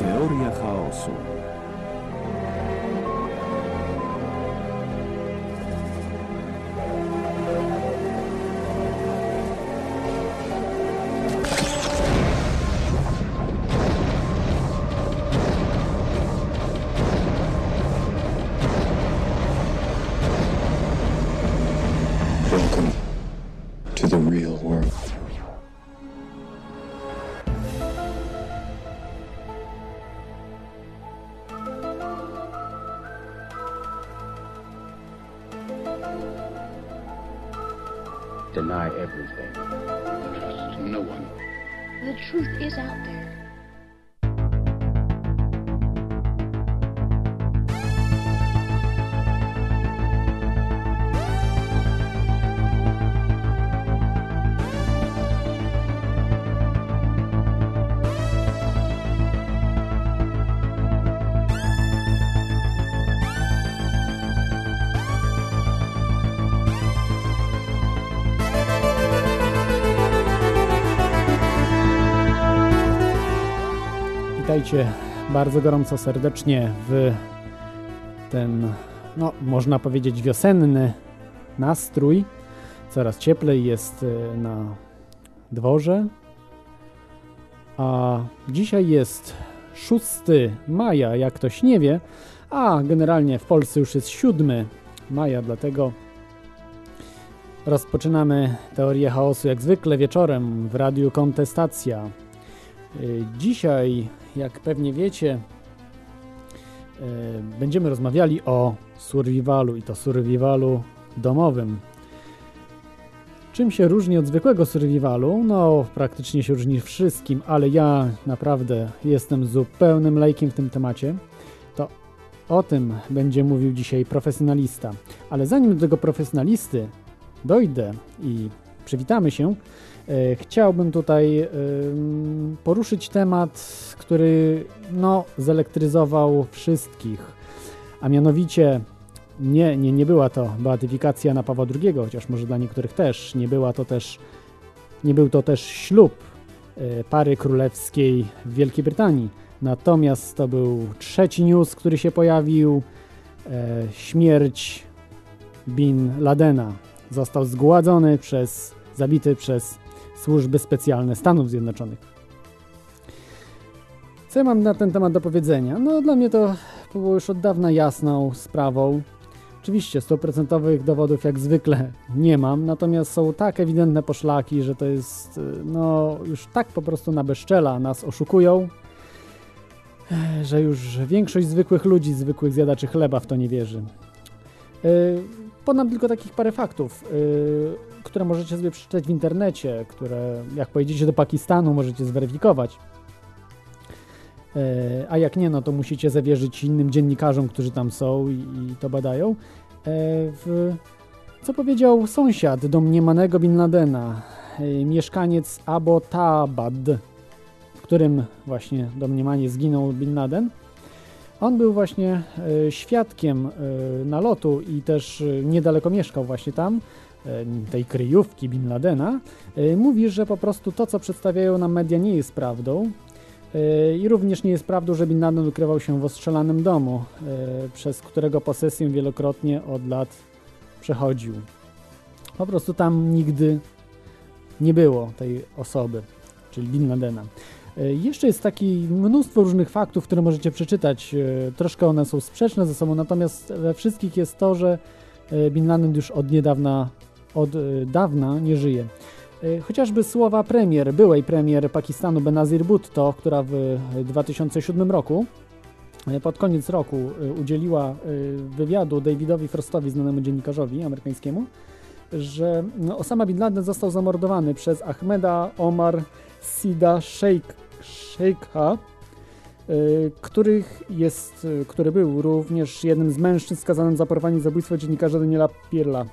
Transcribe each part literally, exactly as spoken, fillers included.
Teoria chaosu. Welcome to the real world. Deny everything. Trust no one. The truth is out there. Witajcie bardzo gorąco serdecznie w ten, no można powiedzieć, wiosenny nastrój. Coraz cieplej jest na dworze. A dzisiaj jest szóstego maja, jak ktoś nie wie, a generalnie w Polsce już jest siódmego maja, dlatego rozpoczynamy Teorię chaosu jak zwykle wieczorem w Radiu Kontestacja. Dzisiaj, jak pewnie wiecie, yy, będziemy rozmawiali o survivalu i to survivalu domowym. Czym się różni od zwykłego survivalu? No, praktycznie się różni wszystkim, ale ja naprawdę jestem zupełnym lajkiem w tym temacie. To o tym będzie mówił dzisiaj profesjonalista. Ale zanim do tego profesjonalisty dojdę i przywitamy się, chciałbym tutaj y, poruszyć temat, który no, zelektryzował wszystkich, a mianowicie nie, nie, nie była to beatyfikacja na Pawła drugiego, chociaż może dla niektórych też, nie, była to też, nie był to też ślub y, pary królewskiej w Wielkiej Brytanii, natomiast to był trzeci news, który się pojawił, y, śmierć Bin Ladena, został zgładzony przez, zabity przez służby specjalne Stanów Zjednoczonych. Co ja mam na ten temat do powiedzenia? No dla mnie to było już od dawna jasną sprawą. Oczywiście stuprocentowych dowodów jak zwykle nie mam, natomiast są tak ewidentne poszlaki, że to jest no już tak po prostu na bezczela nas oszukują, że już większość zwykłych ludzi, zwykłych zjadaczy chleba w to nie wierzy. Yy, podam tylko takich parę faktów. Yy, które możecie sobie przeczytać w internecie, które jak pojedziecie do Pakistanu możecie zweryfikować, yy, a jak nie, no to musicie zawierzyć innym dziennikarzom, którzy tam są i, i to badają, yy, w, co powiedział sąsiad domniemanego Bin Ladena, yy, mieszkaniec Abbottabad, w którym właśnie domniemanie zginął Bin Laden. On był właśnie yy, świadkiem yy, nalotu i też yy, niedaleko mieszkał właśnie tam, tej kryjówki Bin Ladena, mówi, że po prostu to, co przedstawiają nam media, nie jest prawdą i również nie jest prawdą, że Bin Laden ukrywał się w ostrzelanym domu, przez którego posesję wielokrotnie od lat przechodził. Po prostu tam nigdy nie było tej osoby, czyli Bin Ladena. Jeszcze jest takie mnóstwo różnych faktów, które możecie przeczytać. Troszkę one są sprzeczne ze sobą, natomiast we wszystkich jest to, że Bin Laden już od niedawna Od dawna nie żyje. Chociażby słowa premier, byłej premier Pakistanu Benazir Bhutto, która w dwa tysiące siódmym roku, pod koniec roku, udzieliła wywiadu Davidowi Frostowi, znanemu dziennikarzowi amerykańskiemu, że Osama Bin Laden został zamordowany przez Ahmeda Omar Sida Sheikh, Sheikha, których jest, który był również jednym z mężczyzn skazanym za porwanie i zabójstwo dziennikarza Daniela Pirla.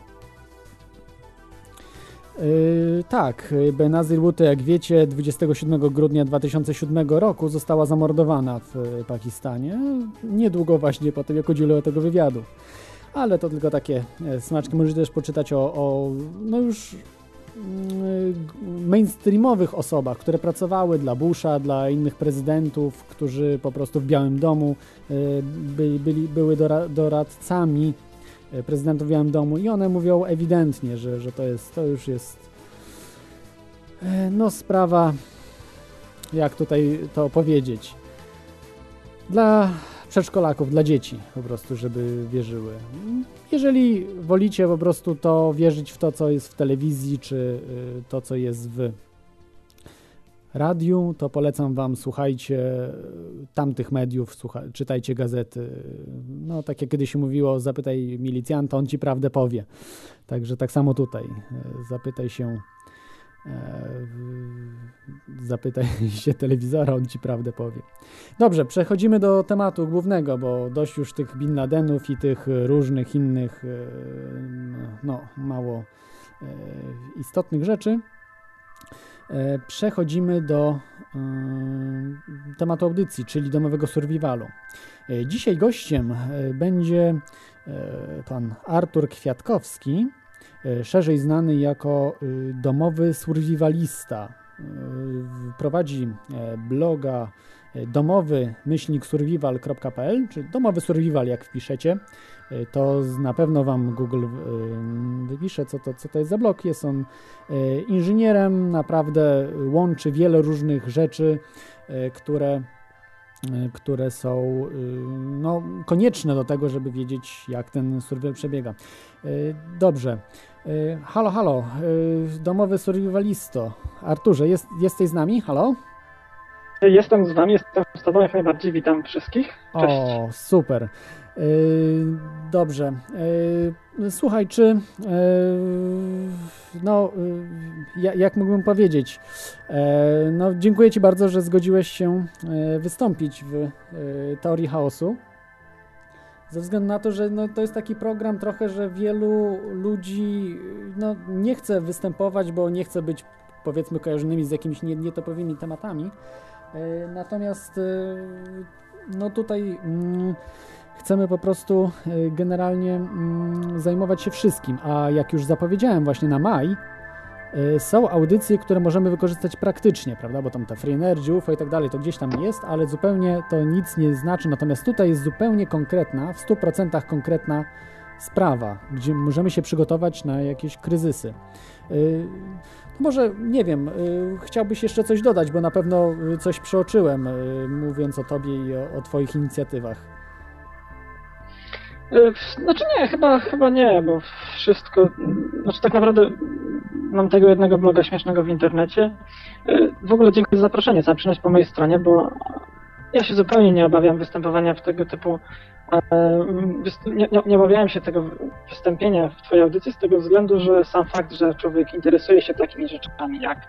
Yy, tak, Benazir Bhutto, jak wiecie, dwudziestego siódmego grudnia dwa tysiące siódmego roku została zamordowana w Pakistanie, niedługo właśnie po tym, jak udzieliła tego wywiadu. Ale to tylko takie smaczki, możecie też poczytać o, o no już mainstreamowych osobach, które pracowały dla Busha, dla innych prezydentów, którzy po prostu w Białym Domu byli, byli, były doradcami prezydentów w Białym Domu, i one mówią ewidentnie, że, że to jest, to już jest no sprawa, jak tutaj to powiedzieć, dla przedszkolaków, dla dzieci po prostu, żeby wierzyły. Jeżeli wolicie po prostu to wierzyć w to, co jest w telewizji, czy to, co jest w radiu, to polecam wam, słuchajcie tamtych mediów, słucha, czytajcie gazety. No, tak jak kiedyś się mówiło, zapytaj milicjanta, on ci prawdę powie. Także tak samo tutaj. Zapytaj się zapytaj się telewizora, on ci prawdę powie. Dobrze, przechodzimy do tematu głównego, bo dość już tych Bin Ladenów i tych różnych innych no mało istotnych rzeczy. Przechodzimy do tematu audycji, czyli domowego survivalu. Dzisiaj gościem będzie pan Artur Kwiatkowski, szerzej znany jako domowy survivalista. Prowadzi bloga domowy myślnik survival kropka p l, czy domowy survival, jak wpiszecie, to na pewno wam Google wypisze, co to, co to jest za blog. Jest on inżynierem, naprawdę łączy wiele różnych rzeczy, które, które są no, konieczne do tego, żeby wiedzieć, jak ten survival przebiega. Dobrze. Halo, halo, domowy survivalisto. Arturze, jest, jesteś z nami? Halo? Jestem z wami, jestem z tobą, jak najbardziej witam wszystkich. Cześć. O, super. Dobrze. Słuchaj, czy no, jak mógłbym powiedzieć, no, dziękuję ci bardzo, że zgodziłeś się wystąpić w Teorii Chaosu. Ze względu na to, że no, to jest taki program trochę, że wielu ludzi no, nie chce występować, bo nie chce być, powiedzmy, kojarzonymi z jakimiś nietopowymi tematami. Natomiast no tutaj chcemy po prostu generalnie zajmować się wszystkim, a jak już zapowiedziałem właśnie na maj, są audycje, które możemy wykorzystać praktycznie, prawda, bo tam ta Free Energy, U F O i tak dalej, to gdzieś tam jest, ale zupełnie to nic nie znaczy, natomiast tutaj jest zupełnie konkretna, w stu procentach konkretna sprawa, gdzie możemy się przygotować na jakieś kryzysy. Może, nie wiem, chciałbyś jeszcze coś dodać, bo na pewno coś przeoczyłem, mówiąc o tobie i o, o twoich inicjatywach. Znaczy nie, chyba, chyba nie, bo wszystko, znaczy tak naprawdę mam tego jednego bloga śmiesznego w internecie. W ogóle dziękuję za zaproszenie, za przyjemność po mojej stronie, bo ja się zupełnie nie obawiam występowania w tego typu, nie, nie, nie obawiałem się tego wystąpienia w twojej audycji z tego względu, że sam fakt, że człowiek interesuje się takimi rzeczami jak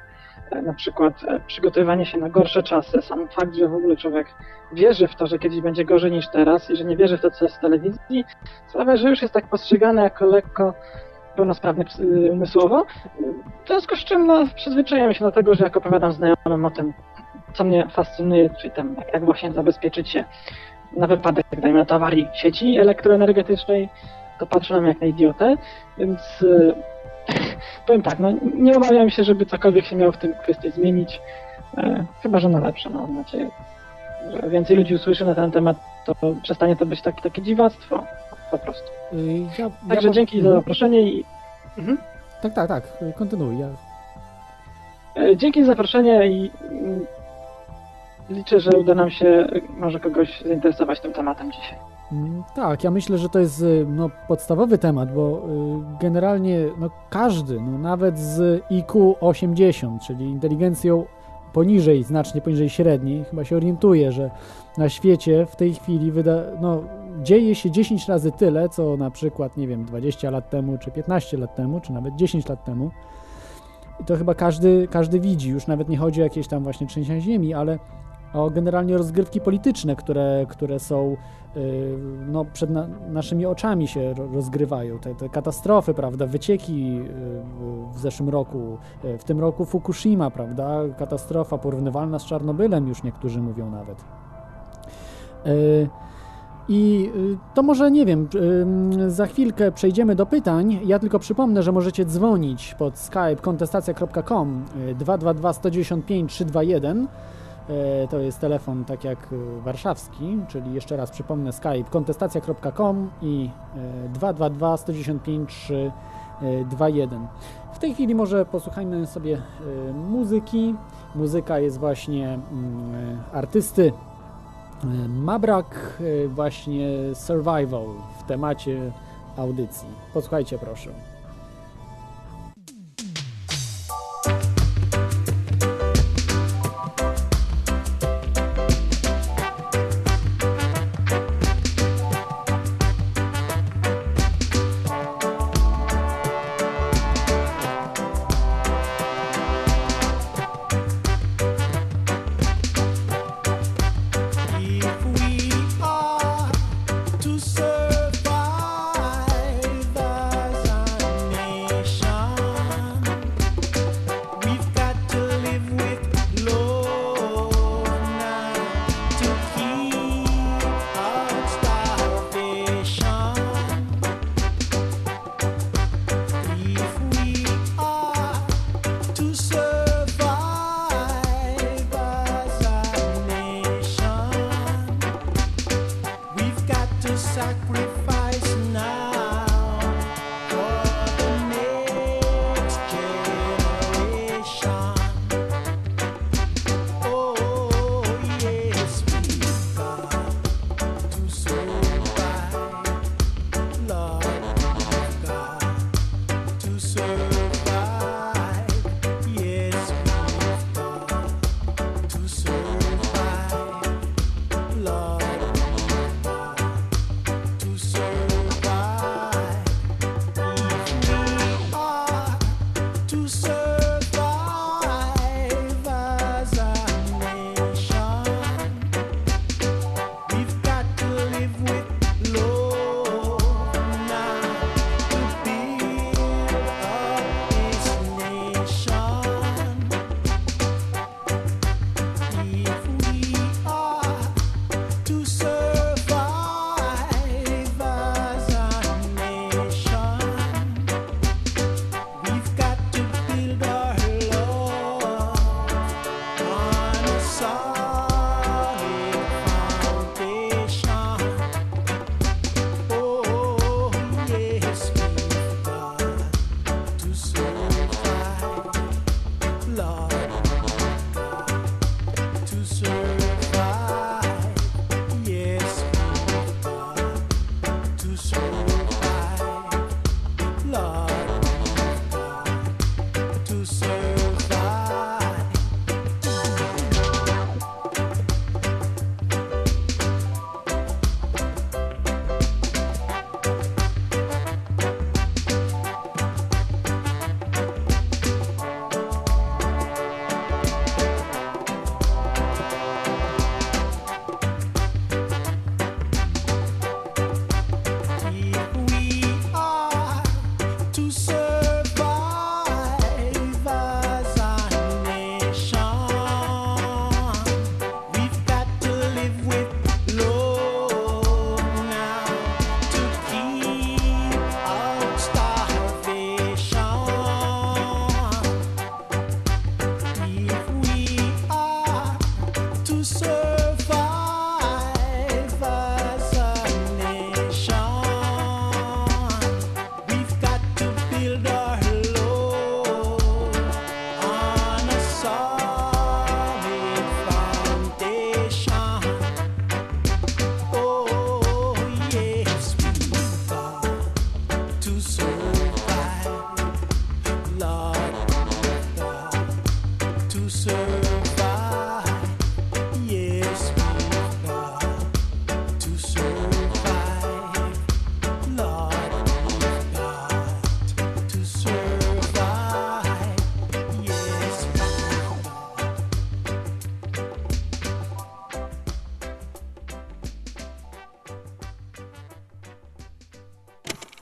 na przykład przygotowywanie się na gorsze czasy, sam fakt, że w ogóle człowiek wierzy w to, że kiedyś będzie gorzej niż teraz i że nie wierzy w to, co jest w telewizji, sprawia, że już jest tak postrzegany jako lekko pełnosprawny umysłowo, w związku z czym no, przyzwyczaiłem się do tego, że jak opowiadam znajomym o tym, co mnie fascynuje, czyli tam, jak właśnie zabezpieczyć się na wypadek, dajmy na to, awarii sieci elektroenergetycznej, to patrzę na mnie jak na idiotę, więc yy, powiem tak, no nie obawiam się, żeby cokolwiek się miało w tym kwestii zmienić, yy, chyba że na lepsze, no, mam nadzieję, że więcej ludzi usłyszy na ten temat, to przestanie to być takie, takie dziwactwo, po prostu. Yy, ja, Także ja dzięki za zaproszenie i... Yy. Tak, tak, tak, kontynuuj. Ja... Yy, dzięki za zaproszenie i... Yy, Liczę, że uda nam się może kogoś zainteresować tym tematem dzisiaj. Tak, ja myślę, że to jest no, podstawowy temat, bo y, generalnie no, każdy, no, nawet z I Q osiemdziesiąt, czyli inteligencją poniżej, znacznie poniżej średniej, chyba się orientuje, że na świecie w tej chwili wyda, no, dzieje się dziesięć razy tyle, co na przykład, nie wiem, dwadzieścia lat temu, czy piętnaście lat temu, czy nawet dziesięć lat temu. I to chyba każdy, każdy widzi, już nawet nie chodzi o jakieś tam właśnie trzęsienia ziemi, ale o generalnie rozgrywki polityczne, które, które są yy, no, przed na, naszymi oczami się rozgrywają. Te, te katastrofy, prawda, wycieki yy, w zeszłym roku, yy, w tym roku Fukushima, prawda, katastrofa porównywalna z Czarnobylem, już niektórzy mówią nawet. Yy, I to może, nie wiem, za chwilkę przejdziemy do pytań. Ja tylko przypomnę, że możecie dzwonić pod Skype kontestacja kropka com dwa dwa dwa, jeden dziewięć pięć, trzy dwa jeden. To jest telefon tak jak warszawski, czyli jeszcze raz przypomnę Skype kontestacja kropka com i dwa dwa dwa, jeden dziewięć pięć, trzy dwa jeden. W tej chwili może posłuchajmy sobie muzyki. Muzyka jest właśnie artysty Mabrak, właśnie survival w temacie audycji. Posłuchajcie proszę.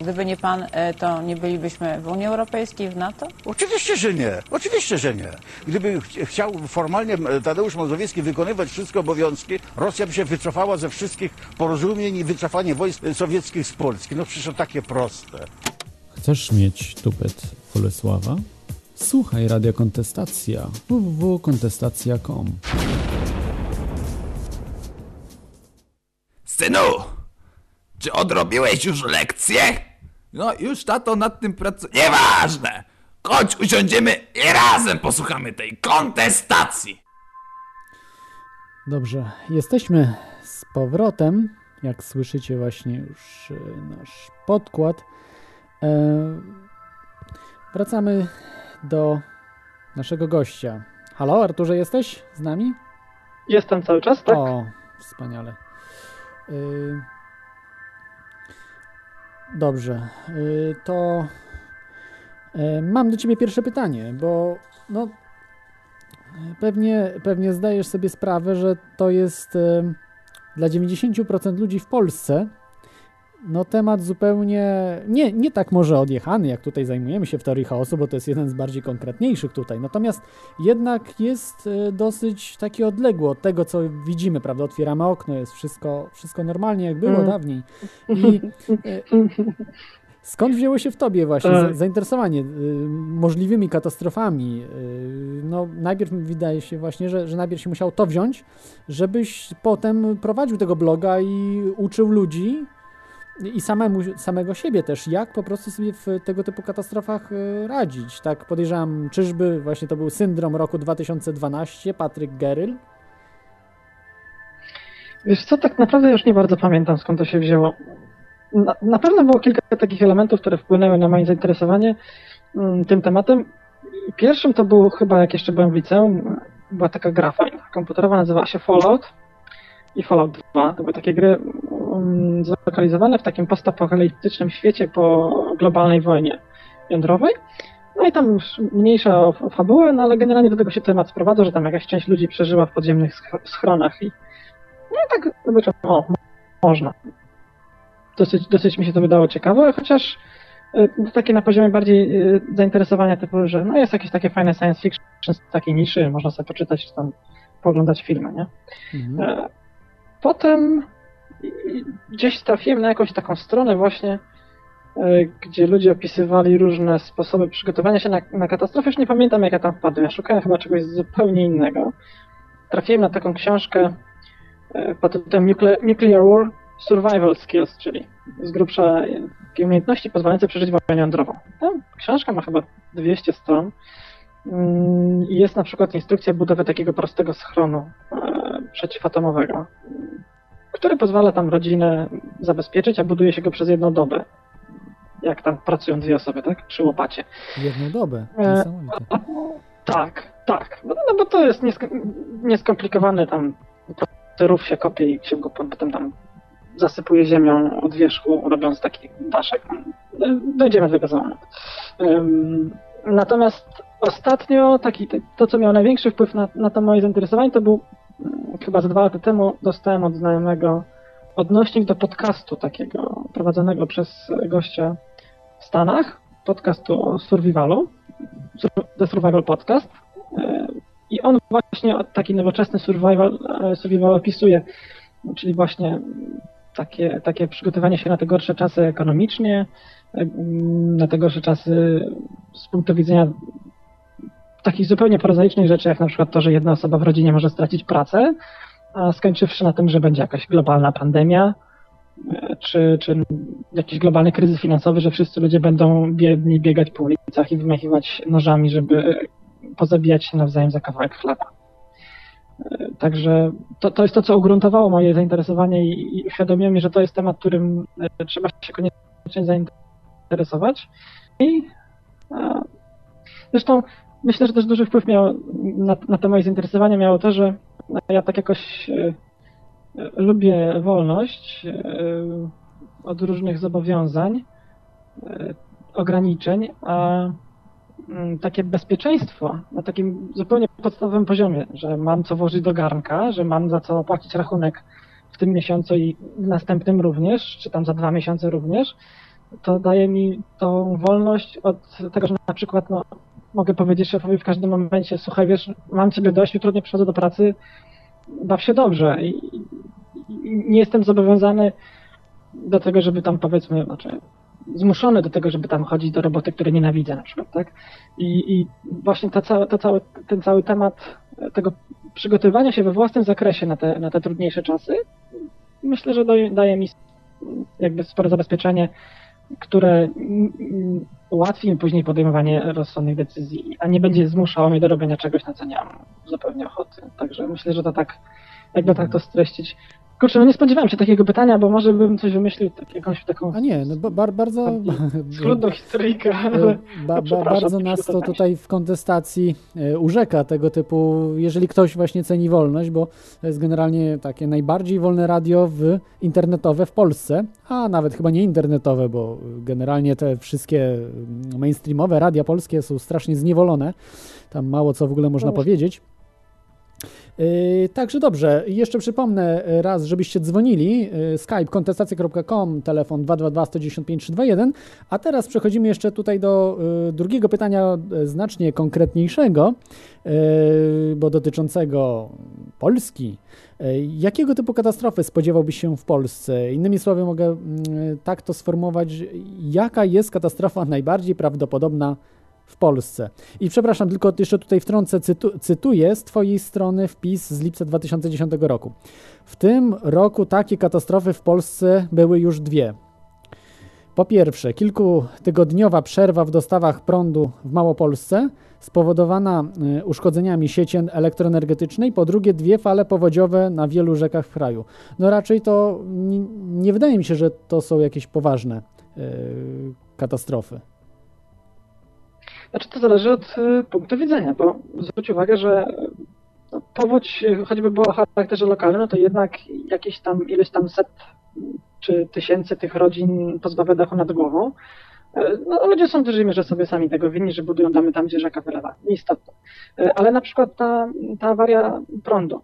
Gdyby nie pan, to nie bylibyśmy w Unii Europejskiej, w NATO? Oczywiście, że nie. Oczywiście, że nie. Gdyby ch- chciał formalnie Tadeusz Mazowiecki wykonywać wszystkie obowiązki, Rosja by się wycofała ze wszystkich porozumień i wycofanie wojsk sowieckich z Polski. No przecież to takie proste. Chcesz mieć tupet Bolesława? Słuchaj Radio Kontestacja. w w w kropka kontestacja kropka com. Synu! Czy odrobiłeś już lekcję? No już tato nad tym pracuje. Nieważne! Chodź, usiądziemy i razem posłuchamy tej kontestacji! Dobrze, jesteśmy z powrotem. Jak słyszycie właśnie już nasz podkład. Eee, wracamy do naszego gościa. Halo, Arturze, jesteś z nami? Jestem cały czas, tak? O, wspaniale. Eee, Dobrze, to mam do ciebie pierwsze pytanie, bo no pewnie, pewnie zdajesz sobie sprawę, że to jest dla dziewięćdziesiąt procent ludzi w Polsce no temat zupełnie nie, nie tak może odjechany, jak tutaj zajmujemy się w teorii chaosu, bo to jest jeden z bardziej konkretniejszych tutaj, natomiast jednak jest dosyć taki odległy od tego, co widzimy, prawda, otwieramy okno, jest wszystko, wszystko normalnie, jak było mm. dawniej. I skąd wzięło się w tobie właśnie zainteresowanie możliwymi katastrofami? No najpierw wydaje się właśnie, że, że najpierw się musiał to wziąć, żebyś potem prowadził tego bloga i uczył ludzi, i samemu, samego siebie też, jak po prostu sobie w tego typu katastrofach radzić, tak podejrzewam, czyżby właśnie to był syndrom roku dwa tysiące dwunastego, Patryk Geryl? Wiesz co, tak naprawdę już nie bardzo pamiętam, skąd to się wzięło. Na, na pewno było kilka takich elementów, które wpłynęły na moje zainteresowanie tym tematem. Pierwszym to był chyba, jak jeszcze byłem w liceum, była taka gra fajna, komputerowa, nazywała się Fallout. I Fallout dwa. To były takie gry um, zlokalizowane w takim postapokaliptycznym świecie po globalnej wojnie jądrowej. No i tam już mniejsza o fabułę, no ale generalnie do tego się temat sprowadza, że tam jakaś część ludzi przeżyła w podziemnych schronach. I no i tak o, można. Dosyć, dosyć mi się to wydało ciekawe, chociaż y, takie na poziomie bardziej y, zainteresowania typu, że no jest jakieś takie fajne science fiction z takiej niszy, można sobie poczytać, czy tam pooglądać filmy, nie? Mhm. E, Potem gdzieś trafiłem na jakąś taką stronę właśnie, gdzie ludzie opisywali różne sposoby przygotowania się na, na katastrofę. Już nie pamiętam, jak ja tam wpadłem. Ja szukałem chyba czegoś zupełnie innego. Trafiłem na taką książkę pod tytułem Nuclear War Survival Skills, czyli z grubsza umiejętności pozwalające przeżyć wojnę jądrową. Ta książka ma chyba dwieście stron. Jest na przykład instrukcja budowy takiego prostego schronu przeciwatomowego, który pozwala tam rodzinę zabezpieczyć, a buduje się go przez jedną dobę. Jak tam pracują dwie osoby, tak? Przy łopacie. Jedną dobę? Niesamowite. E, tak, tak. No, no bo to jest niesk- nieskomplikowany tam, prosty rów się kopie i się go potem tam zasypuje ziemią od wierzchu, robiąc taki daszek. Dojdziemy do tego załamania. Natomiast ostatnio taki, to, co miało największy wpływ na, na to moje zainteresowanie, to był chyba z dwa lata temu dostałem od znajomego odnośnik do podcastu takiego prowadzonego przez gościa w Stanach, podcastu o survivalu, The Survival Podcast. I on właśnie taki nowoczesny survival, survival opisuje, czyli właśnie takie, takie przygotowanie się na te gorsze czasy ekonomicznie, na te gorsze czasy z punktu widzenia takich zupełnie prozaicznych rzeczy, jak na przykład to, że jedna osoba w rodzinie może stracić pracę, a skończywszy na tym, że będzie jakaś globalna pandemia, czy, czy jakiś globalny kryzys finansowy, że wszyscy ludzie będą biedni biegać po ulicach i wymachiwać nożami, żeby pozabijać się nawzajem za kawałek chleba. Także to, to jest to, co ugruntowało moje zainteresowanie i, i uświadomiło mi, że to jest temat, którym trzeba się koniecznie zainteresować. I a, zresztą myślę, że też duży wpływ miał na, na to moje zainteresowanie miało to, że ja tak jakoś e, lubię wolność e, od różnych zobowiązań, e, ograniczeń, a m, takie bezpieczeństwo na takim zupełnie podstawowym poziomie, że mam co włożyć do garnka, że mam za co płacić rachunek w tym miesiącu i w następnym również, czy tam za dwa miesiące również, to daje mi tą wolność od tego, że na przykład no, mogę powiedzieć szefowi w każdym momencie, słuchaj, wiesz, mam ciebie dość, jutro nie przychodzę do pracy, baw się dobrze. I, i nie jestem zobowiązany do tego, żeby tam powiedzmy, znaczy zmuszony do tego, żeby tam chodzić do roboty, której nienawidzę na przykład, tak? I, i właśnie ta cała, to cały, ten cały temat tego przygotowywania się we własnym zakresie na te, na te trudniejsze czasy, myślę, że daje, daje mi jakby spore zabezpieczenie, które ułatwi mi później podejmowanie rozsądnych decyzji, a nie będzie zmuszało mnie do robienia czegoś, na co nie mam zupełnie ochoty. Także myślę, że to tak, jakby tak to streścić. Kurczę, no nie spodziewałem się takiego pytania, bo może bym coś wymyślił, tak, jakąś taką... A nie, no bar, bardzo... Schludną historyjkę, ale... Ba, ba, bardzo nas to tutaj w kontestacji urzeka tego typu, jeżeli ktoś właśnie ceni wolność, bo to jest generalnie takie najbardziej wolne radio w internetowe w Polsce, a nawet chyba nie internetowe, bo generalnie te wszystkie mainstreamowe radia polskie są strasznie zniewolone, tam mało co w ogóle można no powiedzieć. Yy, także dobrze, jeszcze przypomnę raz, żebyście dzwonili, yy, Skype kontestacja kropka com, telefon dwieście dwadzieścia dwa sto dziewięćdziesiąt pięć trzysta dwadzieścia jeden, a teraz przechodzimy jeszcze tutaj do yy, drugiego pytania, yy, znacznie konkretniejszego, yy, bo dotyczącego Polski. Jakiego typu katastrofy spodziewałbyś się w Polsce? Innymi słowy mogę yy, tak to sformułować, jaka jest katastrofa najbardziej prawdopodobna w Polsce. I przepraszam, tylko jeszcze tutaj wtrącę, cytu- cytuję z twojej strony wpis z lipca dwa tysiące dziesiątego roku. W tym roku takie katastrofy w Polsce były już dwie. Po pierwsze, kilkutygodniowa przerwa w dostawach prądu w Małopolsce spowodowana y, uszkodzeniami sieci elektroenergetycznej. Po drugie, dwie fale powodziowe na wielu rzekach w kraju. No raczej to n- nie wydaje mi się, że to są jakieś poważne y, katastrofy. Znaczy to zależy od y, punktu widzenia, bo zwróć uwagę, że no, powódź, choćby była o charakterze lokalnym, no to jednak jakieś tam ileś tam set czy tysięcy tych rodzin pozbawia dachu nad głową. Y, no ludzie są w dużej mierze sobie sami tego winni, że budują domy tam, gdzie rzeka wylewa. Nieistotne. Y, ale na przykład ta, ta awaria prądu.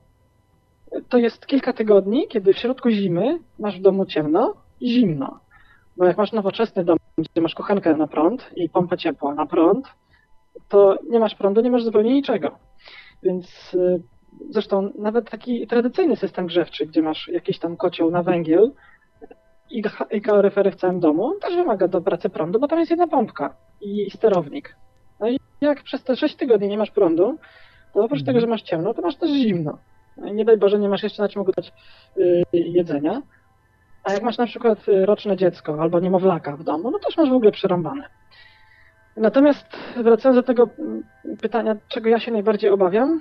Y, to jest kilka tygodni, kiedy w środku zimy masz w domu ciemno i zimno. Bo jak masz nowoczesny dom, gdzie masz kuchenkę na prąd i pompę ciepła na prąd, to nie masz prądu, nie masz zupełnie niczego. Więc zresztą nawet taki tradycyjny system grzewczy, gdzie masz jakiś tam kocioł na węgiel i, i kaloryfery w całym domu, też wymaga do pracy prądu, bo tam jest jedna pompka i sterownik. No i jak przez te sześć tygodni nie masz prądu, to oprócz tego, że masz ciemno, to masz też zimno. No i nie daj Boże, nie masz jeszcze na czym gotować yy, jedzenia. A jak masz na przykład roczne dziecko albo niemowlaka w domu, no też masz w ogóle przerąbane. Natomiast wracając do tego pytania, czego ja się najbardziej obawiam,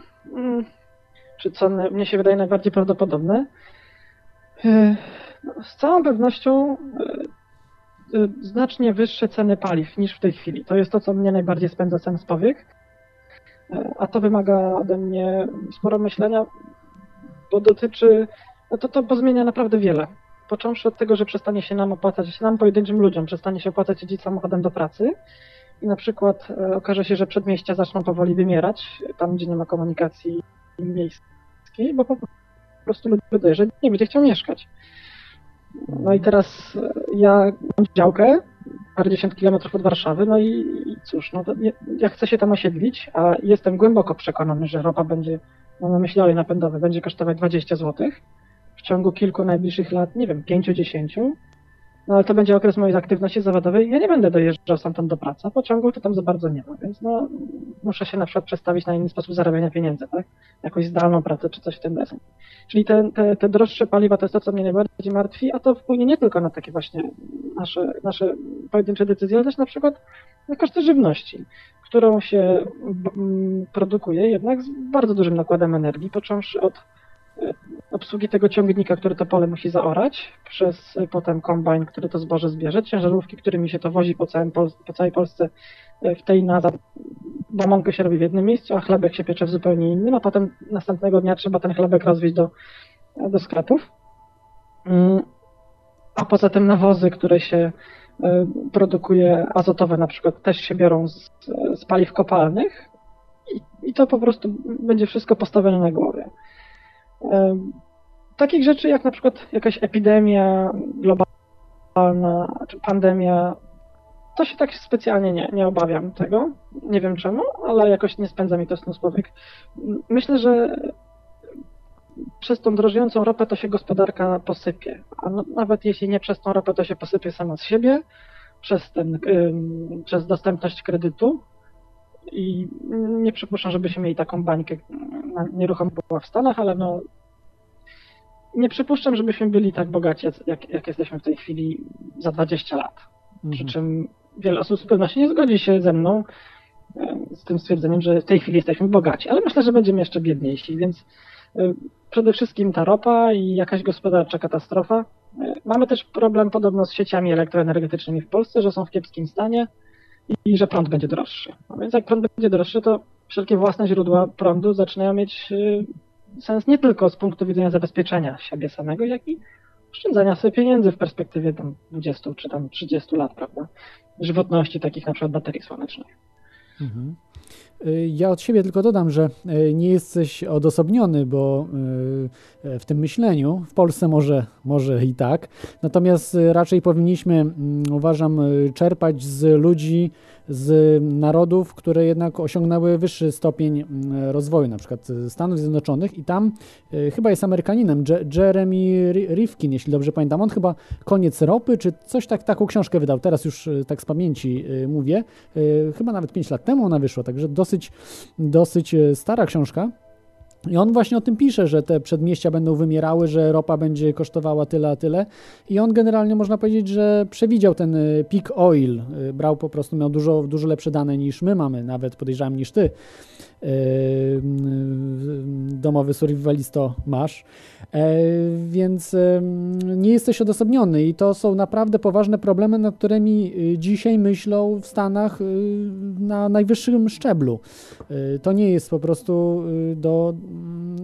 czy co mnie się wydaje najbardziej prawdopodobne, z całą pewnością znacznie wyższe ceny paliw niż w tej chwili. To jest to, co mnie najbardziej spędza sen z powiek, a to wymaga ode mnie sporo myślenia, bo dotyczy, no to to pozmienia naprawdę wiele. Począwszy od tego, że przestanie się nam opłacać, nam pojedynczym ludziom, przestanie się opłacać jeździć samochodem do pracy i na przykład e, okaże się, że przedmieścia zaczną powoli wymierać, tam gdzie nie ma komunikacji miejskiej, bo po prostu ludzie wydaje, nie będzie chciał mieszkać. No i teraz e, ja mam działkę, parędziesiąt kilometrów od Warszawy, no i, i cóż, no to nie, ja chcę się tam osiedlić, a jestem głęboko przekonany, że ropa będzie, mam na myśli olej napędowy, będzie kosztować dwadzieścia złotych. W ciągu kilku najbliższych lat, nie wiem, pięciu, dziesięciu, no ale to będzie okres mojej aktywności zawodowej. Ja nie będę dojeżdżał sam tam do pracy, a pociągu to tam za bardzo nie ma, więc no muszę się na przykład przestawić na inny sposób zarabiania pieniędzy, tak? Jakąś zdalną pracę czy coś w tym deseń. Czyli te, te, te droższe paliwa to jest to, co mnie najbardziej martwi, a to wpłynie nie tylko na takie właśnie nasze, nasze pojedyncze decyzje, ale też na przykład na koszty żywności, którą się m, produkuje jednak z bardzo dużym nakładem energii, począwszy od obsługi tego ciągnika, który to pole musi zaorać, przez potem kombajn, który to zboże zbierze, ciężarówki, którymi się to wozi po, całym Pol- po całej Polsce w tej nazad, bo mąkę się robi w jednym miejscu, a chlebek się piecze w zupełnie innym, a potem następnego dnia trzeba ten chlebek rozwieźć do, do sklepów. A poza tym nawozy, które się produkuje, azotowe na przykład, też się biorą z, z paliw kopalnych i, i to po prostu będzie wszystko postawione na głowie. Takich rzeczy jak na przykład jakaś epidemia globalna, pandemia, to się tak specjalnie nie, nie obawiam tego. Nie wiem czemu, ale jakoś nie spędza mi to snu z powiek. Myślę, że przez tą drożejącą ropę to się gospodarka posypie. A nawet jeśli nie przez tą ropę, to się posypie sama z siebie, przez, ten, przez dostępność kredytu. I nie przypuszczam, żebyśmy mieli taką bańkę nieruchomości w Stanach, ale no nie przypuszczam, żebyśmy byli tak bogaci, jak, jak jesteśmy w tej chwili za dwadzieścia lat. Mhm. Przy czym wiele osób z pewnością nie zgodzi się ze mną z tym stwierdzeniem, że w tej chwili jesteśmy bogaci, ale myślę, że będziemy jeszcze biedniejsi, więc przede wszystkim ta ropa i jakaś gospodarcza katastrofa. Mamy też problem podobno z sieciami elektroenergetycznymi w Polsce, że są w kiepskim stanie i że prąd będzie droższy. A więc jak prąd będzie droższy, to wszelkie własne źródła prądu zaczynają mieć sens nie tylko z punktu widzenia zabezpieczenia siebie samego, jak i oszczędzania sobie pieniędzy w perspektywie tam dwudziestu czy tam trzydziestu lat, prawda? Żywotności takich na przykład baterii słonecznych. Mhm. Ja od siebie tylko dodam, że nie jesteś odosobniony, bo w tym myśleniu, w Polsce może, może i tak, natomiast raczej powinniśmy, uważam, czerpać z ludzi, z narodów, które jednak osiągnęły wyższy stopień rozwoju, na przykład Stanów Zjednoczonych, i tam chyba jest Amerykaninem, Jeremy Rifkin, jeśli dobrze pamiętam, on chyba Koniec ropy, czy coś tak, taką książkę wydał, teraz już tak z pamięci mówię, chyba nawet pięć lat temu ona wyszła, także dosyć, dosyć stara książka. I on właśnie o tym pisze, że te przedmieścia będą wymierały, że ropa będzie kosztowała tyle, a tyle. I on generalnie, można powiedzieć, że przewidział ten peak oil. Brał po prostu, miał dużo, dużo lepsze dane niż my mamy, nawet podejrzewam niż ty, domowy survivalisto masz. Więc nie jesteś odosobniony i to są naprawdę poważne problemy, nad którymi dzisiaj myślą w Stanach na najwyższym szczeblu. To nie jest po prostu do...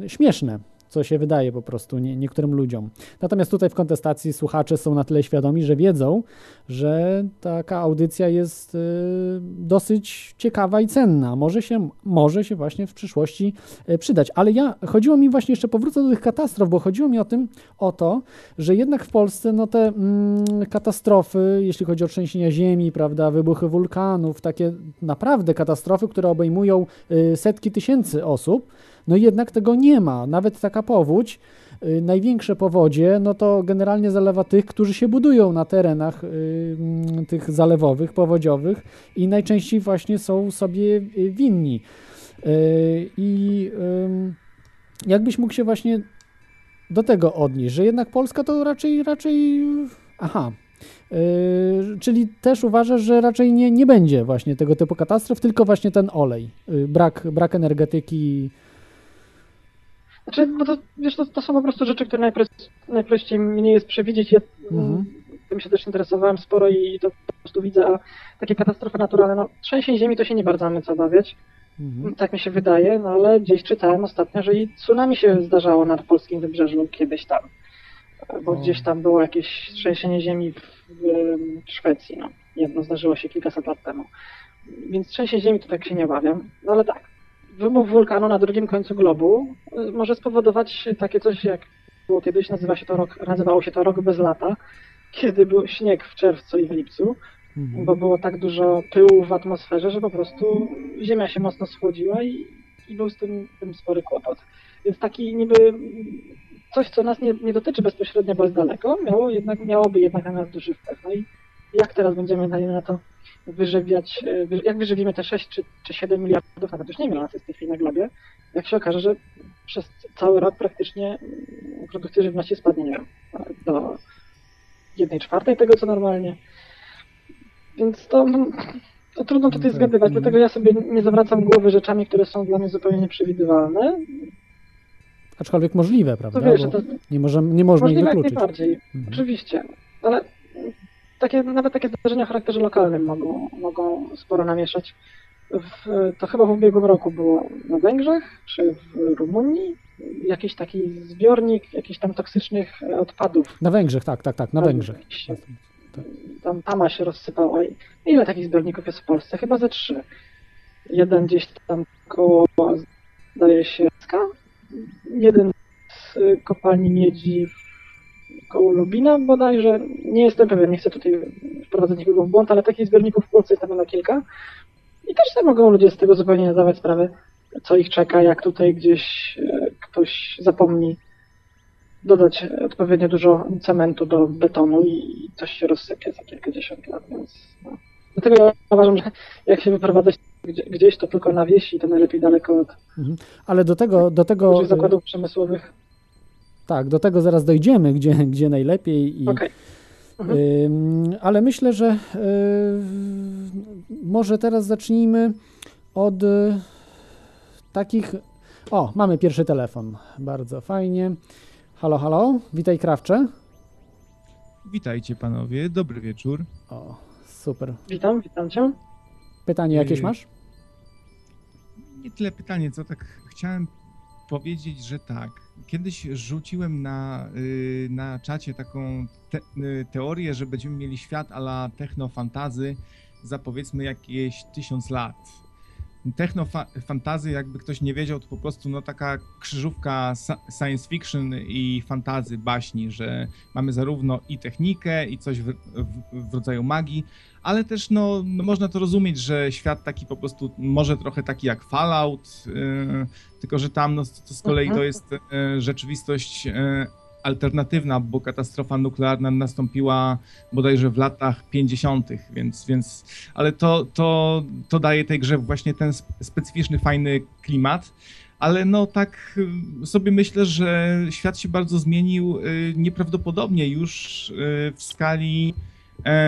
śmieszne, co się wydaje po prostu nie, niektórym ludziom. Natomiast tutaj w kontestacji słuchacze są na tyle świadomi, że wiedzą, że taka audycja jest y, dosyć ciekawa i cenna. Może się, może się właśnie w przyszłości y, przydać. Ale ja, chodziło mi właśnie, jeszcze powrócę do tych katastrof, bo chodziło mi o tym, o to, że jednak w Polsce no te mm, katastrofy, jeśli chodzi o trzęsienia ziemi, prawda, wybuchy wulkanów, takie naprawdę katastrofy, które obejmują y, setki tysięcy osób, no jednak tego nie ma. Nawet taka powódź, yy, największe powodzie, no to generalnie zalewa tych, którzy się budują na terenach yy, tych zalewowych, powodziowych i najczęściej właśnie są sobie winni. I yy, yy, jakbyś mógł się właśnie do tego odnieść, że jednak Polska to raczej, raczej, aha, Yy, czyli też uważasz, że raczej nie, nie będzie właśnie tego typu katastrof, tylko właśnie ten olej, yy, brak, brak energetyki. Znaczy, bo to, wiesz, to, to są po prostu rzeczy, które najprościej, najprościej nie jest przewidzieć. Ja mhm. tym się też interesowałem sporo i to po prostu widzę, a takie katastrofy naturalne, no trzęsień ziemi to się nie bardzo mamy co obawiać, mhm. tak mi się wydaje, no ale gdzieś czytałem ostatnio, że i tsunami się zdarzało nad polskim wybrzeżem kiedyś tam. Bo gdzieś tam było jakieś trzęsienie ziemi w, w Szwecji, no. Jedno zdarzyło się kilkaset lat temu. Więc trzęsienie ziemi to tak się nie obawiam. No ale tak, wybuch wulkanu na drugim końcu globu może spowodować takie coś, jak było kiedyś, nazywa się to rok, nazywało się to rok bez lata, kiedy był śnieg w czerwcu i w lipcu, mhm. bo było tak dużo pyłu w atmosferze, że po prostu ziemia się mocno schłodziła i, i był z tym, tym spory kłopot. Więc taki niby... coś, co nas nie, nie dotyczy bezpośrednio, bo jest daleko, miało jednak, miałoby jednak na nas duży wpływ. No i jak teraz będziemy na to wyżywiać, jak wyżywimy te sześć czy siedem miliardów, nawet już nie wiem, nas jest w tej chwili na globie, jak się okaże, że przez cały rok praktycznie produkcja żywności spadnie, nie wiem, do jednej czwartej tego, co normalnie. Więc to, to trudno tutaj zgadywać, dlatego ja sobie nie zawracam głowy rzeczami, które są dla mnie zupełnie nieprzewidywalne. Aczkolwiek możliwe, prawda? To wiesz, to nie, możemy, nie można ich wykluczyć. Możliwe jak najbardziej, mhm. oczywiście. Ale takie, nawet takie zdarzenia o charakterze lokalnym mogą, mogą sporo namieszać. W, to chyba w ubiegłym roku było na Węgrzech czy w Rumunii jakiś taki zbiornik jakichś tam toksycznych odpadów. Na Węgrzech, tak, tak, tak, na Węgrzech. Tam tama się rozsypała. Ile takich zbiorników jest w Polsce? Chyba ze trzy. Jeden gdzieś tam koło, zdaje się, Ska. Jeden z kopalni miedzi koło Lubina bodajże, nie jestem pewien, nie chcę tutaj wprowadzać nikogo w błąd, ale takich zbiorników w Polsce jest na pewno kilka i też sobie mogą ludzie z tego zupełnie nie zdawać sprawy, co ich czeka, jak tutaj gdzieś ktoś zapomni dodać odpowiednio dużo cementu do betonu i coś się rozsypie za kilkadziesiąt lat, więc no. Dlatego ja uważam, że jak się wyprowadzać gdzieś, to tylko na wieś i to najlepiej daleko od mhm. Ale do tego, do tego... zakładów przemysłowych. Tak, do tego zaraz dojdziemy, gdzie, gdzie najlepiej. I, okay. mhm. y, ale myślę, że y, może teraz zacznijmy od y, takich... O, mamy pierwszy telefon. Bardzo fajnie. Halo, halo. Witaj, Krawcze. Witajcie, panowie. Dobry wieczór. O, super. Witam, witam cię. Pytanie jakieś masz? Nie tyle pytanie, co tak chciałem powiedzieć, że tak. Kiedyś rzuciłem na, na czacie taką te, teorię, że będziemy mieli świat a la technofantazy za powiedzmy jakieś tysiąc lat. Technofantazy, jakby ktoś nie wiedział, to po prostu no, taka krzyżówka science fiction i fantazy, baśni, że mamy zarówno i technikę, i coś w, w, w rodzaju magii, ale też no, no, można to rozumieć, że świat taki po prostu może trochę taki jak Fallout, yy, tylko że tam no, to, to z kolei to jest yy, rzeczywistość yy, alternatywna, bo katastrofa nuklearna nastąpiła bodajże w latach pięćdziesiątych, więc, więc ale to, to, to daje tej grze właśnie ten specyficzny, fajny klimat, ale no tak sobie myślę, że świat się bardzo zmienił nieprawdopodobnie już w skali,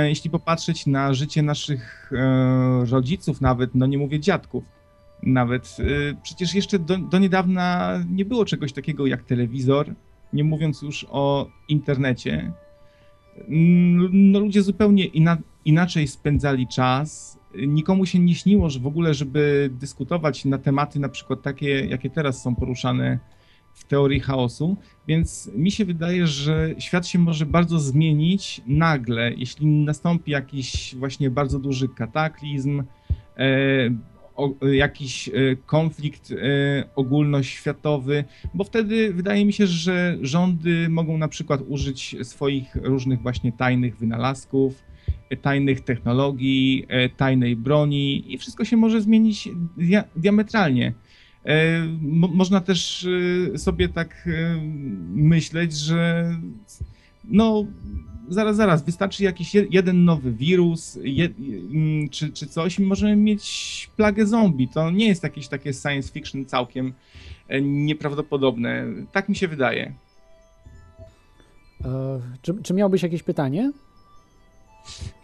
jeśli popatrzeć na życie naszych rodziców nawet, no nie mówię dziadków, nawet przecież jeszcze do, do niedawna nie było czegoś takiego jak telewizor, nie mówiąc już o internecie, no ludzie zupełnie ina- inaczej spędzali czas. Nikomu się nie śniło, że w ogóle, żeby dyskutować na tematy na przykład takie, jakie teraz są poruszane w teorii chaosu, więc mi się wydaje, że świat się może bardzo zmienić nagle, jeśli nastąpi jakiś właśnie bardzo duży kataklizm, e, O, jakiś konflikt ogólnoświatowy, bo wtedy wydaje mi się, że rządy mogą na przykład użyć swoich różnych właśnie tajnych wynalazków, tajnych technologii, tajnej broni i wszystko się może zmienić dia- diametralnie. Mo- można też sobie tak myśleć, że no... Zaraz, zaraz, wystarczy jakiś jeden nowy wirus je, czy, czy coś i możemy mieć plagę zombie. To nie jest jakieś takie science fiction całkiem nieprawdopodobne. Tak mi się wydaje. E, czy, czy miałbyś jakieś pytanie?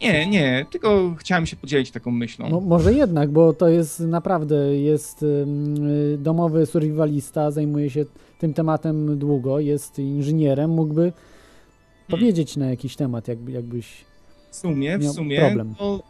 Nie, nie, tylko chciałem się podzielić taką myślą. No, może jednak, bo to jest naprawdę, jest domowy survivalista, zajmuje się tym tematem długo, jest inżynierem, mógłby powiedzieć na jakiś temat, jakby, jakbyś w sumie, miał w sumie, problem. No,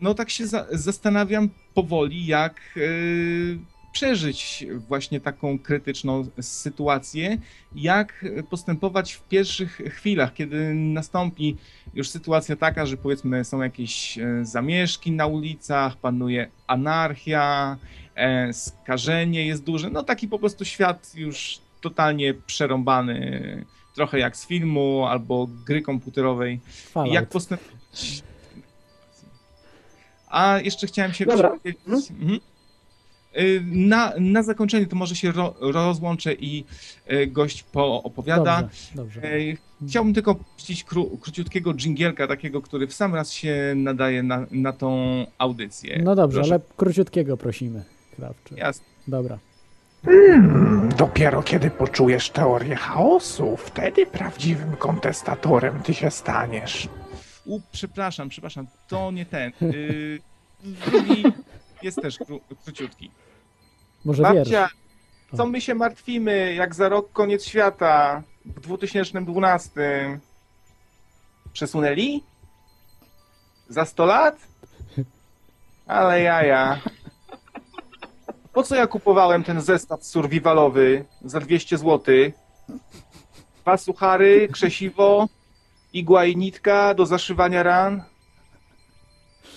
no tak się za, zastanawiam powoli, jak yy, przeżyć właśnie taką krytyczną sytuację, jak postępować w pierwszych chwilach, kiedy nastąpi już sytuacja taka, że powiedzmy są jakieś zamieszki na ulicach, panuje anarchia, e, skażenie jest duże, no taki po prostu świat już totalnie przerąbany, trochę jak z filmu albo gry komputerowej. Fallout. Jak postępować? A jeszcze chciałem się powiedzieć. Mhm. Na, na zakończenie to może się ro, rozłączę i gość poopowiada. Dobrze, dobrze. Chciałbym tylko puścić kró, króciutkiego dżingielka, takiego, który w sam raz się nadaje na, na tą audycję. No dobrze, proszę. Ale króciutkiego prosimy. Krawczy. Jasne. Dobra. Hmm, dopiero kiedy poczujesz teorię chaosu, wtedy prawdziwym kontestatorem ty się staniesz. U, przepraszam, przepraszam, to nie ten. Yy, drugi jest też kró, króciutki. Może Babcia, wiersz. Co my się martwimy, jak za rok koniec świata w dwa tysiące dwunastym? Przesunęli? Za sto lat? Ale jaja. Po co ja kupowałem ten zestaw survivalowy za dwieście złotych? Dwa suchary, krzesiwo, igła i nitka do zaszywania ran.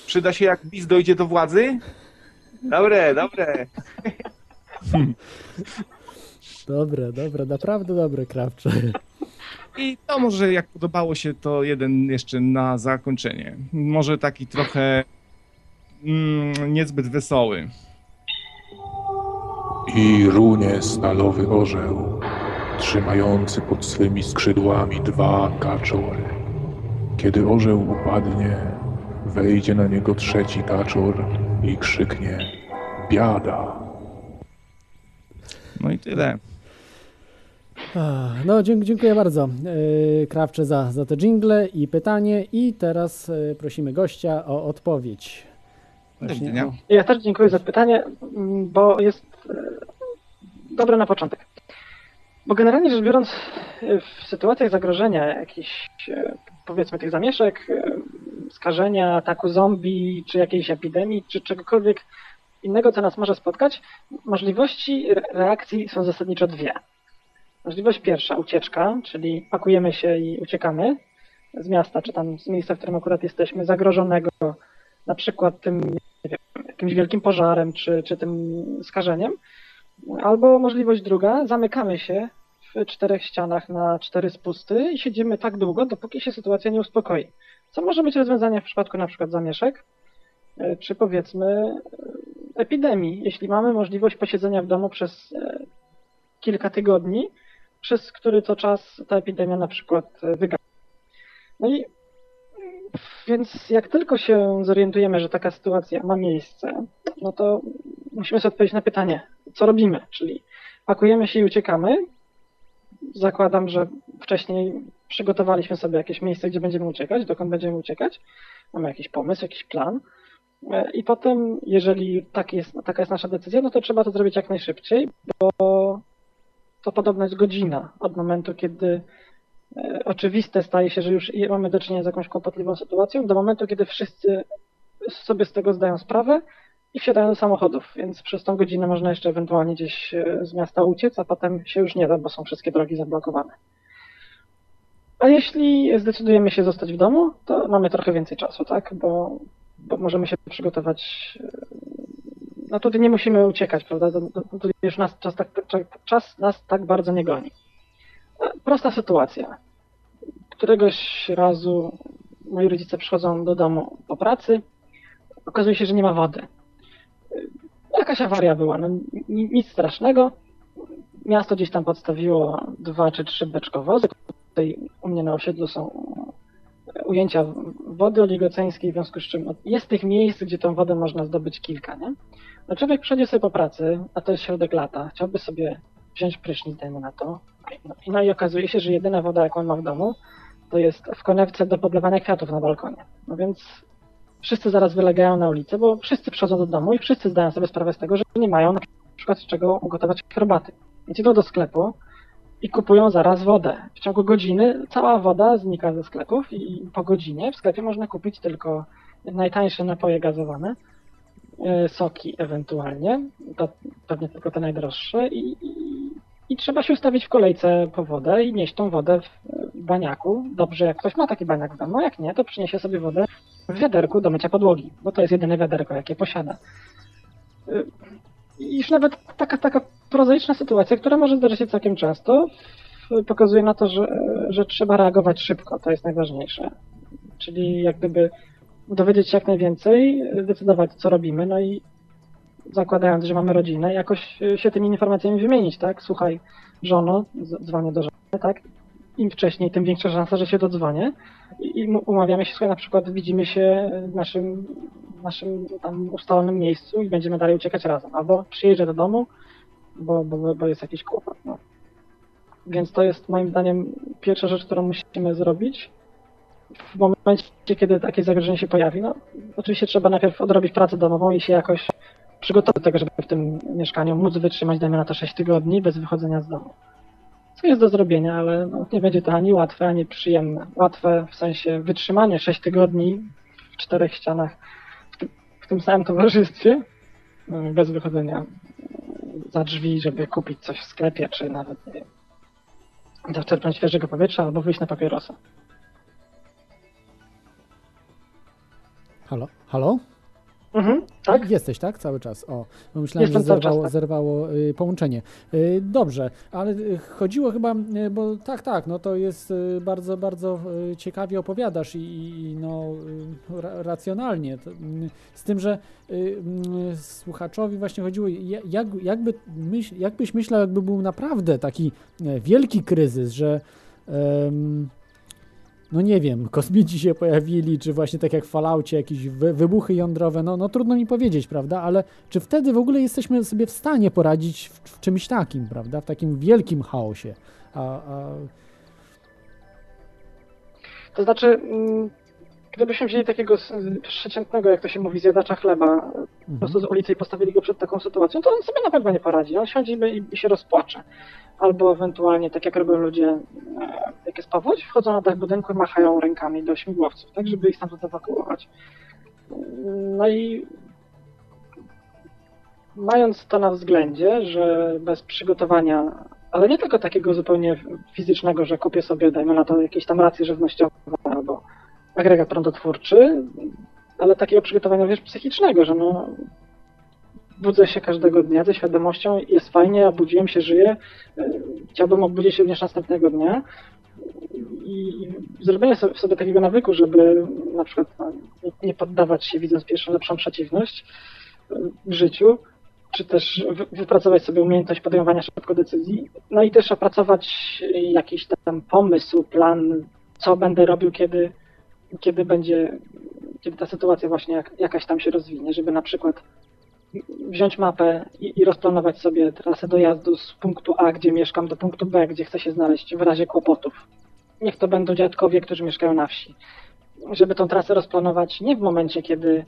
Przyda się, jak PiS dojdzie do władzy? Dobre, dobre. Dobre, dobre, naprawdę dobre, Krawcze. I to może jak podobało się, to jeden jeszcze na zakończenie. Może taki trochę mm, niezbyt wesoły. I runie stalowy orzeł, trzymający pod swymi skrzydłami dwa kaczory. Kiedy orzeł upadnie, wejdzie na niego trzeci kaczor i krzyknie: biada! No i tyle. No, dziękuję bardzo, Krawcze, za, za te dżingle i pytanie. I teraz prosimy gościa o odpowiedź. Właśnie, o... Ja też dziękuję za pytanie, bo jest dobre na początek. Bo generalnie rzecz biorąc, w sytuacjach zagrożenia, jakichś, powiedzmy, tych zamieszek, skażenia, ataku zombie, czy jakiejś epidemii, czy czegokolwiek innego, co nas może spotkać, możliwości reakcji są zasadniczo dwie. Możliwość pierwsza, ucieczka, czyli pakujemy się i uciekamy z miasta, czy tam z miejsca, w którym akurat jesteśmy, zagrożonego na przykład tym, nie wiem, jakimś wielkim pożarem, czy, czy tym skażeniem. Albo możliwość druga, zamykamy się w czterech ścianach na cztery spusty i siedzimy tak długo, dopóki się sytuacja nie uspokoi. Co może być rozwiązaniem w przypadku na przykład zamieszek, czy powiedzmy epidemii. Jeśli mamy możliwość posiedzenia w domu przez kilka tygodni, przez który to czas ta epidemia na przykład wygaśnie. No i więc jak tylko się zorientujemy, że taka sytuacja ma miejsce, no to musimy sobie odpowiedzieć na pytanie, co robimy, czyli pakujemy się i uciekamy. Zakładam, że wcześniej przygotowaliśmy sobie jakieś miejsce, gdzie będziemy uciekać, dokąd będziemy uciekać. Mamy jakiś pomysł, jakiś plan. I potem, jeżeli tak jest, taka jest nasza decyzja, no to trzeba to zrobić jak najszybciej, bo to podobno jest godzina od momentu, kiedy oczywiste staje się, że już mamy do czynienia z jakąś kłopotliwą sytuacją, do momentu, kiedy wszyscy sobie z tego zdają sprawę i wsiadają do samochodów, więc przez tą godzinę można jeszcze ewentualnie gdzieś z miasta uciec, a potem się już nie da, bo są wszystkie drogi zablokowane. A jeśli zdecydujemy się zostać w domu, to mamy trochę więcej czasu, tak, bo, bo możemy się przygotować. No tutaj nie musimy uciekać, prawda? Tutaj już nas, czas, tak, czas nas tak bardzo nie goni. Prosta sytuacja. Któregoś razu moi rodzice przychodzą do domu po pracy, okazuje się, że nie ma wody. Jakaś awaria była, no, nic strasznego. Miasto gdzieś tam podstawiło dwa czy trzy beczkowozy. Tutaj u mnie na osiedlu są ujęcia wody oligoceńskiej, w związku z czym jest tych miejsc, gdzie tą wodę można zdobyć kilka, nie? No człowiek przychodzi sobie po pracy, a to jest środek lata, chciałby sobie wziąć prysznic, dajmy na to. No, no i okazuje się, że jedyna woda, jaką ma w domu, to jest w konewce do podlewania kwiatów na balkonie. No więc wszyscy zaraz wylegają na ulicę, bo wszyscy przychodzą do domu i wszyscy zdają sobie sprawę z tego, że nie mają na przykład z czego ugotować herbaty. Więc idą do sklepu i kupują zaraz wodę. W ciągu godziny cała woda znika ze sklepów i po godzinie w sklepie można kupić tylko najtańsze napoje gazowane, soki ewentualnie, to pewnie tylko te najdroższe i, i, i trzeba się ustawić w kolejce po wodę i nieść tą wodę w baniaku. Dobrze, jak ktoś ma taki baniak w domu, jak nie, to przyniesie sobie wodę w wiaderku do mycia podłogi, bo to jest jedyne wiaderko, jakie posiada. I już nawet taka, taka prozaiczna sytuacja, która może zdarzyć się całkiem często, pokazuje na to, że, że trzeba reagować szybko, to jest najważniejsze. Czyli jak gdyby dowiedzieć się jak najwięcej, decydować, co robimy, no i zakładając, że mamy rodzinę, jakoś się tymi informacjami wymienić, tak? Słuchaj, żono, dzwonię do żony, tak? Im wcześniej, tym większa szansa, że się dodzwonię i umawiamy się, słuchaj, na przykład widzimy się w naszym, naszym tam ustalonym miejscu i będziemy dalej uciekać razem, albo przyjeżdżę do domu, bo, bo, bo jest jakiś kłopot, no. Więc to jest moim zdaniem pierwsza rzecz, którą musimy zrobić. W momencie, kiedy takie zagrożenie się pojawi, no oczywiście trzeba najpierw odrobić pracę domową i się jakoś przygotować do tego, żeby w tym mieszkaniu móc wytrzymać, dajmy na to sześć tygodni bez wychodzenia z domu. Co jest do zrobienia, ale no, nie będzie to ani łatwe, ani przyjemne. Łatwe w sensie wytrzymanie sześć tygodni w czterech ścianach w tym, w tym samym towarzystwie, bez wychodzenia za drzwi, żeby kupić coś w sklepie, czy nawet, nie wiem, zaczerpnąć świeżego powietrza albo wyjść na papierosa. Halo? Halo? Mhm. Tak? Jesteś, tak? Cały czas. O, myślałem, Jestem że zerwało, czas, tak? zerwało y, połączenie. Y, dobrze, ale chodziło chyba, y, bo tak, tak, no to jest y, bardzo, bardzo y, ciekawie opowiadasz i, i no, y, ra, racjonalnie. To, y, z tym, że y, y, słuchaczowi właśnie chodziło, jak, jakby myśl, jak byś myślał, jakby był naprawdę taki y, wielki kryzys, że... Y, no nie wiem, kosmici się pojawili, czy właśnie tak jak w Falloutie jakieś wy, wybuchy jądrowe, no, no trudno mi powiedzieć, prawda, ale czy wtedy w ogóle jesteśmy sobie w stanie poradzić w, w czymś takim, prawda, w takim wielkim chaosie? A, a... To znaczy, gdybyśmy wzięli takiego przeciętnego, jak to się mówi, zjadacza chleba, mhm. po prostu z ulicy i postawili go przed taką sytuacją, to on sobie na pewno nie poradzi, on siądzie i, i się rozpłacze. Albo ewentualnie, tak jak robią ludzie, jak jest powódź, wchodzą na dach budynku i machają rękami do śmigłowców, tak, żeby ich stamtąd ewakuować. No i mając to na względzie, że bez przygotowania, ale nie tylko takiego zupełnie fizycznego, że kupię sobie, dajmy na to, jakieś tam racje żywnościowe albo agregat prądotwórczy, ale takiego przygotowania wiesz, psychicznego, że no... Budzę się każdego dnia ze świadomością, jest fajnie, obudziłem się, żyję, chciałbym obudzić się również następnego dnia i zrobienie sobie, sobie takiego nawyku, żeby na przykład nie poddawać się, widząc pierwszą lepszą przeciwność w życiu, czy też wypracować sobie umiejętność podejmowania szybko decyzji, no i też opracować jakiś tam pomysł, plan, co będę robił, kiedy, kiedy będzie, kiedy ta sytuacja właśnie jak, jakaś tam się rozwinie, żeby na przykład wziąć mapę i, i rozplanować sobie trasę dojazdu z punktu A, gdzie mieszkam, do punktu B, gdzie chcę się znaleźć w razie kłopotów. Niech to będą dziadkowie, którzy mieszkają na wsi. Żeby tą trasę rozplanować nie w momencie, kiedy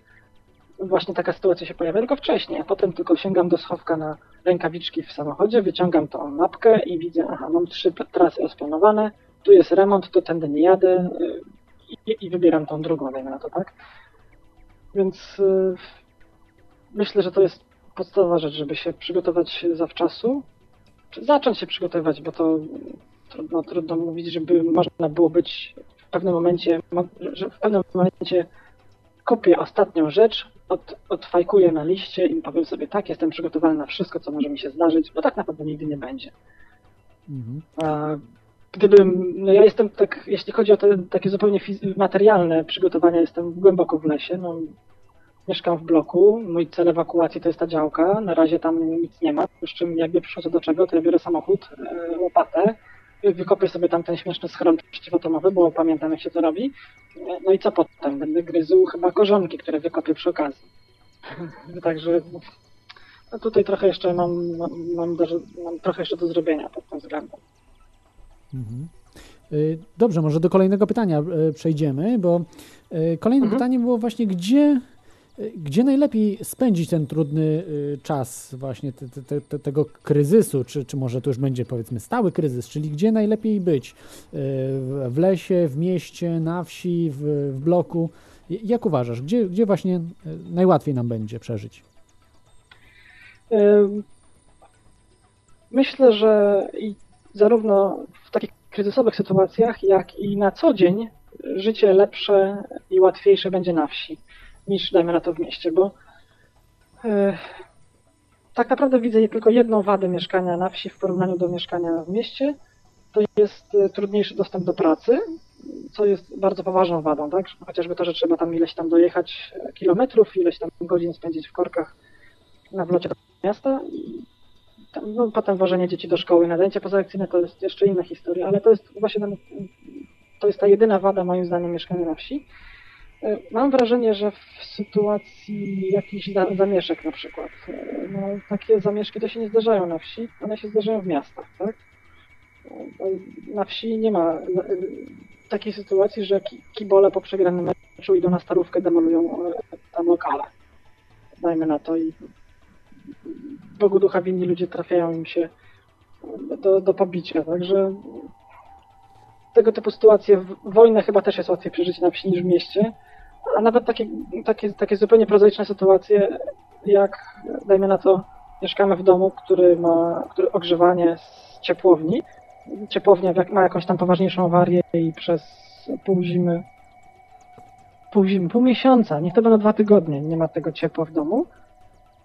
właśnie taka sytuacja się pojawia, tylko wcześniej. A potem tylko sięgam do schowka na rękawiczki w samochodzie, wyciągam tą mapkę i widzę, aha, mam trzy trasy rozplanowane, tu jest remont, to tędy nie jadę i, i wybieram tą drugą, dajmy na to, tak? Więc... Myślę, że to jest podstawowa rzecz, żeby się przygotować zawczasu, czy zacząć się przygotowywać, bo to trudno, trudno mówić, żeby można było być w pewnym momencie, że w pewnym momencie kupię ostatnią rzecz, od, odfajkuję na liście i powiem sobie tak, jestem przygotowany na wszystko, co może mi się zdarzyć, bo tak naprawdę nigdy nie będzie. Mhm. A gdybym, no ja jestem tak, jeśli chodzi o te takie zupełnie fiz- materialne przygotowania, jestem głęboko w lesie, no. Mieszkam w bloku, mój cel ewakuacji to jest ta działka, na razie tam nic nie ma, z czym jakby przyszło co do czego, to ja biorę samochód, łopatę, wykopię sobie tam ten śmieszny schron przeciwatomowy, bo pamiętam jak się to robi, no i co potem? Będę gryzł chyba korzonki, które wykopię przy okazji. Także no tutaj trochę jeszcze mam, mam, mam, do, mam trochę jeszcze do zrobienia pod tym względem. Mhm. Dobrze, może do kolejnego pytania przejdziemy, bo kolejne mhm. pytanie było właśnie, gdzie... Gdzie najlepiej spędzić ten trudny czas właśnie te, te, te, tego kryzysu, czy, czy może to już będzie powiedzmy stały kryzys, czyli gdzie najlepiej być? W lesie, w mieście, na wsi, w, w bloku? Jak uważasz, gdzie, gdzie właśnie najłatwiej nam będzie przeżyć? Myślę, że zarówno w takich kryzysowych sytuacjach, jak i na co dzień życie lepsze i łatwiejsze będzie na wsi niż, dajmy na to, w mieście, bo yy, tak naprawdę widzę tylko jedną wadę mieszkania na wsi w porównaniu do mieszkania w mieście, to jest y, trudniejszy dostęp do pracy, co jest bardzo poważną wadą, tak? Chociażby to, że trzeba tam ileś tam dojechać kilometrów, ileś tam godzin spędzić w korkach na wlocie do miasta i tam, no, potem wożenie dzieci do szkoły na zajęcia pozalekcyjne, to jest jeszcze inna historia, ale to jest właśnie tam, to jest ta jedyna wada moim zdaniem mieszkania na wsi. Mam wrażenie, że w sytuacji jakichś zamieszek na przykład, no, takie zamieszki to się nie zdarzają na wsi, one się zdarzają w miastach, tak? Na wsi nie ma takiej sytuacji, że kibole po przegranym meczu idą na starówkę, demolują tam lokale, dajmy na to i Bogu ducha winni ludzie trafiają im się do, do pobicia, także tego typu sytuacje, wojnę chyba też jest łatwiej przeżyć na wsi niż w mieście, a nawet takie, takie, takie zupełnie prozaiczne sytuacje, jak dajmy na to, mieszkamy w domu, który ma który ogrzewanie z ciepłowni, ciepłownia ma jakąś tam poważniejszą awarię i przez pół zimy pół, pół miesiąca, niech to będą dwa tygodnie, nie ma tego ciepła w domu,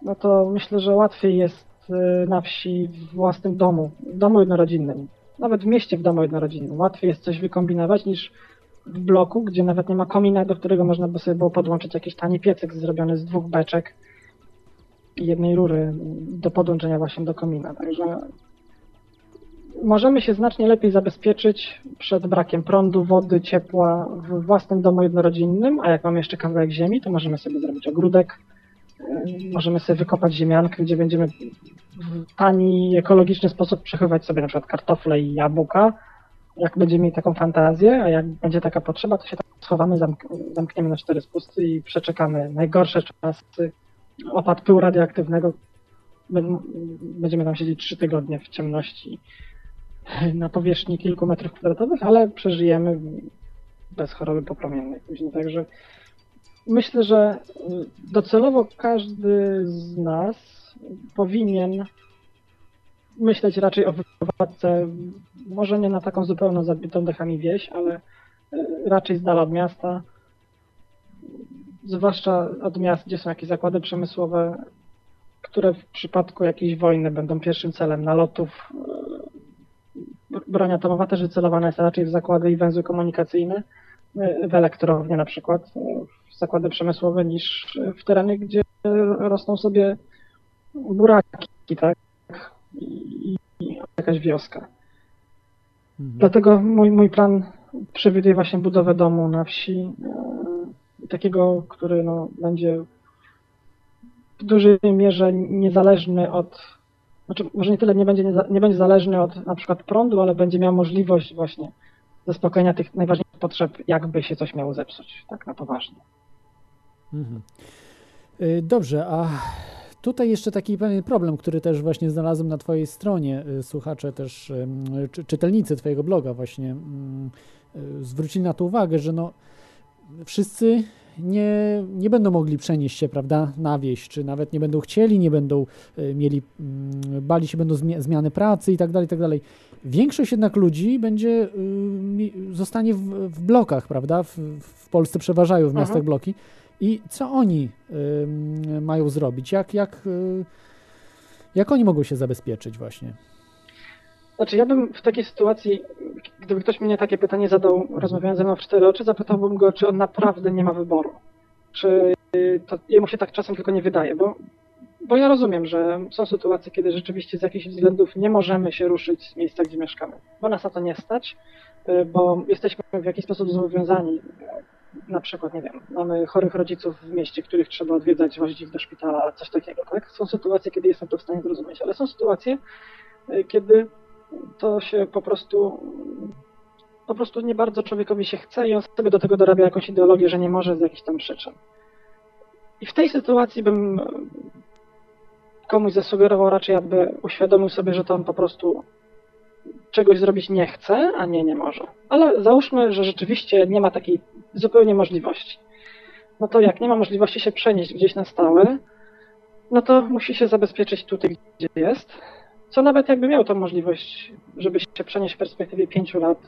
no to myślę, że łatwiej jest na wsi w własnym domu, w domu jednorodzinnym, nawet w mieście w domu jednorodzinnym. Łatwiej jest coś wykombinować niż w bloku, gdzie nawet nie ma komina, do którego można by sobie było podłączyć jakiś tani piecyk zrobiony z dwóch beczek i jednej rury do podłączenia właśnie do komina. Także możemy się znacznie lepiej zabezpieczyć przed brakiem prądu, wody, ciepła w własnym domu jednorodzinnym, a jak mamy jeszcze kawałek ziemi, to możemy sobie zrobić ogródek, możemy sobie wykopać ziemiankę, gdzie będziemy w tani, ekologiczny sposób przechowywać sobie na przykład kartofle i jabłka. Jak będziemy mieli taką fantazję, a jak będzie taka potrzeba, to się tak schowamy, zamk- zamkniemy na cztery spusty i przeczekamy najgorsze czasy. Opad pyłu radioaktywnego, będziemy tam siedzieć trzy tygodnie w ciemności na powierzchni kilku metrów kwadratowych, ale przeżyjemy bez choroby popromiennej później. Także myślę, że docelowo każdy z nas powinien myśleć raczej o wyprowadzce, może nie na taką zupełną zabitą dechami wieś, ale raczej z dala od miasta, zwłaszcza od miast, gdzie są jakieś zakłady przemysłowe, które w przypadku jakiejś wojny będą pierwszym celem nalotów. Broń atomowa też wycelowana jest raczej w zakłady i węzły komunikacyjne, w elektrownie na przykład, w zakłady przemysłowe, niż w terenie, gdzie rosną sobie buraki, tak? I, i jakaś wioska. Mhm. Dlatego mój, mój plan przewiduje właśnie budowę domu na wsi, takiego, który no, będzie w dużej mierze niezależny od, znaczy może nie tyle nie będzie, nie będzie zależny od na przykład prądu, ale będzie miał możliwość właśnie zaspokojenia tych najważniejszych potrzeb, jakby się coś miało zepsuć, tak na poważnie. Mhm. Dobrze, a tutaj jeszcze taki pewien problem, który też właśnie znalazłem na twojej stronie. Słuchacze też, czy, czytelnicy twojego bloga właśnie zwrócili na to uwagę, że no wszyscy nie, nie będą mogli przenieść się, prawda, na wieś, czy nawet nie będą chcieli, nie będą mieli, bali się będą zmi- zmiany pracy i tak dalej, i tak dalej. Większość jednak ludzi będzie, zostanie w, w blokach, prawda, w, w Polsce przeważają w miastach Aha. bloki i co oni y, mają zrobić, jak, jak, y, jak oni mogą się zabezpieczyć właśnie? Znaczy ja bym w takiej sytuacji, gdyby ktoś mnie takie pytanie zadał, rozmawiając ze mną w cztery oczy, zapytałbym go, czy on naprawdę nie ma wyboru. Czy to jemu się tak czasem tylko nie wydaje, bo, bo ja rozumiem, że są sytuacje, kiedy rzeczywiście z jakichś względów nie możemy się ruszyć z miejsca, gdzie mieszkamy, bo nas na to nie stać, bo jesteśmy w jakiś sposób zobowiązani, na przykład, nie wiem, mamy chorych rodziców w mieście, których trzeba odwiedzać, wozić ich do szpitala, coś takiego, tak? Są sytuacje, kiedy jestem to w stanie zrozumieć, ale są sytuacje, kiedy to się po prostu po prostu nie bardzo człowiekowi się chce i on sobie do tego dorabia jakąś ideologię, że nie może z jakichś tam przyczyn. I w tej sytuacji bym komuś zasugerował raczej, aby uświadomił sobie, że to on po prostu czegoś zrobić nie chce, a nie, nie może. Ale załóżmy, że rzeczywiście nie ma takiej zupełnie możliwości. No to jak nie ma możliwości się przenieść gdzieś na stałe, no to musi się zabezpieczyć tutaj, gdzie jest. Co nawet jakby miał tą możliwość, żeby się przenieść w perspektywie pięciu lat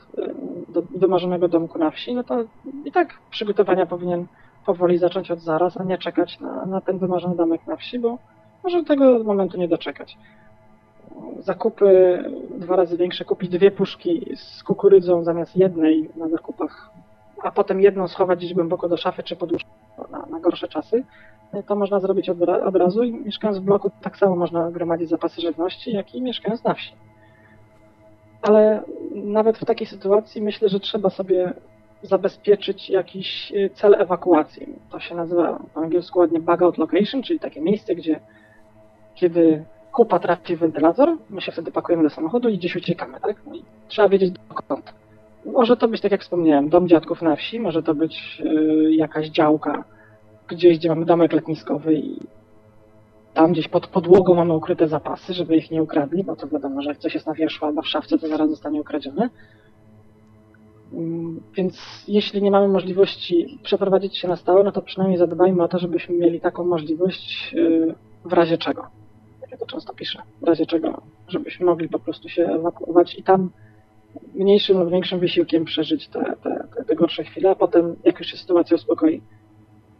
do wymarzonego domku na wsi, no to i tak przygotowania powinien powoli zacząć od zaraz, a nie czekać na, na ten wymarzony domek na wsi, bo może tego momentu nie doczekać. Zakupy dwa razy większe, kupić dwie puszki z kukurydzą zamiast jednej na zakupach, a potem jedną schować gdzieś głęboko do szafy czy pod łóżko na, na gorsze czasy, to można zrobić od, od razu i mieszkając w bloku tak samo można gromadzić zapasy żywności, jak i mieszkając na wsi. Ale nawet w takiej sytuacji myślę, że trzeba sobie zabezpieczyć jakiś cel ewakuacji. To się nazywa po angielsku ładnie bug-out location, czyli takie miejsce, gdzie kiedy kupa trafi w wentylator, my się wtedy pakujemy do samochodu i gdzieś uciekamy, tak? No i trzeba wiedzieć dokąd. Może to być, tak jak wspomniałem, dom dziadków na wsi, może to być yy, jakaś działka gdzieś, gdzie mamy domek letniskowy i tam gdzieś pod podłogą mamy ukryte zapasy, żeby ich nie ukradli, bo to wiadomo, że jak coś jest na wierzchu albo w szafce, to zaraz zostanie ukradzione. Więc jeśli nie mamy możliwości przeprowadzić się na stałe, no to przynajmniej zadbajmy o to, żebyśmy mieli taką możliwość w razie czego. Jak ja to często piszę, w razie czego, żebyśmy mogli po prostu się ewakuować i tam mniejszym lub większym wysiłkiem przeżyć te, te, te, te gorsze chwile, a potem, jak już się sytuacja uspokoi,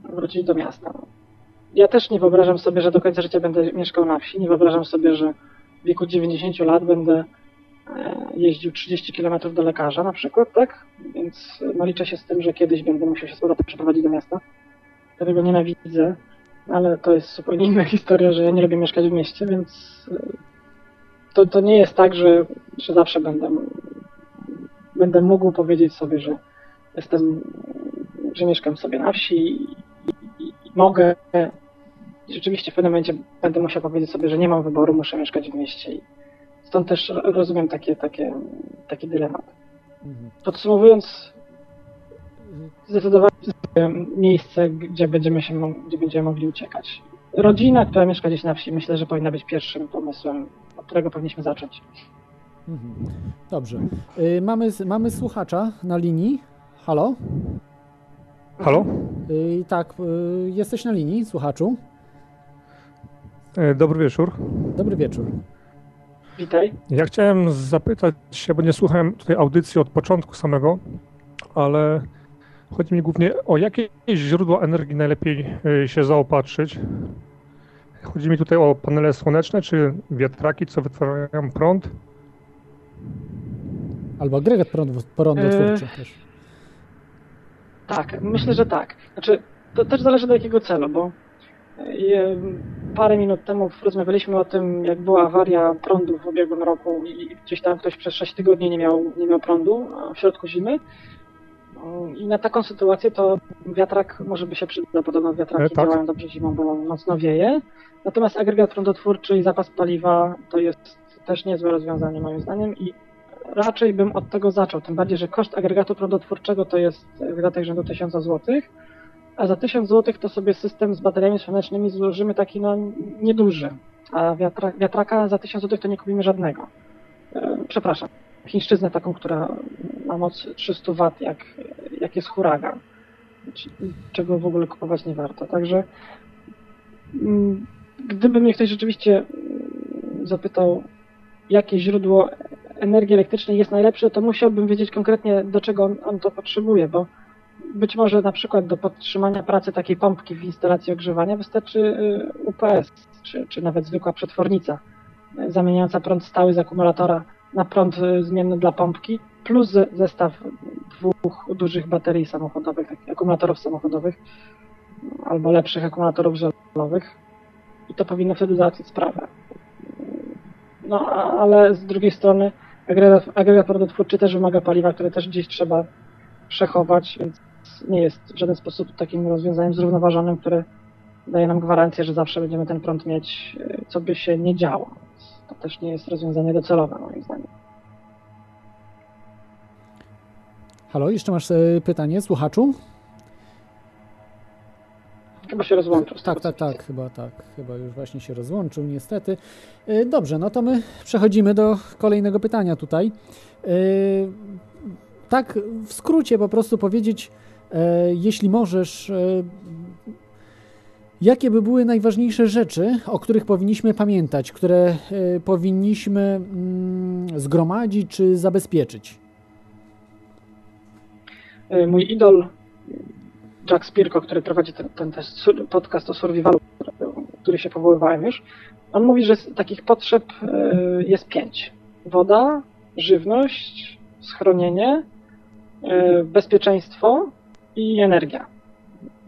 wrócić do miasta. Ja też nie wyobrażam sobie, że do końca życia będę mieszkał na wsi, nie wyobrażam sobie, że w wieku dziewięćdziesięciu lat będę jeździł trzydzieści kilometrów do lekarza na przykład, tak? Więc no, liczę się z tym, że kiedyś będę musiał się z powrotem przeprowadzić do miasta, którego nienawidzę, ale to jest zupełnie inna historia, że ja nie lubię mieszkać w mieście, więc to, to nie jest tak, że, że zawsze będę, będę mógł powiedzieć sobie, że jestem, że mieszkam sobie na wsi i, i, i mogę. Rzeczywiście w pewnym momencie będę musiał powiedzieć sobie, że nie mam wyboru, muszę mieszkać w mieście. Stąd też rozumiem takie, takie, taki dylemat. Podsumowując, zdecydowanie miejsce, gdzie będziemy, się, gdzie będziemy mogli uciekać. Rodzina, która mieszka gdzieś na wsi, myślę, że powinna być pierwszym pomysłem, od którego powinniśmy zacząć. Dobrze. Mamy, mamy słuchacza na linii. Halo? Halo? Tak, jesteś na linii, słuchaczu. Dobry wieczór. Dobry wieczór. Witaj. Ja chciałem zapytać się, bo nie słuchałem tej audycji od początku samego, ale chodzi mi głównie o jakie źródła energii najlepiej się zaopatrzyć. Chodzi mi tutaj o panele słoneczne, czy wiatraki, co wytwarzają prąd. Albo agregat prądotwórczy też. Yy, tak, myślę, że tak. Znaczy, to też zależy do jakiego celu, bo parę minut temu rozmawialiśmy o tym, jak była awaria prądu w ubiegłym roku i gdzieś tam ktoś przez sześć tygodni nie miał, nie miał prądu w środku zimy. I na taką sytuację to wiatrak może by się przydał, podobno wiatraki tak. działają dobrze zimą, bo mocno wieje. Natomiast agregat prądotwórczy i zapas paliwa to jest też niezłe rozwiązanie moim zdaniem i raczej bym od tego zaczął, tym bardziej, że koszt agregatu prądotwórczego to jest wydatek rzędu tysiąca złotych, a za tysiąc złotych to sobie system z bateriami słonecznymi złożymy taki no nieduży, a wiatra, wiatraka za tysiąc złotych to nie kupimy żadnego. Przepraszam, chińszczyznę taką, która ma moc trzysta watów, jak, jak jest huragan, czego w ogóle kupować nie warto. Także gdyby mnie ktoś rzeczywiście zapytał, jakie źródło energii elektrycznej jest najlepsze, to musiałbym wiedzieć konkretnie, do czego on, on to potrzebuje, bo być może na przykład do podtrzymania pracy takiej pompki w instalacji ogrzewania wystarczy U P S, czy, czy nawet zwykła przetwornica zamieniająca prąd stały z akumulatora na prąd zmienny dla pompki, plus zestaw dwóch dużych baterii samochodowych, akumulatorów samochodowych albo lepszych akumulatorów żelowych i to powinno wtedy załatwić sprawę. No ale z drugiej strony agregat, agregat prądotwórczy też wymaga paliwa, które też gdzieś trzeba przechować, więc nie jest w żaden sposób takim rozwiązaniem zrównoważonym, które daje nam gwarancję, że zawsze będziemy ten prąd mieć, co by się nie działo. To też nie jest rozwiązanie docelowe, moim zdaniem. Halo, jeszcze masz pytanie, słuchaczu? Chyba się rozłączył. Tak, tak, tak, chyba tak. Chyba już właśnie się rozłączył, niestety. Dobrze, no to my przechodzimy do kolejnego pytania tutaj. Tak w skrócie po prostu powiedzieć, e, jeśli możesz, e, jakie by były najważniejsze rzeczy, o których powinniśmy pamiętać, które e, powinniśmy mm, zgromadzić czy zabezpieczyć? Mój idol Jack Spirko, który prowadzi ten, ten podcast o survivalu, który się powoływałem już, on mówi, że takich potrzeb e, jest pięć. Woda, żywność, schronienie, bezpieczeństwo i energia.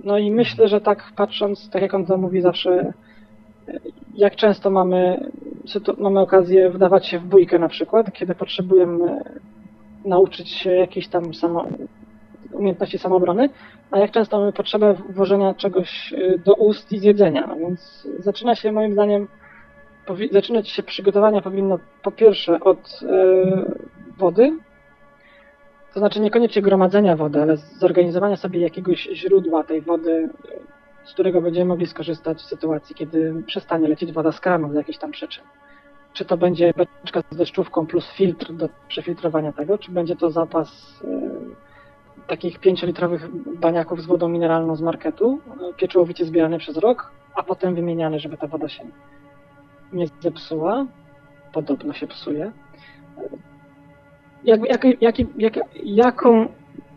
No i myślę, że tak patrząc, tak jak on to mówi zawsze, jak często mamy, mamy okazję wdawać się w bójkę na przykład, kiedy potrzebujemy nauczyć się jakiejś tam samo, umiejętności samoobrony, a jak często mamy potrzebę włożenia czegoś do ust i zjedzenia. No więc zaczyna się moim zdaniem, powi- zaczynać się przygotowania powinno po pierwsze od yy, wody, to znaczy niekoniecznie gromadzenia wody, ale zorganizowania sobie jakiegoś źródła tej wody, z którego będziemy mogli skorzystać w sytuacji, kiedy przestanie lecieć woda z kranu z jakichś tam przyczyn. Czy to będzie beczka z deszczówką plus filtr do przefiltrowania tego, czy będzie to zapas y, takich pięciolitrowych baniaków z wodą mineralną z marketu, y, pieczołowicie zbierany przez rok, a potem wymieniany, żeby ta woda się nie zepsuła. Podobno się psuje. jak, jak, jak, jak, jaką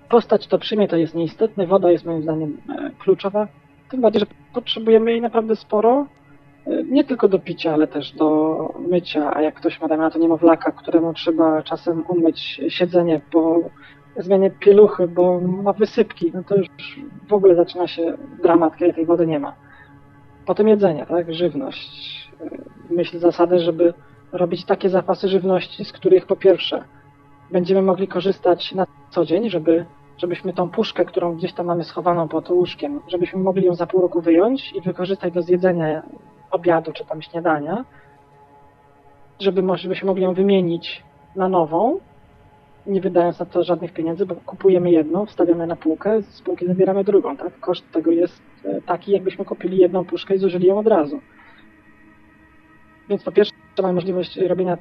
postać to przyjmie, to jest nieistotne. Woda jest moim zdaniem kluczowa. Tym bardziej, że potrzebujemy jej naprawdę sporo. Nie tylko do picia, ale też do mycia. A jak ktoś ma, dajmy na to, niemowlaka, któremu trzeba czasem umyć siedzenie po zmianie pieluchy, bo ma wysypki, no to już w ogóle zaczyna się dramat, kiedy tej wody nie ma. Potem jedzenie, tak? Żywność. Myślę zasadę, żeby robić takie zapasy żywności, z których po pierwsze będziemy mogli korzystać na co dzień, żeby, żebyśmy tą puszkę, którą gdzieś tam mamy schowaną pod łóżkiem, żebyśmy mogli ją za pół roku wyjąć i wykorzystać do zjedzenia obiadu czy tam śniadania, żeby, żebyśmy mogli ją wymienić na nową, nie wydając na to żadnych pieniędzy, bo kupujemy jedną, wstawiamy na półkę, z półki zabieramy drugą, tak? Koszt tego jest taki, jakbyśmy kupili jedną puszkę i zużyli ją od razu. Więc po pierwsze mamy możliwość robienia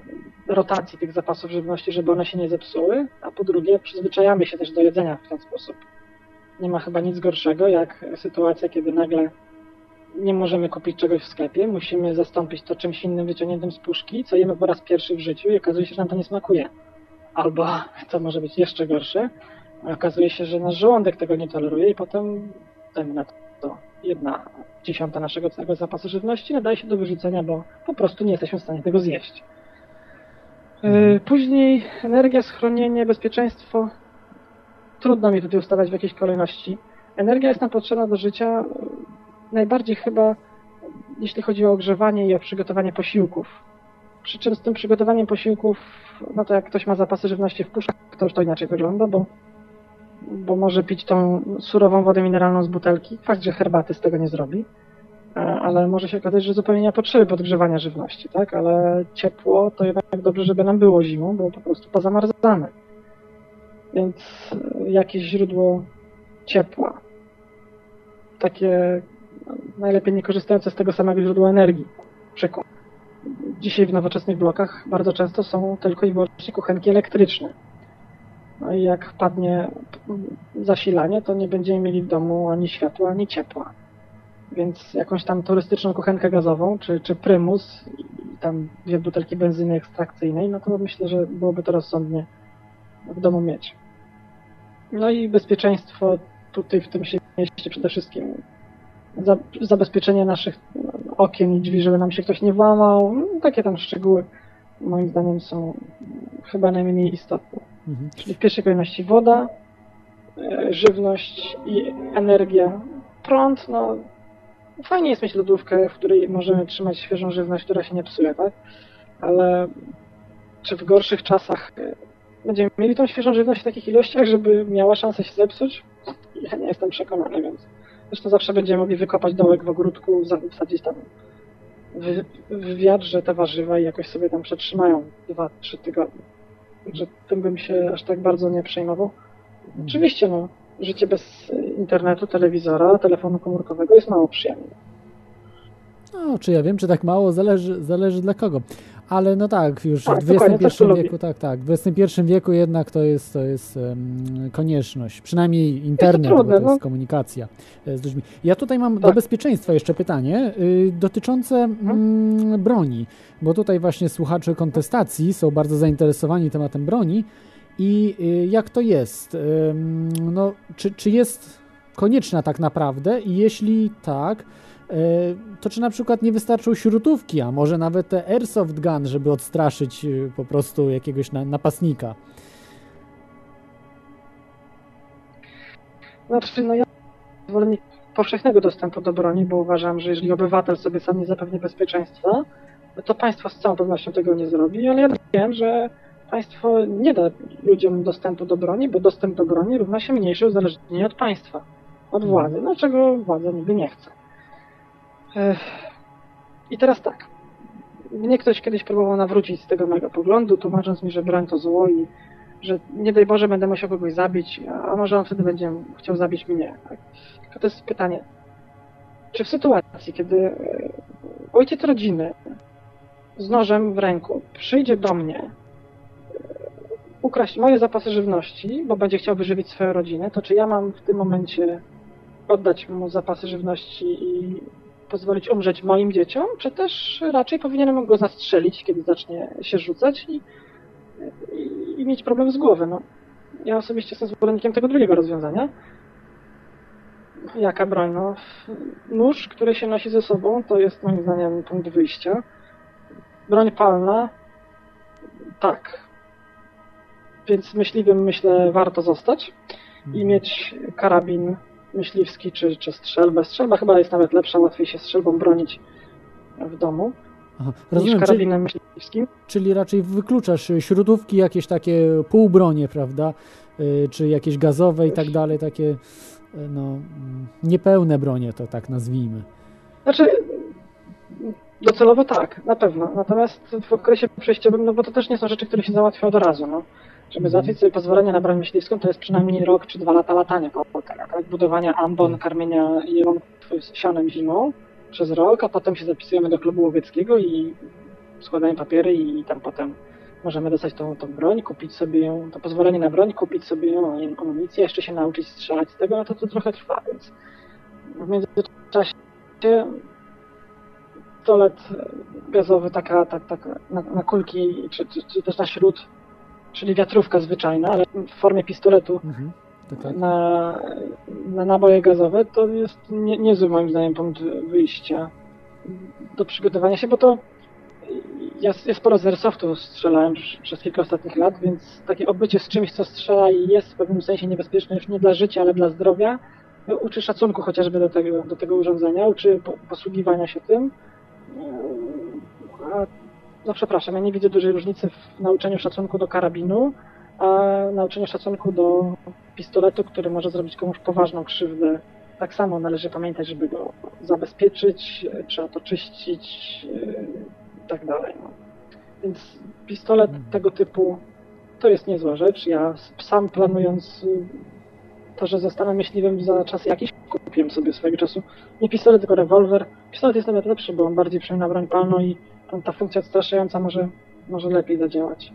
rotacji tych zapasów żywności, żeby one się nie zepsuły, a po drugie przyzwyczajamy się też do jedzenia w ten sposób. Nie ma chyba nic gorszego jak sytuacja, kiedy nagle nie możemy kupić czegoś w sklepie, musimy zastąpić to czymś innym wyciągniętym z puszki, co jemy po raz pierwszy w życiu i okazuje się, że nam to nie smakuje. Albo, co może być jeszcze gorsze, okazuje się, że nasz żołądek tego nie toleruje i potem dajmy na to jedna dziesiąta naszego całego zapasu żywności nadaje się do wyrzucenia, bo po prostu nie jesteśmy w stanie tego zjeść. Później energia, schronienie, bezpieczeństwo. Trudno mi tutaj ustawiać w jakiejś kolejności. Energia jest nam potrzebna do życia najbardziej chyba, jeśli chodzi o ogrzewanie i o przygotowanie posiłków. Przy czym z tym przygotowaniem posiłków, no to jak ktoś ma zapasy żywności w puszkach, to już to inaczej wygląda, bo, bo może pić tą surową wodę mineralną z butelki. Fakt, że herbaty z tego nie zrobi, ale może się okazać, że zupełnie nie ma potrzeby podgrzewania żywności, tak? Ale ciepło to jednak dobrze, żeby nam było zimą, bo po prostu pozamarzamy. Więc jakieś źródło ciepła, takie najlepiej nie korzystające z tego samego źródła energii. Przykład. Dzisiaj w nowoczesnych blokach bardzo często są tylko i wyłącznie kuchenki elektryczne. No i jak padnie zasilanie, to nie będziemy mieli w domu ani światła, ani ciepła. Więc jakąś tam turystyczną kuchenkę gazową, czy, czy prymus, i tam dwie butelki benzyny ekstrakcyjnej, no to myślę, że byłoby to rozsądnie w domu mieć. No i bezpieczeństwo tutaj w tym się mieści przede wszystkim. Zabezpieczenie naszych okien i drzwi, żeby nam się ktoś nie włamał. No, takie tam szczegóły moim zdaniem są chyba najmniej istotne. Mhm. Czyli w pierwszej kolejności woda, żywność i energia. Prąd, no fajnie jest mieć lodówkę, w której możemy trzymać świeżą żywność, która się nie psuje, tak? Ale czy w gorszych czasach będziemy mieli tą świeżą żywność w takich ilościach, żeby miała szansę się zepsuć? Ja nie jestem przekonany, więc... Zresztą zawsze będziemy mogli wykopać dołek w ogródku, wsadzić tam w, w wiadrze te warzywa i jakoś sobie tam przetrzymają dwa trzy tygodnie. Także tym bym się aż tak bardzo nie przejmował. Mhm. Oczywiście no, życie bez internetu, telewizora, telefonu komórkowego jest mało przyjemne. No, czy ja wiem, czy tak mało, zależy, zależy dla kogo. Ale no tak, już tak, w dwudziestym pierwszym wieku, tak, tak, w dwudziestym pierwszym wieku jednak to jest, to jest um, konieczność, przynajmniej internet, jest to trudne, bo to no. jest komunikacja z ludźmi. Ja tutaj mam tak. do bezpieczeństwa jeszcze pytanie y, dotyczące mm, broni, bo tutaj właśnie słuchacze kontestacji są bardzo zainteresowani tematem broni i y, jak to jest? Y, no, czy, czy jest konieczna tak naprawdę i jeśli tak, to czy na przykład nie wystarczą śrutówki, a może nawet te airsoft gun, żeby odstraszyć po prostu jakiegoś na, napastnika? Znaczy, no ja jestem zwolennik powszechnego dostępu do broni, bo uważam, że jeżeli obywatel sobie sam nie zapewni bezpieczeństwa, to państwo z całą pewnością tego nie zrobi, ale ja wiem, że państwo nie da ludziom dostępu do broni, bo dostęp do broni równa się mniejsze uzależnienie od państwa, od władzy, no czego władza nigdy nie chce. I teraz tak, mnie ktoś kiedyś próbował nawrócić z tego mojego poglądu, tłumacząc mi, że broń to zło i że nie daj Boże będę musiał kogoś zabić, a może on wtedy będzie chciał zabić mnie. Tylko to jest pytanie, czy w sytuacji, kiedy ojciec rodziny z nożem w ręku przyjdzie do mnie ukraść moje zapasy żywności, bo będzie chciał wyżywić swoją rodzinę, to czy ja mam w tym momencie oddać mu zapasy żywności i pozwolić umrzeć moim dzieciom, czy też raczej powinienem go zastrzelić, kiedy zacznie się rzucać i, i i mieć problem z głowy. No, ja osobiście jestem zwolennikiem tego drugiego rozwiązania. Jaka broń? No, nóż, który się nosi ze sobą, to jest moim zdaniem punkt wyjścia. Broń palna, tak. Więc myśliwym, myślę, warto zostać i mieć karabin myśliwski czy, czy strzelbę. Strzelba chyba jest nawet lepsza, łatwiej się strzelbą bronić w domu. Aha, rozumiem, niż karabinem czyli, myśliwskim. Czyli raczej wykluczasz śrutówki, jakieś takie półbronie, prawda? Yy, czy jakieś gazowe i tak dalej, takie no, niepełne bronie, to tak nazwijmy. Znaczy, docelowo tak, na pewno. Natomiast w okresie przejściowym, no bo to też nie są rzeczy, które się załatwią od razu, no. Żeby załatwić sobie pozwolenie na broń myśliwską, to jest przynajmniej rok czy dwa lata latania po polkach, tak? Budowania ambon, karmienia jelonków sianem zimą przez rok, a potem się zapisujemy do klubu łowieckiego i składamy papiery i tam potem możemy dostać tą, tą broń, kupić sobie ją, to pozwolenie na broń, kupić sobie ją, amunicję, jeszcze się nauczyć strzelać z tego, no to to trochę trwa, więc w międzyczasie pistolet gazowy taka, tak, tak, na, na kulki czy, czy, czy też na śród, czyli wiatrówka zwyczajna, ale w formie pistoletu mhm, tak. na, na naboje gazowe, to jest nie, niezły moim zdaniem punkt wyjścia do przygotowania się, bo to ja, ja sporo z airsoftu strzelałem przez kilka ostatnich lat, więc takie obycie z czymś, co strzela i jest w pewnym sensie niebezpieczne już nie dla życia, ale dla zdrowia, uczy szacunku chociażby do tego, do tego urządzenia, uczy posługiwania się tym. A No przepraszam, ja nie widzę dużej różnicy w nauczeniu szacunku do karabinu, a nauczeniu szacunku do pistoletu, który może zrobić komuś poważną krzywdę. Tak samo należy pamiętać, żeby go zabezpieczyć, trzeba to czyścić i tak dalej. Więc pistolet tego typu to jest niezła rzecz. Ja sam planując to, że zostanę myśliwym za czas jakiś, kupiłem sobie swojego czasu nie pistolet, tylko rewolwer. Pistolet jest nawet lepszy, bo on bardziej przyjemna broń palną i ta funkcja odstraszająca może, może lepiej zadziałać.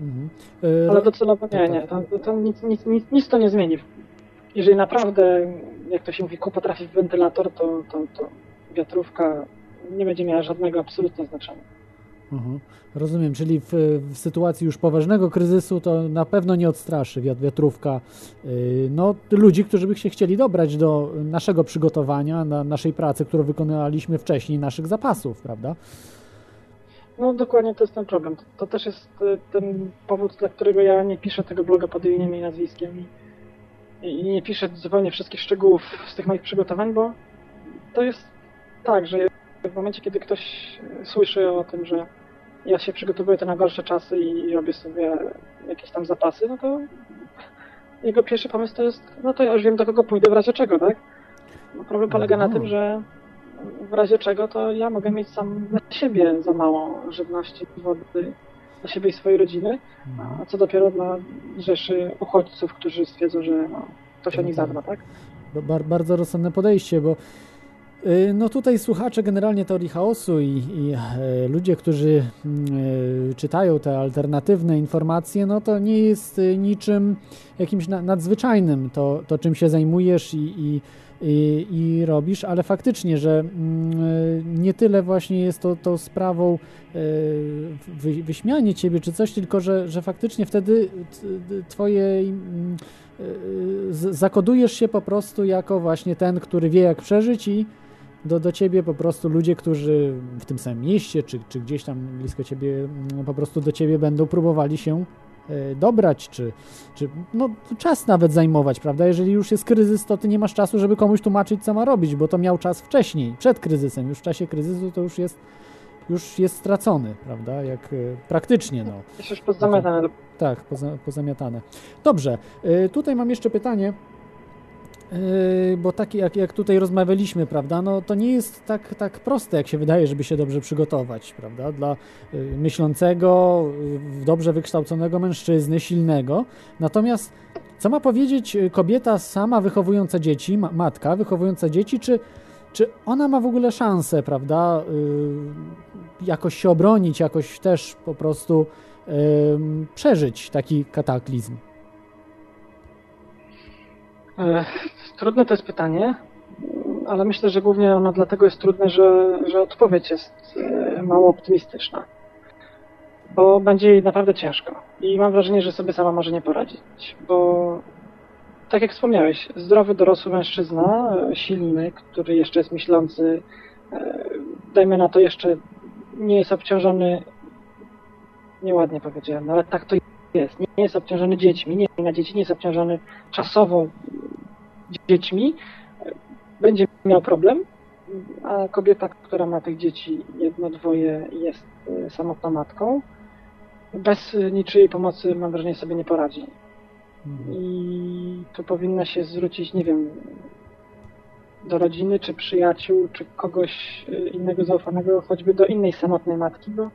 Mhm. Yy, Ale docelowo nie, nie. To, to nic, nic, nic, nic to nie zmieni. Jeżeli naprawdę, jak to się mówi, kupa trafi w wentylator, to, to, to wiatrówka nie będzie miała żadnego absolutnie znaczenia. Mhm. Rozumiem, czyli w, w sytuacji już poważnego kryzysu to na pewno nie odstraszy wiatrówka yy, no, ludzi, którzy by się chcieli dobrać do naszego przygotowania, na naszej pracy, którą wykonywaliśmy wcześniej, naszych zapasów, prawda? No dokładnie to jest ten problem. To, to też jest ten powód, dla którego ja nie piszę tego bloga pod imieniem i nazwiskiem i, i nie piszę zupełnie wszystkich szczegółów z tych moich przygotowań, bo to jest tak, że w momencie, kiedy ktoś słyszy o tym, że ja się przygotowuję to na gorsze czasy i robię sobie jakieś tam zapasy, no to jego pierwszy pomysł to jest, no to ja już wiem, do kogo pójdę w razie czego, tak? No problem polega na tym, że w razie czego to ja mogę mieć sam dla siebie za mało żywności, wody, dla siebie i swojej rodziny, a co dopiero dla rzeszy uchodźców, którzy stwierdzą, że no, ktoś o nich zadba, tak? Bar- bardzo rozsądne podejście, bo no tutaj słuchacze generalnie teorii chaosu i, i ludzie, którzy czytają te alternatywne informacje, no to nie jest niczym jakimś nadzwyczajnym to, to czym się zajmujesz i, i, i, i robisz, ale faktycznie, że nie tyle właśnie jest to, to sprawą wyśmianie ciebie czy coś, tylko że, że faktycznie wtedy twojej zakodujesz się po prostu jako właśnie ten, który wie jak przeżyć i Do, do ciebie po prostu ludzie, którzy w tym samym mieście, czy, czy gdzieś tam blisko ciebie, no po prostu do ciebie będą próbowali się y, dobrać, czy, czy no, czas nawet zajmować, prawda? Jeżeli już jest kryzys, to ty nie masz czasu, żeby komuś tłumaczyć, co ma robić, bo to miał czas wcześniej, przed kryzysem. Już w czasie kryzysu to już jest, już jest stracony, prawda? Jak y, praktycznie, no. Jest już pozamiatane. Tak, poza, pozamiatane. Dobrze, y, tutaj mam jeszcze pytanie. Yy, bo tak jak, jak tutaj rozmawialiśmy, prawda, no to nie jest tak, tak proste, jak się wydaje, żeby się dobrze przygotować, prawda, dla yy, myślącego, yy, dobrze wykształconego mężczyzny, silnego. Natomiast co ma powiedzieć kobieta sama wychowująca dzieci, ma- matka wychowująca dzieci, czy, czy ona ma w ogóle szansę, prawda, yy, jakoś się obronić, jakoś też po prostu yy, przeżyć taki kataklizm? Trudne to jest pytanie, ale myślę, że głównie ono dlatego jest trudne, że, że odpowiedź jest mało optymistyczna. bo będzie jej naprawdę ciężko. I mam wrażenie, że sobie sama może nie poradzić, bo tak jak wspomniałeś, zdrowy, dorosły mężczyzna, silny, który jeszcze jest myślący, dajmy na to jeszcze nie jest obciążony, nieładnie powiedziałem, ale tak to jest, nie jest obciążony dziećmi, nie na dzieci, nie jest obciążony czasowo dziećmi, będzie miał problem, a kobieta, która ma tych dzieci jedno, dwoje, jest samotną matką, bez niczyjej pomocy, mam wrażenie, sobie nie poradzi. I tu powinna się zwrócić, nie wiem, do rodziny, czy przyjaciół, czy kogoś innego zaufanego, choćby do innej samotnej matki, bo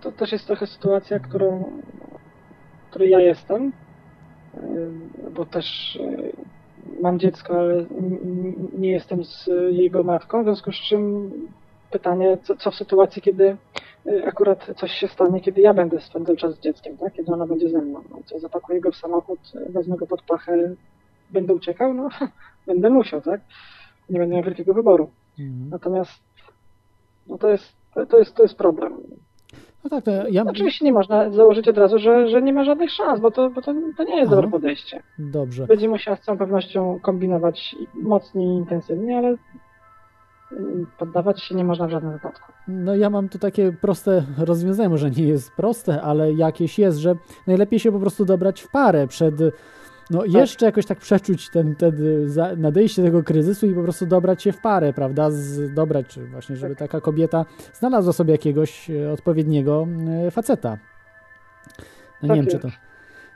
to też jest trochę sytuacja, którą, której ja jestem, bo też mam dziecko, ale nie jestem z jego matką, w związku z czym pytanie, co, co w sytuacji, kiedy akurat coś się stanie, kiedy ja będę spędzał czas z dzieckiem, tak? Kiedy ona będzie ze mną. No, co, zapakuję go w samochód, wezmę go pod pachę, będę uciekał? No, będę musiał, tak? Nie będę miał wielkiego wyboru. Mhm. Natomiast no, to, jest, to, jest, to jest problem. No tak, to ja... Oczywiście nie można założyć od razu, że, że nie ma żadnych szans, bo to, bo to, to nie jest Aha. dobre podejście. Dobrze. Będzie musiała z całą pewnością kombinować mocniej i intensywnie, ale poddawać się nie można w żadnym wypadku. No ja mam tu takie proste rozwiązanie, może nie jest proste, ale jakieś jest, że najlepiej się po prostu dobrać w parę przed, no jeszcze jakoś tak przeczuć ten, ten nadejście tego kryzysu i po prostu dobrać się w parę, prawda, z, dobrać właśnie, żeby taka kobieta znalazła sobie jakiegoś odpowiedniego faceta. No nie wiem, czy to...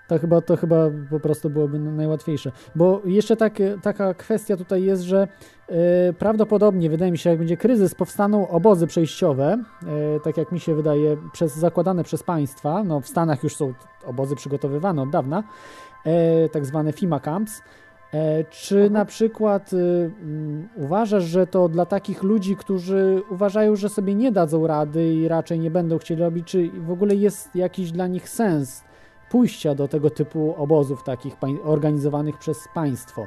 To chyba, to chyba po prostu byłoby najłatwiejsze. Bo jeszcze tak, taka kwestia tutaj jest, że yy, prawdopodobnie, wydaje mi się, jak będzie kryzys, powstaną obozy przejściowe, yy, tak jak mi się wydaje, przez, zakładane przez państwa. No, w Stanach już są obozy przygotowywane od dawna, yy, tak zwane FEMA camps. Yy, czy Aha. na przykład yy, yy, uważasz, że to dla takich ludzi, którzy uważają, że sobie nie dadzą rady i raczej nie będą chcieli robić, czy w ogóle jest jakiś dla nich sens pójścia do tego typu obozów takich organizowanych przez państwo?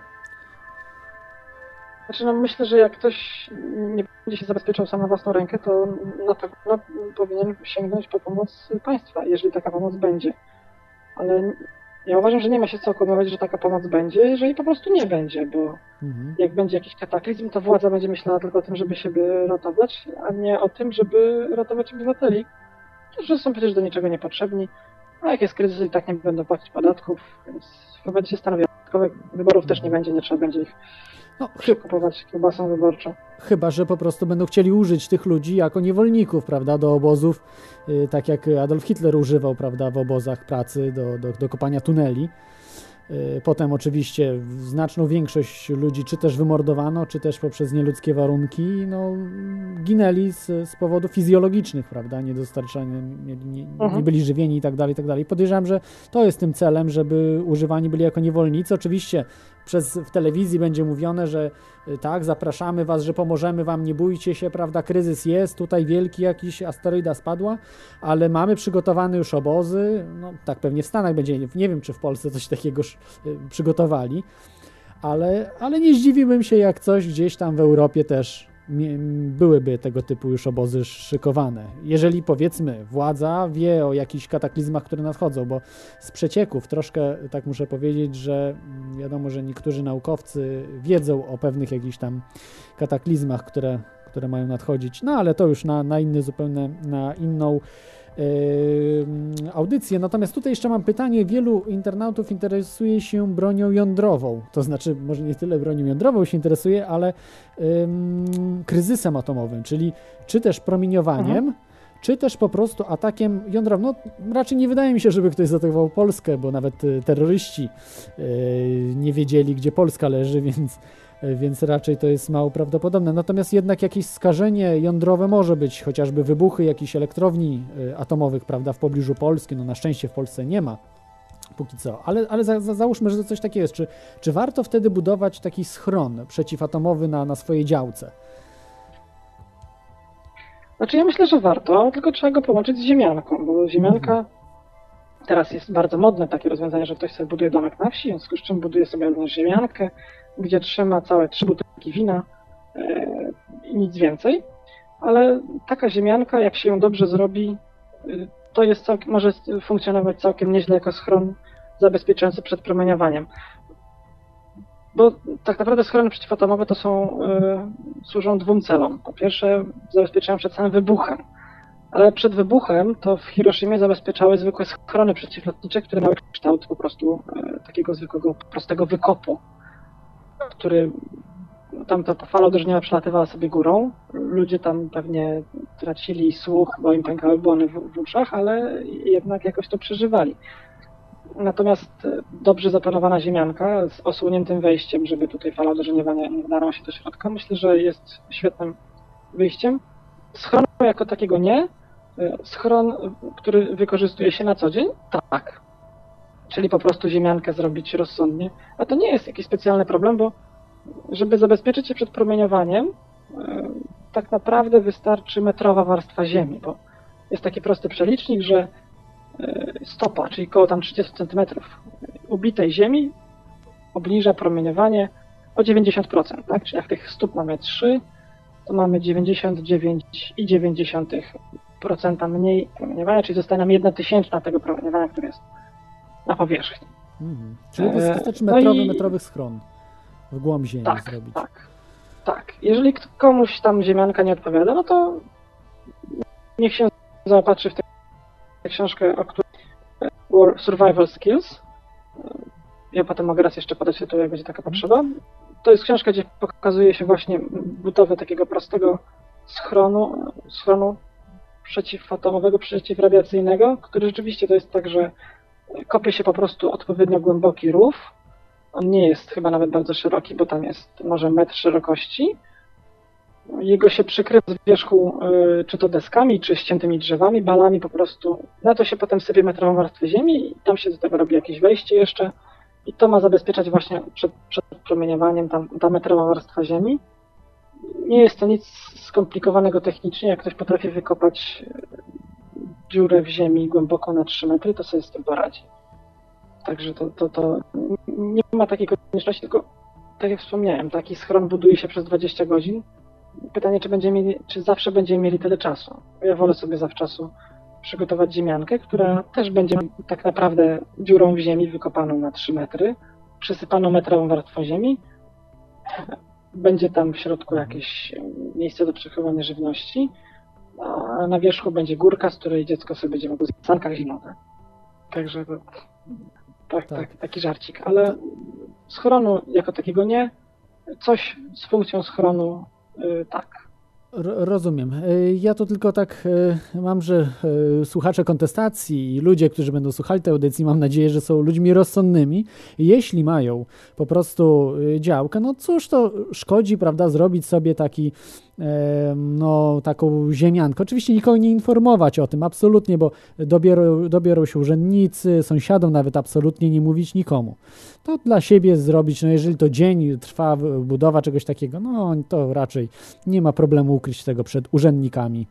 Znaczy, no myślę, że jak ktoś nie będzie się zabezpieczał sam na własną rękę, to na pewno powinien sięgnąć po pomoc państwa, jeżeli taka pomoc będzie. Ale ja uważam, że nie ma się co okłamywać, że taka pomoc będzie, jeżeli po prostu nie będzie, bo mhm. jak będzie jakiś kataklizm, to władza będzie myślała tylko o tym, żeby siebie ratować, a nie o tym, żeby ratować obywateli, którzy są przecież do niczego niepotrzebni. A jak jest kryzys, i tak nie będą płacić podatków, więc chyba się stanowi, wyborów też nie będzie, nie trzeba będzie ich no, kupować kiełbasą wyborczą. Chyba że po prostu będą chcieli użyć tych ludzi jako niewolników, prawda, do obozów, yy, tak jak Adolf Hitler używał, prawda, w obozach pracy do, do, do kopania tuneli. Yy, potem oczywiście znaczną większość ludzi czy też wymordowano, czy też poprzez nieludzkie warunki no, ginęli z, z powodów fizjologicznych, prawda, niedostarczania, nie, nie, nie byli żywieni i tak dalej, i tak dalej. Podejrzewam, że to jest tym celem, żeby używani byli jako niewolnicy. Oczywiście przez, w telewizji będzie mówione, że tak, zapraszamy was, że pomożemy wam, nie bójcie się, prawda, kryzys jest, tutaj wielki jakiś asteroida spadła, ale mamy przygotowane już obozy, no tak pewnie w Stanach będzie, nie wiem czy w Polsce coś takiego przygotowali, ale, ale nie zdziwiłbym się, jak coś gdzieś tam w Europie też byłyby tego typu już obozy szykowane. Jeżeli powiedzmy władza wie o jakichś kataklizmach, które nadchodzą, bo z przecieków troszkę tak muszę powiedzieć, że wiadomo, że niektórzy naukowcy wiedzą o pewnych jakichś tam kataklizmach, które, które mają nadchodzić, no ale to już na, na inny zupełnie, na inną Yy, audycję. Natomiast tutaj jeszcze mam pytanie. Wielu internautów interesuje się bronią jądrową. To znaczy, może nie tyle bronią jądrową się interesuje, ale yy, kryzysem atomowym, czyli czy też promieniowaniem, Aha. czy też po prostu atakiem jądrowym. No, raczej nie wydaje mi się, żeby ktoś zaatakował Polskę, bo nawet y, terroryści y, nie wiedzieli, gdzie Polska leży, więc więc raczej to jest mało prawdopodobne. Natomiast jednak jakieś skażenie jądrowe może być, chociażby wybuchy jakichś elektrowni atomowych, prawda, w pobliżu Polski. No na szczęście w Polsce nie ma póki co, ale, ale za, za, załóżmy, że to coś takiego jest. Czy, czy warto wtedy budować taki schron przeciwatomowy na, na swojej działce? Znaczy ja myślę, że warto, tylko trzeba go połączyć z ziemianką, bo ziemianka mhm. teraz jest bardzo modne takie rozwiązanie, że ktoś sobie buduje domek na wsi, w związku z czym buduje sobie jedną ziemiankę, gdzie trzyma całe trzy butelki wina i nic więcej. ale taka ziemianka, jak się ją dobrze zrobi, to jest całkiem, może funkcjonować całkiem nieźle jako schron zabezpieczający przed promieniowaniem. Bo tak naprawdę schrony przeciwatomowe to są, y, służą dwóm celom. Po pierwsze zabezpieczają przed samym wybuchem, ale przed wybuchem to w Hiroshimie zabezpieczały zwykłe schrony przeciwlotnicze, które miały kształt po prostu y, takiego zwykłego, prostego wykopu, który tam ta fala uderzeniowa przelatywała sobie górą. Ludzie tam pewnie tracili słuch, bo im pękały błony w, w uszach, ale jednak jakoś to przeżywali. Natomiast dobrze zaplanowana ziemianka z osłoniętym wejściem, żeby tutaj fala uderzeniowa nie wdarła się do środka, myślę, że jest świetnym wyjściem. Schronu jako takiego nie. Schron, który wykorzystuje się na co dzień, tak. Czyli po prostu ziemiankę zrobić rozsądnie. A to nie jest jakiś specjalny problem, bo żeby zabezpieczyć się przed promieniowaniem, tak naprawdę wystarczy metrowa warstwa ziemi, bo jest taki prosty przelicznik, że stopa, czyli koło tam trzydzieści centymetrów ubitej ziemi obniża promieniowanie o dziewięćdziesiąt procent, tak? Czyli jak tych stóp mamy trzy, to mamy dziewięćdziesiąt dziewięć i dziewięćdziesiąt procent mniej promieniowania, czyli zostaje nam jedna tysięczna tego promieniowania, które jest na powierzchni. Mhm. Czyli wystarczy metrowy, no i... metrowych schron w głąb ziemi tak, zrobić. Tak, tak. Jeżeli komuś tam ziemianka nie odpowiada, no to niech się zaopatrzy w tym książkę, o której War Survival Skills. Ja potem mogę raz jeszcze podać tytuł, jak będzie taka potrzeba. To jest książka, gdzie pokazuje się właśnie budowę takiego prostego schronu, schronu przeciwatomowego, przeciwradiacyjnego, który rzeczywiście to jest tak, że kopie się po prostu odpowiednio głęboki rów. On nie jest chyba nawet bardzo szeroki, bo tam jest może metr szerokości. Jego się przykrywa z wierzchu y, czy to deskami, czy ściętymi drzewami, balami po prostu. Na to się potem sypie metrową warstwę ziemi i tam się do tego robi jakieś wejście jeszcze. I to ma zabezpieczać właśnie przed, przed promieniowaniem tam, ta metrowa warstwa ziemi. Nie jest to nic skomplikowanego technicznie. Jak ktoś potrafi wykopać dziurę w ziemi głęboko na trzy metry, to sobie z tym poradzi. Także to, to, to nie ma takiej konieczności, tylko tak jak wspomniałem, taki schron buduje się przez dwadzieścia godzin. Pytanie, czy, będziemy mieli, czy zawsze będziemy mieli tyle czasu. Ja wolę sobie zawczasu przygotować ziemiankę, która też będzie tak naprawdę dziurą w ziemi wykopaną na trzy metry, przysypaną metrową warstwą ziemi. Będzie tam w środku jakieś miejsce do przechowywania żywności, a na wierzchu będzie górka, z której dziecko sobie będzie mogło zjeść w sankach zimowych. Także to, tak, tak. Tak, taki żarcik. Ale schronu jako takiego nie. Coś z funkcją schronu tak. Rozumiem. Ja to tylko tak mam, że słuchacze kontestacji i ludzie, którzy będą słuchali tej audycji, mam nadzieję, że są ludźmi rozsądnymi. Jeśli mają po prostu działkę, no cóż to szkodzi, prawda, zrobić sobie taki, no, taką ziemiankę. Oczywiście nikogo nie informować o tym, absolutnie, bo dobiorą, dobiorą się urzędnicy, sąsiadom nawet absolutnie nie mówić nikomu. To dla siebie zrobić, no jeżeli to dzień trwa budowa czegoś takiego, no to raczej nie ma problemu ukryć tego przed urzędnikami,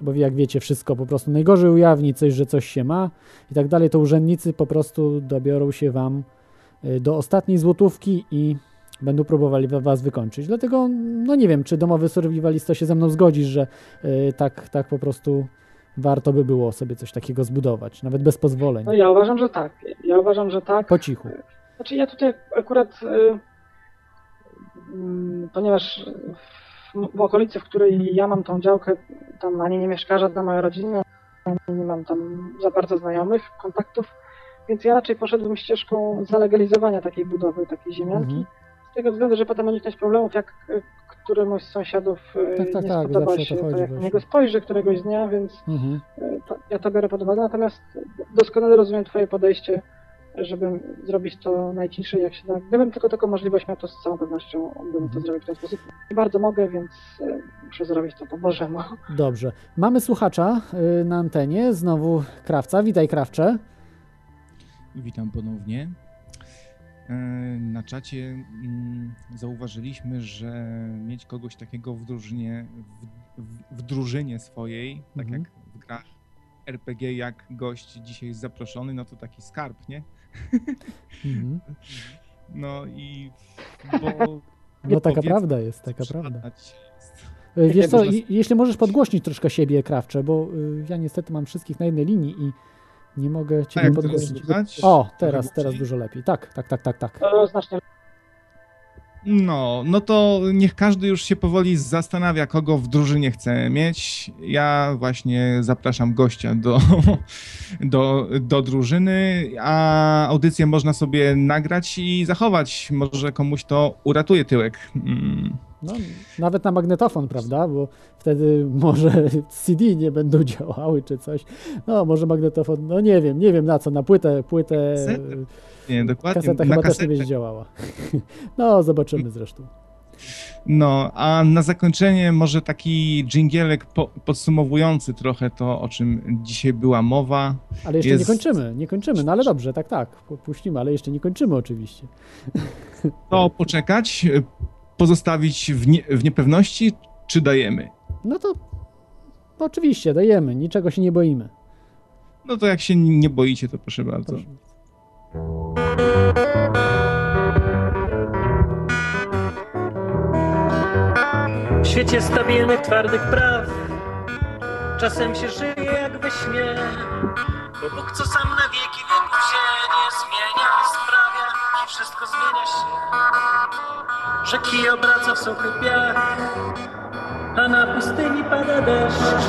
bo jak wiecie, wszystko po prostu najgorzej ujawni coś, że coś się ma i tak dalej, to urzędnicy po prostu dobiorą się wam do ostatniej złotówki i będą próbowali was wykończyć. Dlatego, no nie wiem, czy domowy survivalista się ze mną zgodzisz, że yy, tak, tak po prostu warto by było sobie coś takiego zbudować, nawet bez pozwoleń. No ja uważam, że tak. Ja uważam, że tak. Po cichu. Znaczy ja tutaj akurat, yy, yy, ponieważ w, w okolicy, w której ja mam tą działkę, tam ani nie mieszka żadna moja rodzina, ani nie mam tam za bardzo znajomych, kontaktów, więc ja raczej poszedłem ścieżką zalegalizowania takiej budowy, takiej ziemianki. Mhm. Z tego względu, że potem uniknąć problemów, jak któremuś z sąsiadów tak, tak, nie tak, spodoba się, to, to jak na niego spojrzy któregoś dnia, więc mhm. to, ja to biorę pod uwagę. Natomiast doskonale rozumiem twoje podejście, żeby zrobić to najciszej, jak się da. Gdybym tylko taką możliwość miał, to z całą pewnością bym mhm. to zrobił w ten sposób. Nie bardzo mogę, więc muszę zrobić to po bożemu. Dobrze. Mamy słuchacza na antenie, znowu Krawca. Witaj, Krawcze. Witam ponownie. Na czacie zauważyliśmy, że mieć kogoś takiego w drużynie, w, w drużynie swojej, tak mm-hmm. jak w grach R P G, jak gość dzisiaj jest zaproszony, no to taki skarb, nie? Mm-hmm. No i... Bo, no taka powiem, prawda jest, taka prawda. Jest. Wiesz co, można... jeśli możesz podgłośnić troszkę siebie, Krawcze, bo ja niestety mam wszystkich na jednej linii i nie mogę cię tak, podgłośnić. O, teraz, teraz dużo lepiej. Tak, tak, tak, tak, tak. No, no to niech każdy już się powoli zastanawia, kogo w drużynie chce mieć. Ja właśnie zapraszam gościa do, do, do drużyny, a audycję można sobie nagrać i zachować. Może komuś to uratuje tyłek. Mm. No, nawet na magnetofon, prawda, bo wtedy może C D nie będą działały czy coś, no może magnetofon, no nie wiem, nie wiem na co, na płytę, płytę, kasetę. Nie, dokładnie, kaseta na chyba kasetę. Też nie będzie działała, no zobaczymy zresztą. No, a na zakończenie może taki dżingielek po, podsumowujący trochę to, o czym dzisiaj była mowa. Ale jeszcze jest... nie kończymy, nie kończymy, no ale dobrze, tak, tak, puścimy, ale jeszcze nie kończymy oczywiście. To poczekać, pozostawić w, nie, w niepewności, czy dajemy? No to oczywiście, dajemy, niczego się nie boimy. No to jak się nie boicie, to proszę bardzo. Proszę. W świecie stabilnych, twardych praw czasem się żyje jak we śnie, bo Bóg, co sam na wieki wieków się nie zmienia, sprawia, że wszystko zmienia się. Rzeki obraca w suchych piach, a na pustyni pada deszcz.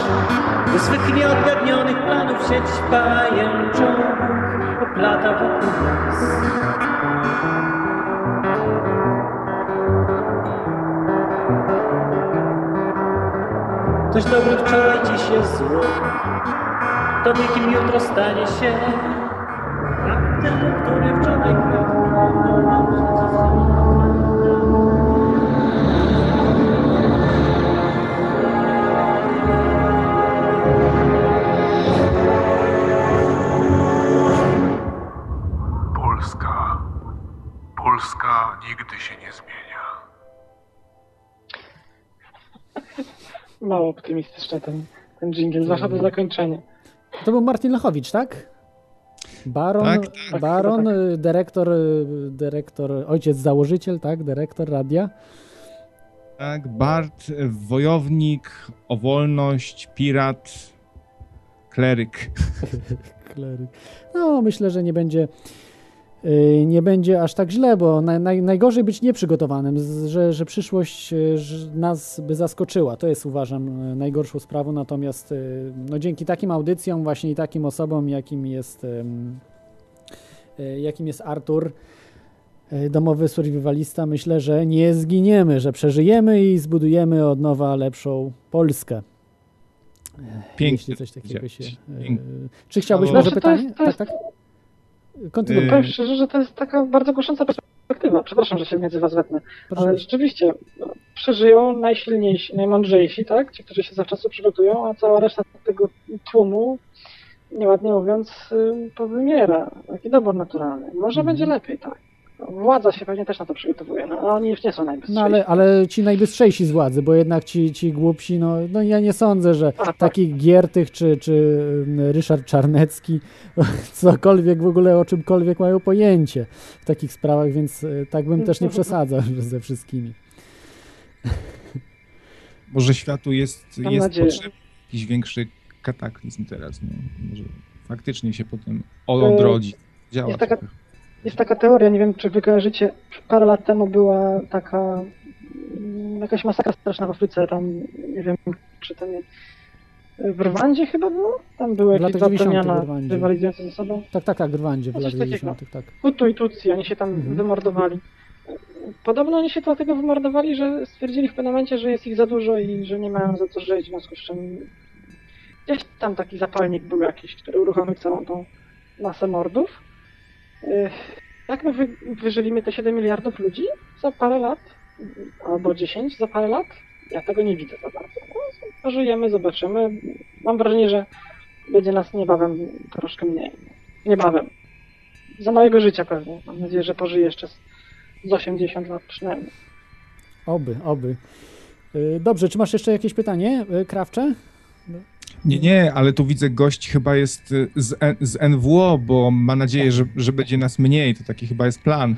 Do swych nieodgadnionych planów sieć pajęczą oplata wokół nas. Ktoś dobry wczoraj, dziś jest zły, to kim jutro stanie się. A ten, który wczoraj kradł, no nam Polska nigdy się nie zmienia. Mało optymistyczny ten, ten dżingiel, zwłaszcza do zakończenia. To był Martin Lachowicz, tak? Baron, tak, tak, baron tak, tak. Dyrektor, dyrektor, ojciec założyciel, tak? Dyrektor radia. Tak, Bart, wojownik, o wolność, pirat, kleryk. Kleryk. No, myślę, że nie będzie... nie będzie aż tak źle, bo naj, naj, najgorzej być nieprzygotowanym, że, że przyszłość nas by zaskoczyła. To jest, uważam, najgorszą sprawą, natomiast no, dzięki takim audycjom właśnie i takim osobom, jakim jest, jakim jest Artur, domowy survivalista, myślę, że nie zginiemy, że przeżyjemy i zbudujemy od nowa lepszą Polskę. Pięknie. Jeśli coś takiego się... Pięknie. Czy chciałbyś może pytanie? Tak, tak. Kontynuuj. Powiem szczerze, że to jest taka bardzo kusząca perspektywa. Przepraszam, że się między was wetnę. Proszę. Ale rzeczywiście przeżyją najsilniejsi, najmądrzejsi, tak? Ci, którzy się zawczasu przygotują, a cała reszta tego tłumu, nieładnie mówiąc, powymiera. Taki dobór naturalny. Może będzie lepiej, tak. Władza się pewnie też na to przygotowuje, no oni już nie są najbystrzejsi. No ale, ale ci najbystrzejsi z władzy, bo jednak ci, ci głupsi, no, no ja nie sądzę, że a, tak. Taki Giertych czy, czy Ryszard Czarnecki cokolwiek w ogóle o czymkolwiek mają pojęcie w takich sprawach, więc tak bym też nie przesadzał ze wszystkimi. Może światu jest, jest potrzebny jakiś większy kataklizm teraz, no. Może faktycznie się potem odrodzi, działa. Jest taka teoria, nie wiem czy wy kojarzycie, parę lat temu była taka jakaś masakra straszna w Afryce, tam nie wiem czy to nie... W Rwandzie chyba było? Tam były jakieś dwa plemiona rywalizujące ze sobą. Tak, tak, tak, w Rwandzie, w latach dziewięćdziesiątych, tak. Hutu i Tutsi, oni się tam mhm. wymordowali. Podobno oni się dlatego wymordowali, że stwierdzili w pewnym momencie, że jest ich za dużo i że nie mają za co żyć, w związku z czym gdzieś tam taki zapalnik był jakiś, który uruchomił całą tą masę mordów. Jak my wyżylimy te siedem miliardów ludzi za parę lat, albo dziesięć za parę lat? Ja tego nie widzę za bardzo. No, żyjemy, zobaczymy. Mam wrażenie, że będzie nas niebawem troszkę mniej. Niebawem. Za małego życia pewnie. Mam nadzieję, że pożyję jeszcze z osiemdziesiąt lat przynajmniej. Oby, oby. Dobrze, czy masz jeszcze jakieś pytanie, Krawcze? Nie, nie, ale tu widzę, gość chyba jest z, z N W O, bo ma nadzieję, że, że będzie nas mniej. To taki chyba jest plan.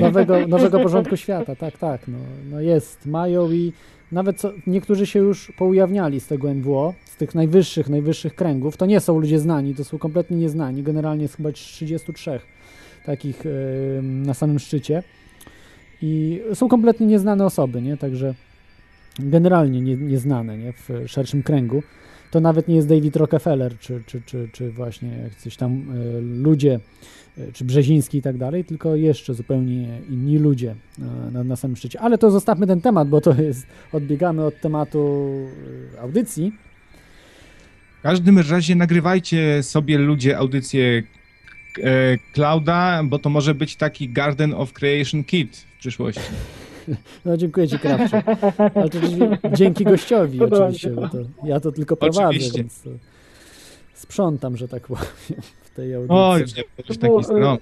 Nowego, nowego porządku świata, tak, tak. No, no jest, mają i nawet co, niektórzy się już poujawniali z tego N W O, z tych najwyższych, najwyższych kręgów. To nie są ludzie znani, to są kompletnie nieznani. Generalnie jest chyba trzydziestu trzech takich yy, na samym szczycie. I są kompletnie nieznane osoby, nie? Także generalnie nie, nieznane, nie? W szerszym kręgu. To nawet nie jest David Rockefeller, czy, czy, czy, czy właśnie coś tam y, ludzie, y, czy Brzeziński i tak dalej, tylko jeszcze zupełnie inni ludzie y, na, na samym szczycie. Ale to zostawmy ten temat, bo to jest, odbiegamy od tematu y, audycji. W każdym razie nagrywajcie sobie ludzie audycję e, Clouda, bo to może być taki Garden of Creation Kit w przyszłości. No dziękuję ci, Krawcze. Ale to dzięki gościowi oczywiście, bo to, ja to tylko prowadzę, więc sprzątam, że tak powiem, w tej audycji. O, już nie był taki stron.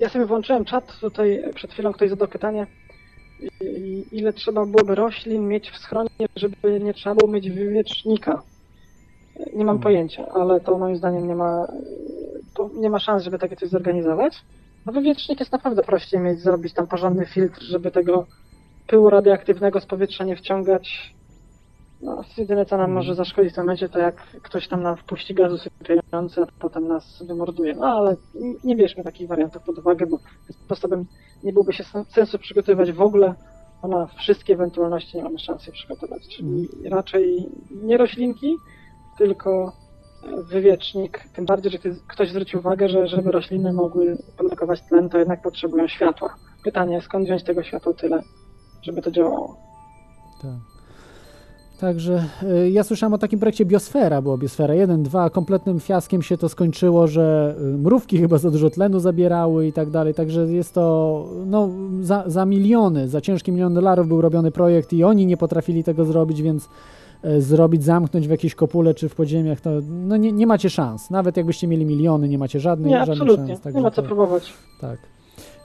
Ja sobie włączyłem czat, tutaj przed chwilą ktoś zadał pytanie, ile trzeba byłoby roślin mieć w schronie, żeby nie trzeba było mieć wywiecznika. Nie mam pojęcia, ale to moim zdaniem nie ma, nie ma szans, żeby takie coś zorganizować. No wywiecznik jest naprawdę prościej mieć, zrobić tam porządny filtr, żeby tego pyłu radioaktywnego z powietrza nie wciągać. No, jedyne co nam może zaszkodzić w tym momencie, to jak ktoś tam nam wpuści gazu sypiający, a potem nas wymorduje. No ale nie bierzmy takich wariantów pod uwagę, bo sposobem nie byłoby się sensu przygotowywać w ogóle, a na wszystkie ewentualności nie mamy szansy przygotować. Czyli raczej nie roślinki, tylko wywiecznik, tym bardziej, że ktoś zwrócił uwagę, że żeby rośliny mogły produkować tlen, to jednak potrzebują światła. Pytanie, skąd wziąć tego światła tyle, żeby to działało? Tak. Także y, ja słyszałem o takim projekcie Biosfera, była Biosfera jeden, dwa, kompletnym fiaskiem się to skończyło, że mrówki chyba za dużo tlenu zabierały i tak dalej, także jest to, no, za, za miliony, za ciężki milion dolarów był robiony projekt i oni nie potrafili tego zrobić, więc zrobić, zamknąć w jakiejś kopule czy w podziemiach, to no nie, nie macie szans. Nawet jakbyście mieli miliony, nie macie żadnych, nie, żadnych absolutnie. Szans. Nie, nie ma co to, próbować. Tak.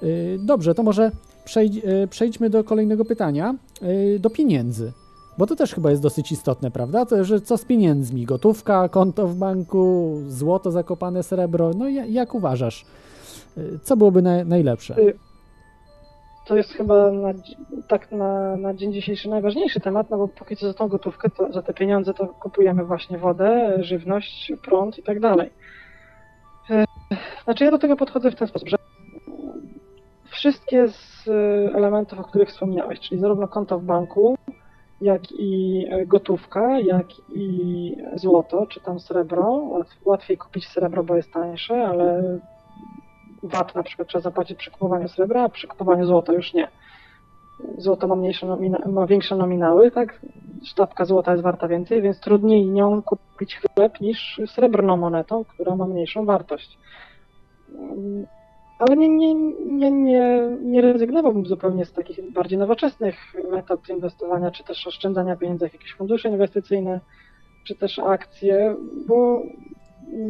Yy, dobrze, to może przejdź, yy, przejdźmy do kolejnego pytania, yy, do pieniędzy, bo to też chyba jest dosyć istotne, prawda? To, że co z pieniędzmi? Gotówka, konto w banku, złoto zakopane, srebro? No jak, jak uważasz? Yy, co byłoby na, najlepsze? Yy. To jest chyba na, tak na, na dzień dzisiejszy najważniejszy temat, no bo póki co za tą gotówkę, to, za te pieniądze to kupujemy właśnie wodę, żywność, prąd i tak dalej. Znaczy ja do tego podchodzę w ten sposób, że wszystkie z elementów, o których wspomniałeś, czyli zarówno konto w banku, jak i gotówka, jak i złoto, czy tam srebro. Łatwiej kupić srebro, bo jest tańsze, ale V A T na przykład trzeba zapłacić przy kupowaniu srebra, a przy kupowaniu złota już nie. Złoto ma, mniejsze nomina- ma większe nominały, tak? Sztabka złota jest warta więcej, więc trudniej nią kupić chleb niż srebrną monetą, która ma mniejszą wartość. Ale nie, nie, nie, nie, nie rezygnowałbym zupełnie z takich bardziej nowoczesnych metod inwestowania, czy też oszczędzania pieniędzy, jak jakieś fundusze inwestycyjne, czy też akcje, bo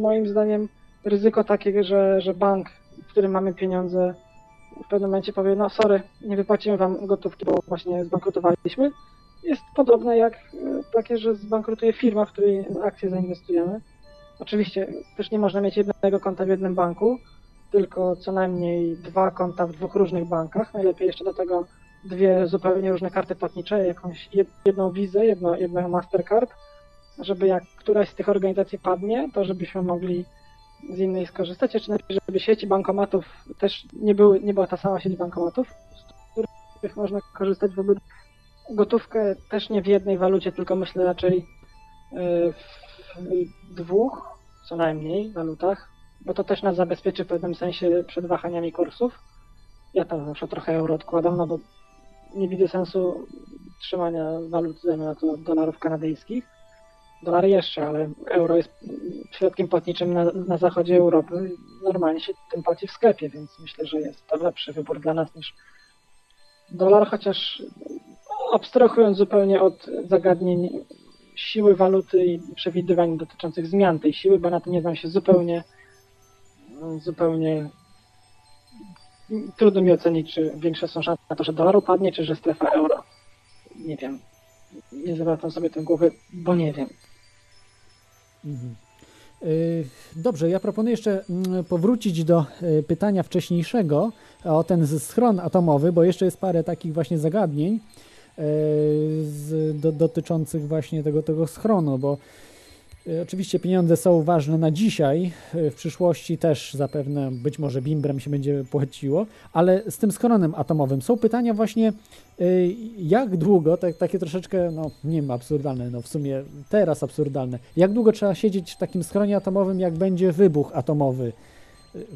moim zdaniem ryzyko takie, że, że bank, w którym mamy pieniądze, w pewnym momencie powie, no sorry, nie wypłacimy wam gotówki, bo właśnie zbankrutowaliśmy, jest podobne jak takie, że zbankrutuje firma, w której akcje zainwestujemy. Oczywiście też nie można mieć jednego konta w jednym banku, tylko co najmniej dwa konta w dwóch różnych bankach, najlepiej jeszcze do tego dwie zupełnie różne karty płatnicze, jakąś jedną Vizę, jedną, jedną Mastercard, żeby jak któraś z tych organizacji padnie, to żebyśmy mogli z innej skorzystać, czy najpierw, żeby sieci bankomatów też nie były, nie była ta sama sieć bankomatów, z których można korzystać w ogóle. Gotówkę też nie w jednej walucie, tylko myślę raczej w dwóch, co najmniej, walutach, bo to też nas zabezpieczy w pewnym sensie przed wahaniami kursów. Ja tam zawsze trochę euro odkładam, no bo nie widzę sensu trzymania walut, dajmy na to dolarów kanadyjskich. Dolary jeszcze, ale euro jest środkiem płatniczym na, na zachodzie Europy. Normalnie się tym płaci w sklepie, więc myślę, że jest to lepszy wybór dla nas niż dolar, chociaż abstrahując zupełnie od zagadnień siły waluty i przewidywań dotyczących zmian tej siły, bo na tym nie znam się zupełnie, zupełnie trudno mi ocenić, czy większe są szanse na to, że dolar upadnie, czy że strefa euro. Nie wiem. Nie zawracam sobie tę głowę, bo nie wiem. Mhm. Dobrze, ja proponuję jeszcze powrócić do pytania wcześniejszego o ten schron atomowy, bo jeszcze jest parę takich właśnie zagadnień z, do, dotyczących właśnie tego, tego schronu, bo oczywiście pieniądze są ważne na dzisiaj, w przyszłości też zapewne być może bimbrem się będzie płaciło, ale z tym schronem atomowym są pytania właśnie jak długo, tak, takie troszeczkę, no nie wiem, absurdalne, no w sumie teraz absurdalne, jak długo trzeba siedzieć w takim schronie atomowym, jak będzie wybuch atomowy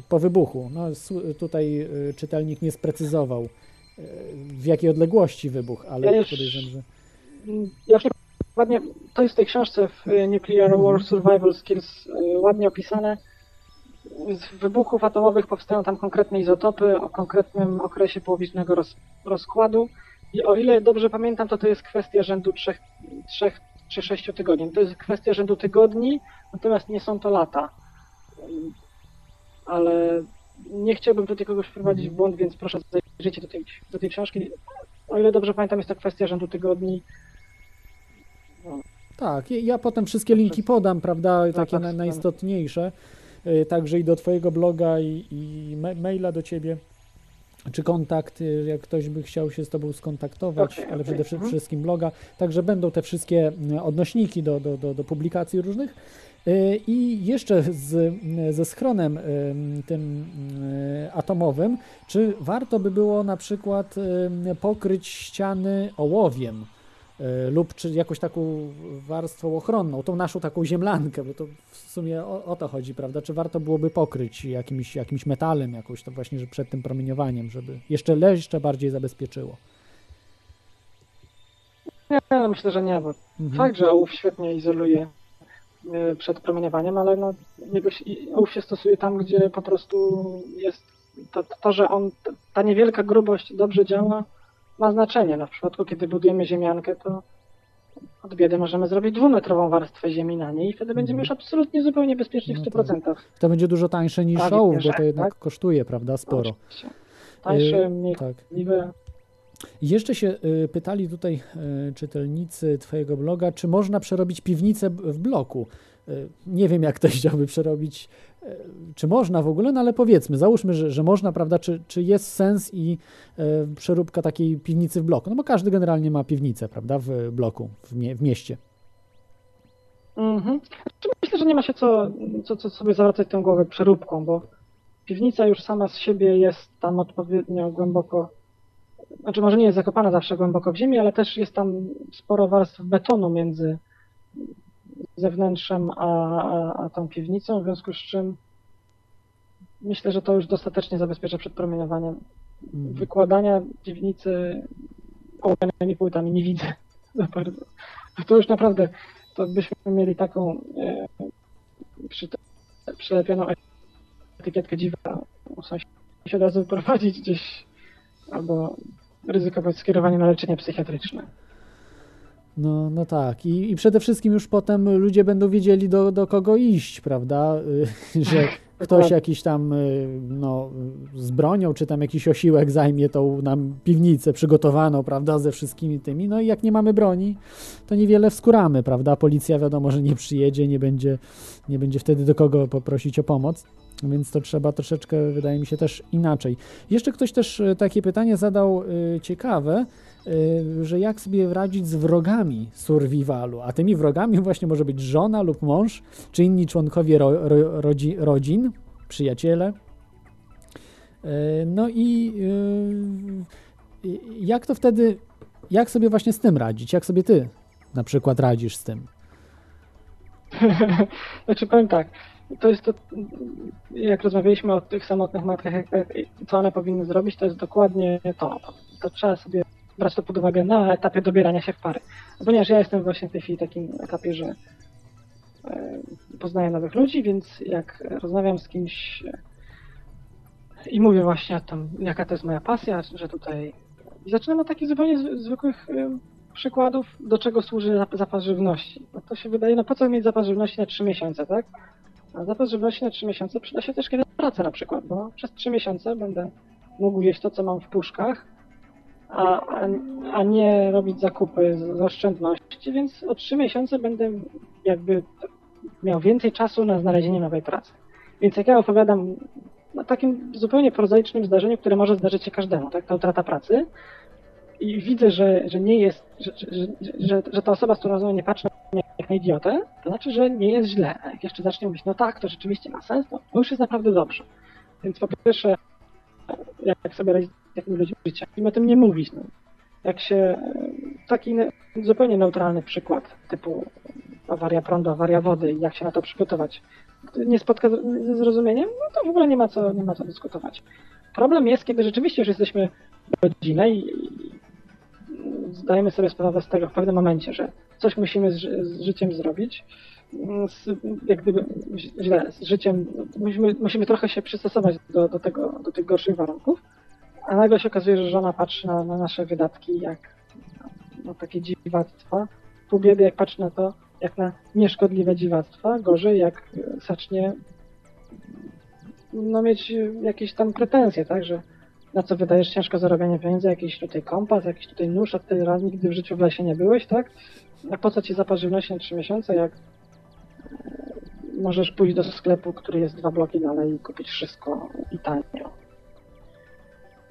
po wybuchu. No tutaj czytelnik nie sprecyzował w jakiej odległości wybuch, ale ja już, podejrzewam, że... Ja już... Ładnie, to jest w tej książce w Nuclear War Survival Skills ładnie opisane. Z wybuchów atomowych powstają tam konkretne izotopy o konkretnym okresie połowicznego roz, rozkładu. I o ile dobrze pamiętam, to to jest kwestia rzędu trzech czy sześciu tygodni. To jest kwestia rzędu tygodni, natomiast nie są to lata. Ale nie chciałbym tutaj kogoś wprowadzić w błąd, więc proszę zajrzyjcie do tej, do tej książki. O ile dobrze pamiętam, jest to kwestia rzędu tygodni. Tak, ja potem wszystkie linki podam, prawda, takie najistotniejsze, także i do twojego bloga i, i maila do ciebie, czy kontakt, jak ktoś by chciał się z tobą skontaktować, okay, ale okay. Przede wszystkim bloga, także będą te wszystkie odnośniki do, do, do, do publikacji różnych. I jeszcze z, ze schronem tym atomowym, czy warto by było na przykład pokryć ściany ołowiem? Lub czy jakąś taką warstwą ochronną, tą naszą taką ziemlankę, bo to w sumie o, o to chodzi, prawda? Czy warto byłoby pokryć jakimś, jakimś metalem, jakoś to właśnie, że przed tym promieniowaniem, żeby jeszcze jeszcze bardziej zabezpieczyło? Nie, no myślę, że nie, bo mhm. fakt, że ołów świetnie izoluje przed promieniowaniem, ale no, jego, ołów się stosuje tam, gdzie po prostu jest to, to że on, ta niewielka grubość dobrze działa, ma znaczenie. No, w przypadku, kiedy budujemy ziemiankę, to od biedy możemy zrobić dwumetrową warstwę ziemi na niej i wtedy będziemy już absolutnie zupełnie bezpieczni w stu procentach. No tak. To będzie dużo tańsze niż ołów, bo to jednak tak? kosztuje, prawda, sporo. No, tańsze, mniej tak. możliwe. Jeszcze się pytali tutaj czytelnicy twojego bloga, czy można przerobić piwnicę w bloku. Nie wiem, jak ktoś chciałby przerobić, czy można w ogóle, no ale powiedzmy, załóżmy, że, że można, prawda, czy, czy jest sens i przeróbka takiej piwnicy w bloku, no bo każdy generalnie ma piwnicę, prawda, w bloku, w, mie- w mieście. Mhm. Myślę, że nie ma się co, co, co sobie zawracać tę głowę przeróbką, bo piwnica już sama z siebie jest tam odpowiednio głęboko, znaczy może nie jest zakopana zawsze głęboko w ziemi, ale też jest tam sporo warstw betonu między zewnętrzem, a, a, a tą piwnicą, w związku z czym myślę, że to już dostatecznie zabezpiecza przed promieniowaniem. Mm. Wykładania piwnicy ołównymi płytami nie widzę za bardzo. To już naprawdę, to byśmy mieli taką e, przy, przylepioną etykietkę dziwa, muszą się od razu prowadzić gdzieś albo ryzykować skierowanie na leczenie psychiatryczne. No, no tak. I, I przede wszystkim już potem ludzie będą wiedzieli, do, do kogo iść, prawda? Że ktoś jakiś tam no, z bronią, czy tam jakiś osiłek zajmie tą nam piwnicę przygotowaną, prawda, ze wszystkimi tymi. No i jak nie mamy broni, to niewiele wskuramy, prawda? Policja wiadomo, że nie przyjedzie, nie będzie, nie będzie wtedy do kogo poprosić o pomoc. Więc to trzeba troszeczkę, wydaje mi się, też inaczej. Jeszcze ktoś też takie pytanie zadał y, ciekawe, y, że jak sobie radzić z wrogami survivalu, a tymi wrogami właśnie może być żona lub mąż, czy inni członkowie ro, ro, rodzi, rodzin, przyjaciele. Y, no i y, y, jak to wtedy, jak sobie właśnie z tym radzić? Jak sobie ty na przykład radzisz z tym? Znaczy powiem tak. To jest to, jak rozmawialiśmy o tych samotnych matkach, co one powinny zrobić, to jest dokładnie to. To trzeba sobie brać to pod uwagę na etapie dobierania się w pary. Ponieważ ja jestem właśnie w tej chwili takim etapie, że poznaję nowych ludzi, więc jak rozmawiam z kimś i mówię właśnie tam, jaka to jest moja pasja, że tutaj... I zaczynam od takich zupełnie zwykłych przykładów, do czego służy zapas żywności. No to się wydaje, no po co mieć zapas żywności na trzy miesiące, tak? A zapas żywności na trzy miesiące przyda się też kiedy pracę na przykład, bo przez trzy miesiące będę mógł jeść to, co mam w puszkach, a, a, a nie robić zakupy z, z oszczędności, więc o trzy miesiące będę jakby miał więcej czasu na znalezienie nowej pracy. Więc jak ja opowiadam o takim zupełnie prozaicznym zdarzeniu, które może zdarzyć się każdemu, tak, ta utrata pracy, i widzę, że, że nie jest, że, że, że, że ta osoba, z którą rozmawiam, nie patrzy na mnie jak na idiotę, to znaczy, że nie jest źle. Jak jeszcze zacznie mówić, no tak, to rzeczywiście ma sens, to już jest naprawdę dobrze. Więc po pierwsze, jak sobie radzić z takimi ludźmi życia, i o tym nie mówić. No. Jak się taki zupełnie neutralny przykład, typu awaria prądu, awaria wody, jak się na to przygotować, nie spotka ze zrozumieniem, no to w ogóle nie ma co, nie ma co dyskutować. Problem jest, kiedy rzeczywiście już jesteśmy rodzinę i zdajemy sobie sprawę z tego w pewnym momencie, że coś musimy z, z życiem zrobić, z, jak gdyby źle, z życiem, musimy, musimy trochę się przystosować do, do, tego, do tych gorszych warunków, a nagle się okazuje, że żona patrzy na, na nasze wydatki jak na takie dziwactwa, pół biedy jak patrzy na to, jak na nieszkodliwe dziwactwa, gorzej jak zacznie no, mieć jakieś tam pretensje, tak, że na co wydajesz ciężko zarobienie pieniędzy, jakiś tutaj kompas, jakiś tutaj nóż, a ty raz nigdy w życiu w lesie nie byłeś, tak? A po co ci zapas żywności na trzy miesiące, jak możesz pójść do sklepu, który jest dwa bloki dalej i kupić wszystko i tanio.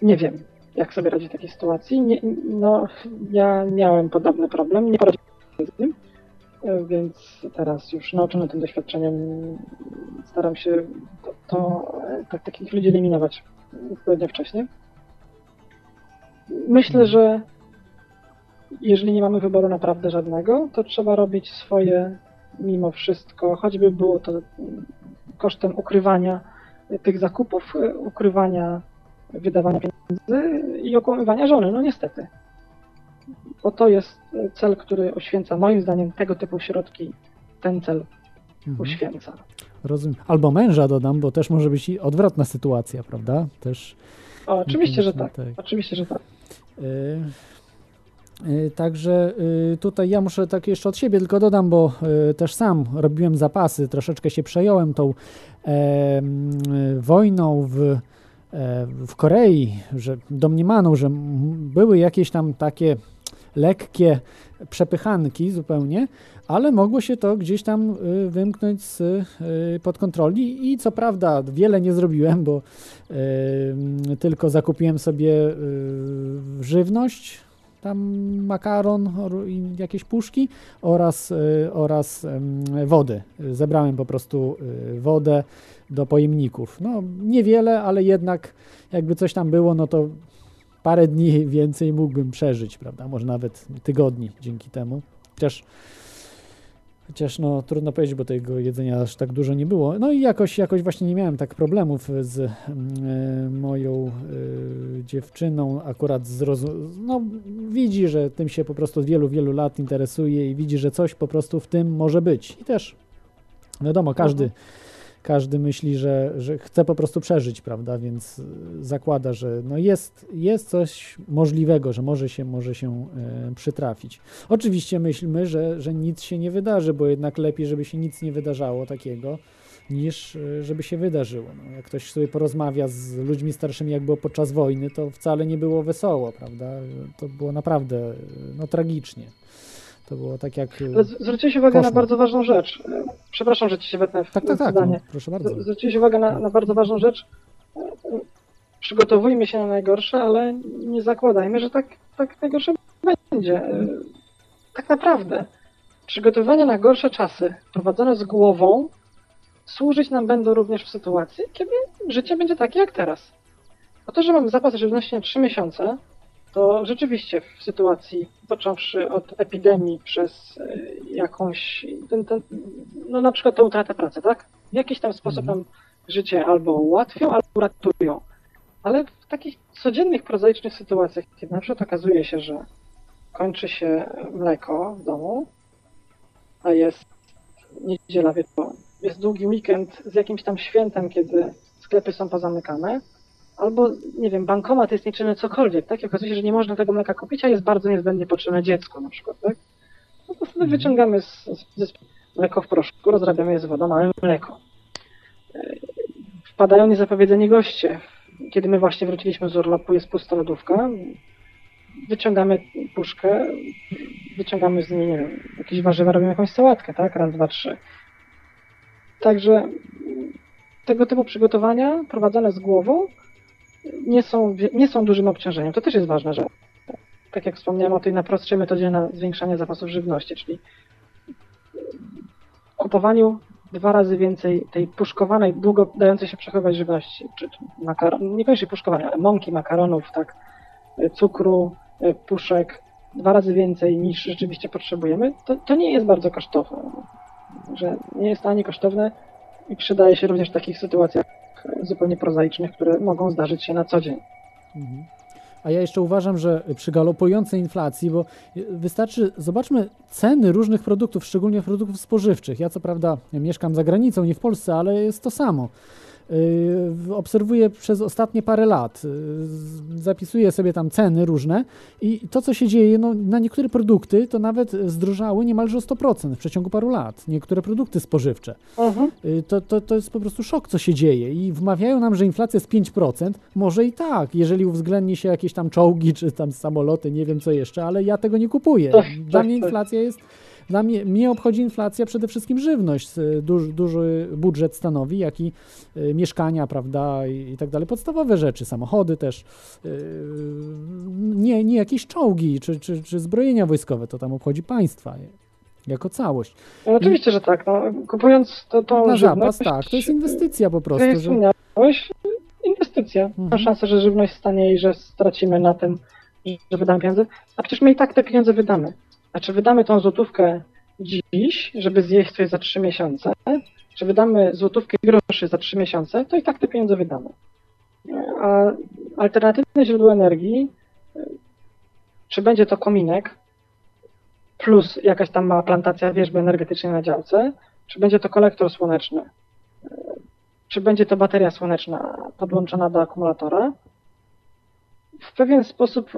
Nie wiem, jak sobie radzi w takiej sytuacji. Nie, no, ja miałem podobny problem, nie poradziłem z tym, więc teraz już nauczony tym doświadczeniem staram się to, to, tak, takich ludzi eliminować. Odpowiednio wcześniej. Myślę, że jeżeli nie mamy wyboru naprawdę żadnego, to trzeba robić swoje mimo wszystko, choćby było to kosztem ukrywania tych zakupów, ukrywania wydawania pieniędzy i okłamywania żony, no niestety. Bo to jest cel, który uświęca, moim zdaniem, tego typu środki, ten cel mhm. uświęca. Rozumiem. Albo męża dodam, bo też może być i odwrotna sytuacja, prawda? Też. O, oczywiście, że tak. tak. Oczywiście, że tak. Y- y- także y- tutaj ja muszę tak jeszcze od siebie tylko dodam, bo y- też sam robiłem zapasy, troszeczkę się przejąłem tą e- y- wojną w w Korei, że domniemano, że były jakieś tam takie lekkie przepychanki zupełnie, ale mogło się to gdzieś tam wymknąć z pod kontroli i co prawda wiele nie zrobiłem, bo y, tylko zakupiłem sobie y, żywność, tam makaron i jakieś puszki oraz, y, oraz y, wody. Zebrałem po prostu y, wodę do pojemników. No niewiele, ale jednak jakby coś tam było, no to parę dni więcej mógłbym przeżyć, prawda? Może nawet tygodni dzięki temu. Chociaż, chociaż no trudno powiedzieć, bo tego jedzenia aż tak dużo nie było. No i jakoś, jakoś właśnie nie miałem tak problemów z y, moją y, dziewczyną. Akurat zrozum- no, widzi, że tym się po prostu od wielu, wielu lat interesuje i widzi, że coś po prostu w tym może być. I też wiadomo, każdy Każdy myśli, że, że chce po prostu przeżyć, prawda, więc zakłada, że no jest, jest coś możliwego, że może się, może się e, przytrafić. Oczywiście myślimy, że, że nic się nie wydarzy, bo jednak lepiej, żeby się nic nie wydarzało takiego, niż żeby się wydarzyło. No, jak ktoś sobie porozmawia z ludźmi starszymi, jak było podczas wojny, to wcale nie było wesoło, prawda, to było naprawdę no, tragicznie. To było tak jak... Ale zwróciłeś uwagę koszmar. na bardzo ważną rzecz. Przepraszam, że ci się wetnę w tak, tak, tak, zdanie. No, proszę bardzo. Zwróciłeś uwagę na, na bardzo ważną rzecz. Przygotowujmy się na najgorsze, ale nie zakładajmy, że tak, tak najgorsze będzie. Tak naprawdę przygotowania na gorsze czasy prowadzone z głową służyć nam będą również w sytuacji, kiedy życie będzie takie jak teraz. O to, że mamy zapas żywności na trzy miesiące, to rzeczywiście w sytuacji, począwszy od epidemii przez jakąś, ten, ten, no na przykład tą utratę pracy, tak? W jakiś tam sposób nam życie albo ułatwią, albo uratują. Ale w takich codziennych, prozaicznych sytuacjach, kiedy na przykład okazuje się, że kończy się mleko w domu, a jest niedziela wieczorem, jest długi weekend z jakimś tam świętem, kiedy sklepy są pozamykane, albo, nie wiem, bankomat jest niczym cokolwiek, tak? I okazuje się, że nie można tego mleka kupić, a jest bardzo niezbędnie potrzebne dziecku na przykład, tak? No to wtedy wyciągamy z, z, mleko w proszku, rozrabiamy je z wodą, mamy mleko. Wpadają niezapowiedzeni goście. Kiedy my właśnie wróciliśmy z urlopu, jest pusta lodówka, wyciągamy puszkę, wyciągamy z niej, nie wiem, jakieś warzywa, robimy jakąś sałatkę, tak? Raz, dwa, trzy. Także tego typu przygotowania prowadzone z głową nie są, nie są dużym obciążeniem. To też jest ważne, że tak jak wspomniałem o tej najprostszej metodzie na zwiększanie zapasów żywności, czyli kupowaniu dwa razy więcej tej puszkowanej, długo dającej się przechowywać żywności, czy makaron, niekoniecznie puszkowania, ale mąki, makaronów, tak, cukru, puszek, dwa razy więcej niż rzeczywiście potrzebujemy, to, to nie jest bardzo kosztowne, że nie jest to ani kosztowne i przydaje się również w takich sytuacjach zupełnie prozaicznych, które mogą zdarzyć się na co dzień. Mhm. A ja jeszcze uważam, że przy galopującej inflacji, bo wystarczy, zobaczmy ceny różnych produktów, szczególnie produktów spożywczych. Ja co prawda mieszkam za granicą, nie w Polsce, ale jest to samo. Yy, obserwuję przez ostatnie parę lat, yy, zapisuję sobie tam ceny różne i to, co się dzieje, no, na niektóre produkty to nawet zdrożały niemalże o sto procent w przeciągu paru lat. Niektóre produkty spożywcze. Uh-huh. Yy, to, to, to jest po prostu szok, co się dzieje i wmawiają nam, że inflacja jest pięć procent. Może i tak, jeżeli uwzględni się jakieś tam czołgi czy tam samoloty, nie wiem co jeszcze, ale ja tego nie kupuję. Dla mnie inflacja jest... Dla mnie, mnie obchodzi inflacja przede wszystkim żywność, duży, duży budżet stanowi, jak i y, mieszkania, prawda, i, i tak dalej, podstawowe rzeczy, samochody też, y, nie, nie jakieś czołgi czy, czy, czy zbrojenia wojskowe, to tam obchodzi państwa jako całość. No, oczywiście, I, że tak, no, kupując to, tą na żywność... Na tak, to jest inwestycja po prostu. Jest że... Inwestycja, mhm. Mam szansę, że żywność stanie i że stracimy na tym, że wydamy pieniądze, a przecież my i tak te pieniądze wydamy. Znaczy wydamy tą złotówkę dziś, żeby zjeść coś za trzy miesiące, czy wydamy złotówkę i groszy za trzy miesiące, to i tak te pieniądze wydamy. A alternatywne źródło energii, czy będzie to kominek, plus jakaś tam mała plantacja wierzby energetycznej na działce, czy będzie to kolektor słoneczny, czy będzie to bateria słoneczna podłączona do akumulatora, w pewien sposób,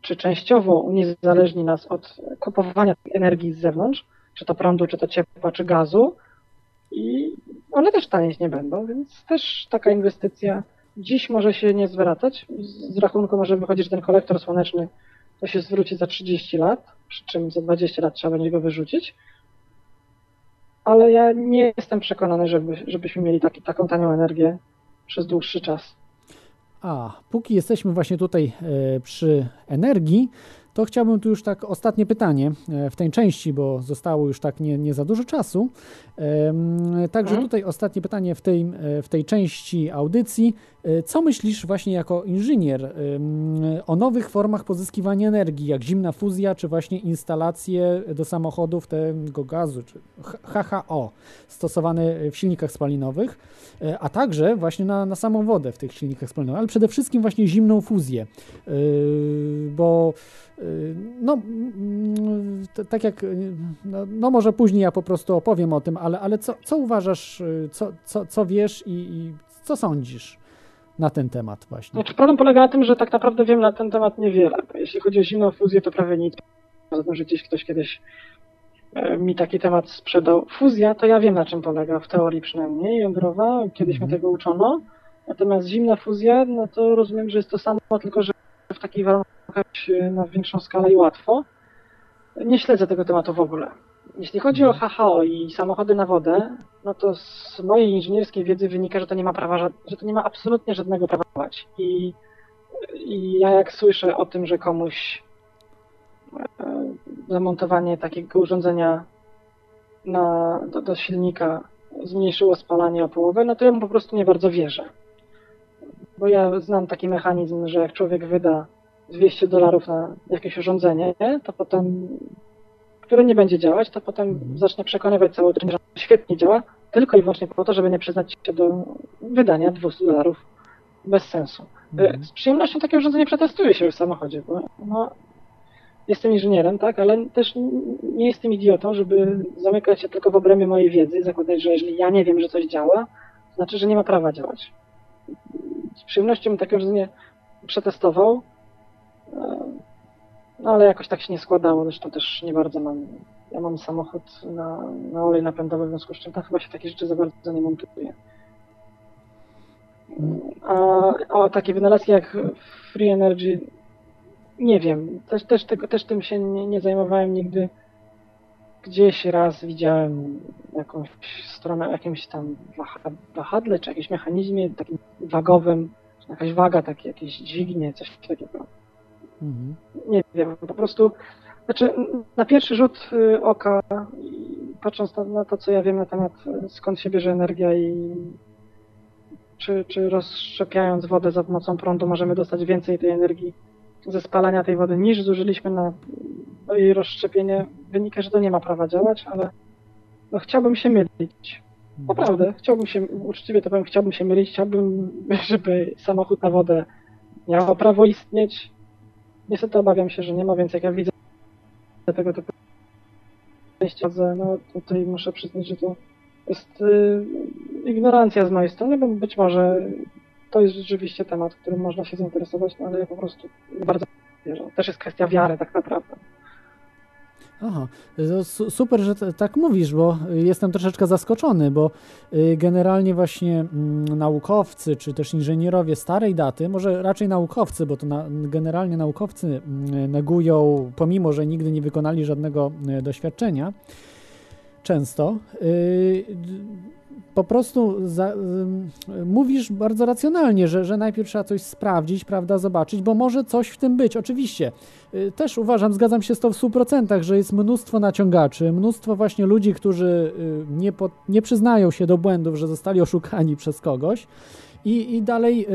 czy częściowo uniezależni nas od kupowania energii z zewnątrz, czy to prądu, czy to ciepła, czy gazu i one też tanieć nie będą, więc też taka inwestycja dziś może się nie zwracać. Z rachunku może wychodzić, że ten kolektor słoneczny to się zwróci za trzydzieści lat, przy czym za dwadzieścia lat trzeba będzie go wyrzucić, ale ja nie jestem przekonany, żeby, żebyśmy mieli taki, taką tanią energię przez dłuższy czas. A, póki jesteśmy właśnie tutaj y, przy energii, to chciałbym tu już tak ostatnie pytanie y, w tej części, bo zostało już tak nie, nie za dużo czasu. Y, także mhm. tutaj ostatnie pytanie w tej, y, w tej części audycji. Y, co myślisz właśnie jako inżynier y, o nowych formach pozyskiwania energii, jak zimna fuzja, czy właśnie instalacje do samochodów tego gazu, czy H H O stosowane w silnikach spalinowych, y, a także właśnie na, na samą wodę w tych silnikach spalinowych, ale przede wszystkim właśnie zimną fuzję, y, bo no, tak jak, no, no może później ja po prostu opowiem o tym, ale, ale co, co uważasz, co, co, co wiesz i, i co sądzisz na ten temat właśnie? Znaczy, problem polega na tym, że tak naprawdę wiem na ten temat niewiele. Jeśli chodzi o zimną fuzję, to prawie nic. Zatem, że gdzieś ktoś kiedyś mi taki temat sprzedał. Fuzja, to ja wiem na czym polega, w teorii przynajmniej, jądrowa, kiedyś mm. mnie tego uczono. Natomiast zimna fuzja, no to rozumiem, że jest to samo, tylko że w takich warunkach na większą skalę i łatwo. Nie śledzę tego tematu w ogóle. Jeśli chodzi o H H O i samochody na wodę, no to z mojej inżynierskiej wiedzy wynika, że to nie ma prawa, że to nie ma absolutnie żadnego prawa działać. I, i ja jak słyszę o tym, że komuś zamontowanie takiego urządzenia na, do, do silnika zmniejszyło spalanie o połowę, no to ja mu po prostu nie bardzo wierzę. Bo ja znam taki mechanizm, że jak człowiek wyda dwieście dolarów na jakieś urządzenie, to potem, które nie będzie działać, to potem zacznie przekonywać całą otoczenie, że świetnie działa, tylko i wyłącznie po to, żeby nie przyznać się do wydania dwieście dolarów bez sensu. Mhm. Z przyjemnością takie urządzenie przetestuje się w samochodzie, bo no, jestem inżynierem, tak, ale też nie jestem idiotą, żeby zamykać się tylko w obrębie mojej wiedzy i zakładać, że jeżeli ja nie wiem, że coś działa, to znaczy, że nie ma prawa działać. Z przyjemnością takie urządzenie przetestował, no ale jakoś tak się nie składało, zresztą też nie bardzo mam, ja mam samochód na, na olej napędowy, w związku z czym tam chyba się takie rzeczy za bardzo nie montuje. A, a takie wynalazki jak Free Energy, nie wiem, też, też, tego, też tym się nie, nie zajmowałem nigdy, Gdzieś raz widziałem jakąś stronę o jakimś tam wahadle czy jakimś mechanizmie takim wagowym, jakaś waga, takie jakieś dźwignie, coś takiego. Mhm. Nie wiem, po prostu, znaczy na pierwszy rzut oka, patrząc na to, co ja wiem na temat, skąd się bierze energia i czy, czy rozszczepiając wodę za pomocą prądu możemy dostać więcej tej energii ze spalania tej wody niż zużyliśmy na jej rozszczepienie, wynika, że to nie ma prawa działać, ale no, chciałbym się mylić. Naprawdę, chciałbym się, uczciwie to powiem, chciałbym się mylić, chciałbym, żeby samochód na wodę miał prawo istnieć. Niestety obawiam się, że nie ma, więc jak ja widzę tego typu częściowo, no tutaj muszę przyznać, że to jest y, ignorancja z mojej strony, bo być może to jest rzeczywiście temat, którym można się zainteresować, no ale ja po prostu bardzo wierzę. Też jest kwestia wiary tak naprawdę. Aha, super, że t- tak mówisz, bo jestem troszeczkę zaskoczony, bo generalnie właśnie naukowcy czy też inżynierowie starej daty, może raczej naukowcy, bo to na, generalnie naukowcy negują, pomimo że nigdy nie wykonali żadnego doświadczenia, często, yy, po prostu za, yy, mówisz bardzo racjonalnie, że, że najpierw trzeba coś sprawdzić, prawda, zobaczyć, bo może coś w tym być. Oczywiście yy, też uważam, zgadzam się z to w stu procentach, że jest mnóstwo naciągaczy, mnóstwo właśnie ludzi, którzy yy, nie, po, nie przyznają się do błędów, że zostali oszukani przez kogoś. I, i dalej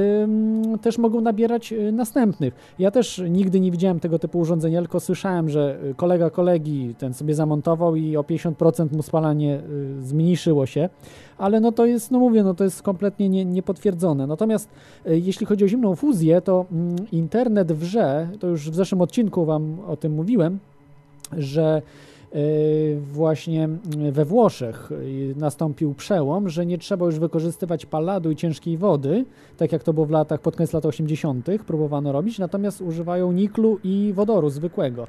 y, też mogą nabierać y, następnych. Ja też nigdy nie widziałem tego typu urządzenia, tylko słyszałem, że kolega kolegi ten sobie zamontował i o pięćdziesiąt procent mu spalanie y, zmniejszyło się, ale no to jest, no mówię, no to jest kompletnie nie, niepotwierdzone. Natomiast y, jeśli chodzi o zimną fuzję, to y, internet wrze, to już w zeszłym odcinku wam o tym mówiłem, że Yy, właśnie we Włoszech nastąpił przełom, że nie trzeba już wykorzystywać palladu i ciężkiej wody, tak jak to było w latach, pod koniec lat osiemdziesiątych próbowano robić, natomiast używają niklu i wodoru zwykłego.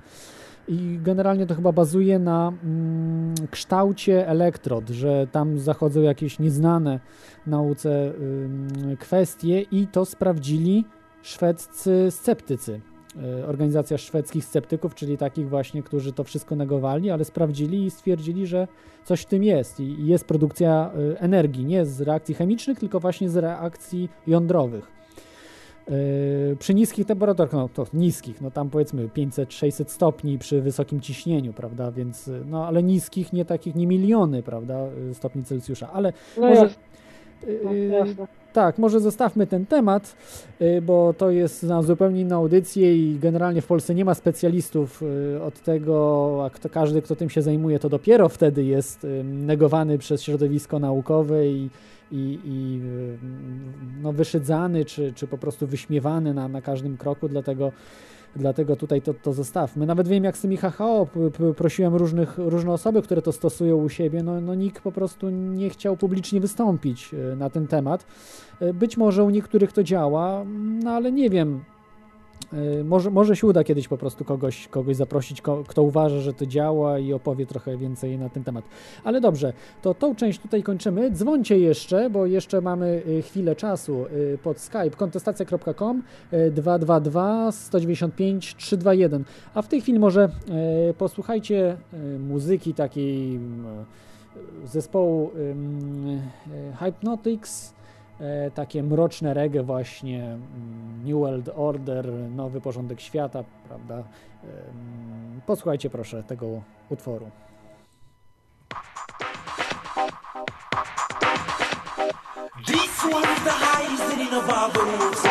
I generalnie to chyba bazuje na mm, kształcie elektrod, że tam zachodzą jakieś nieznane nauce yy, kwestie i to sprawdzili szwedzcy sceptycy. Organizacja szwedzkich sceptyków, czyli takich właśnie, którzy to wszystko negowali, ale sprawdzili i stwierdzili, że coś w tym jest i jest produkcja energii, nie z reakcji chemicznych, tylko właśnie z reakcji jądrowych. Przy niskich temperaturach, no to niskich, no tam powiedzmy pięćset sześćset stopni przy wysokim ciśnieniu, prawda, więc no ale niskich, nie takich, nie miliony, prawda, stopni Celsjusza, ale no może... Jest. No, tak, może zostawmy ten temat, bo to jest na zupełnie inną audycję i generalnie w Polsce nie ma specjalistów od tego, a kto, każdy, kto tym się zajmuje, to dopiero wtedy jest negowany przez środowisko naukowe i, i, i no, wyszydzany czy, czy po prostu wyśmiewany na, na każdym kroku, dlatego Dlatego tutaj to, to zostawmy. Nawet wiem, jak z tymi H H O p- p- prosiłem różnych, różne osoby, które to stosują u siebie. No, no nikt po prostu nie chciał publicznie wystąpić na ten temat. Być może u niektórych to działa, no ale nie wiem. Może, może się uda kiedyś po prostu kogoś, kogoś zaprosić, ko- kto uważa, że to działa i opowie trochę więcej na ten temat. Ale dobrze, to tą część tutaj kończymy. Dzwońcie jeszcze, bo jeszcze mamy chwilę czasu pod Skype kontestacja kropka com dwieście dwadzieścia dwa sto dziewięćdziesiąt pięć trzysta dwadzieścia jeden. A w tej chwili może e, posłuchajcie muzyki takiej zespołu e, Hypnotics. E, takie mroczne reggae właśnie, New World Order, nowy porządek świata, prawda? E, posłuchajcie proszę tego utworu. This one is the highest in the Bible music.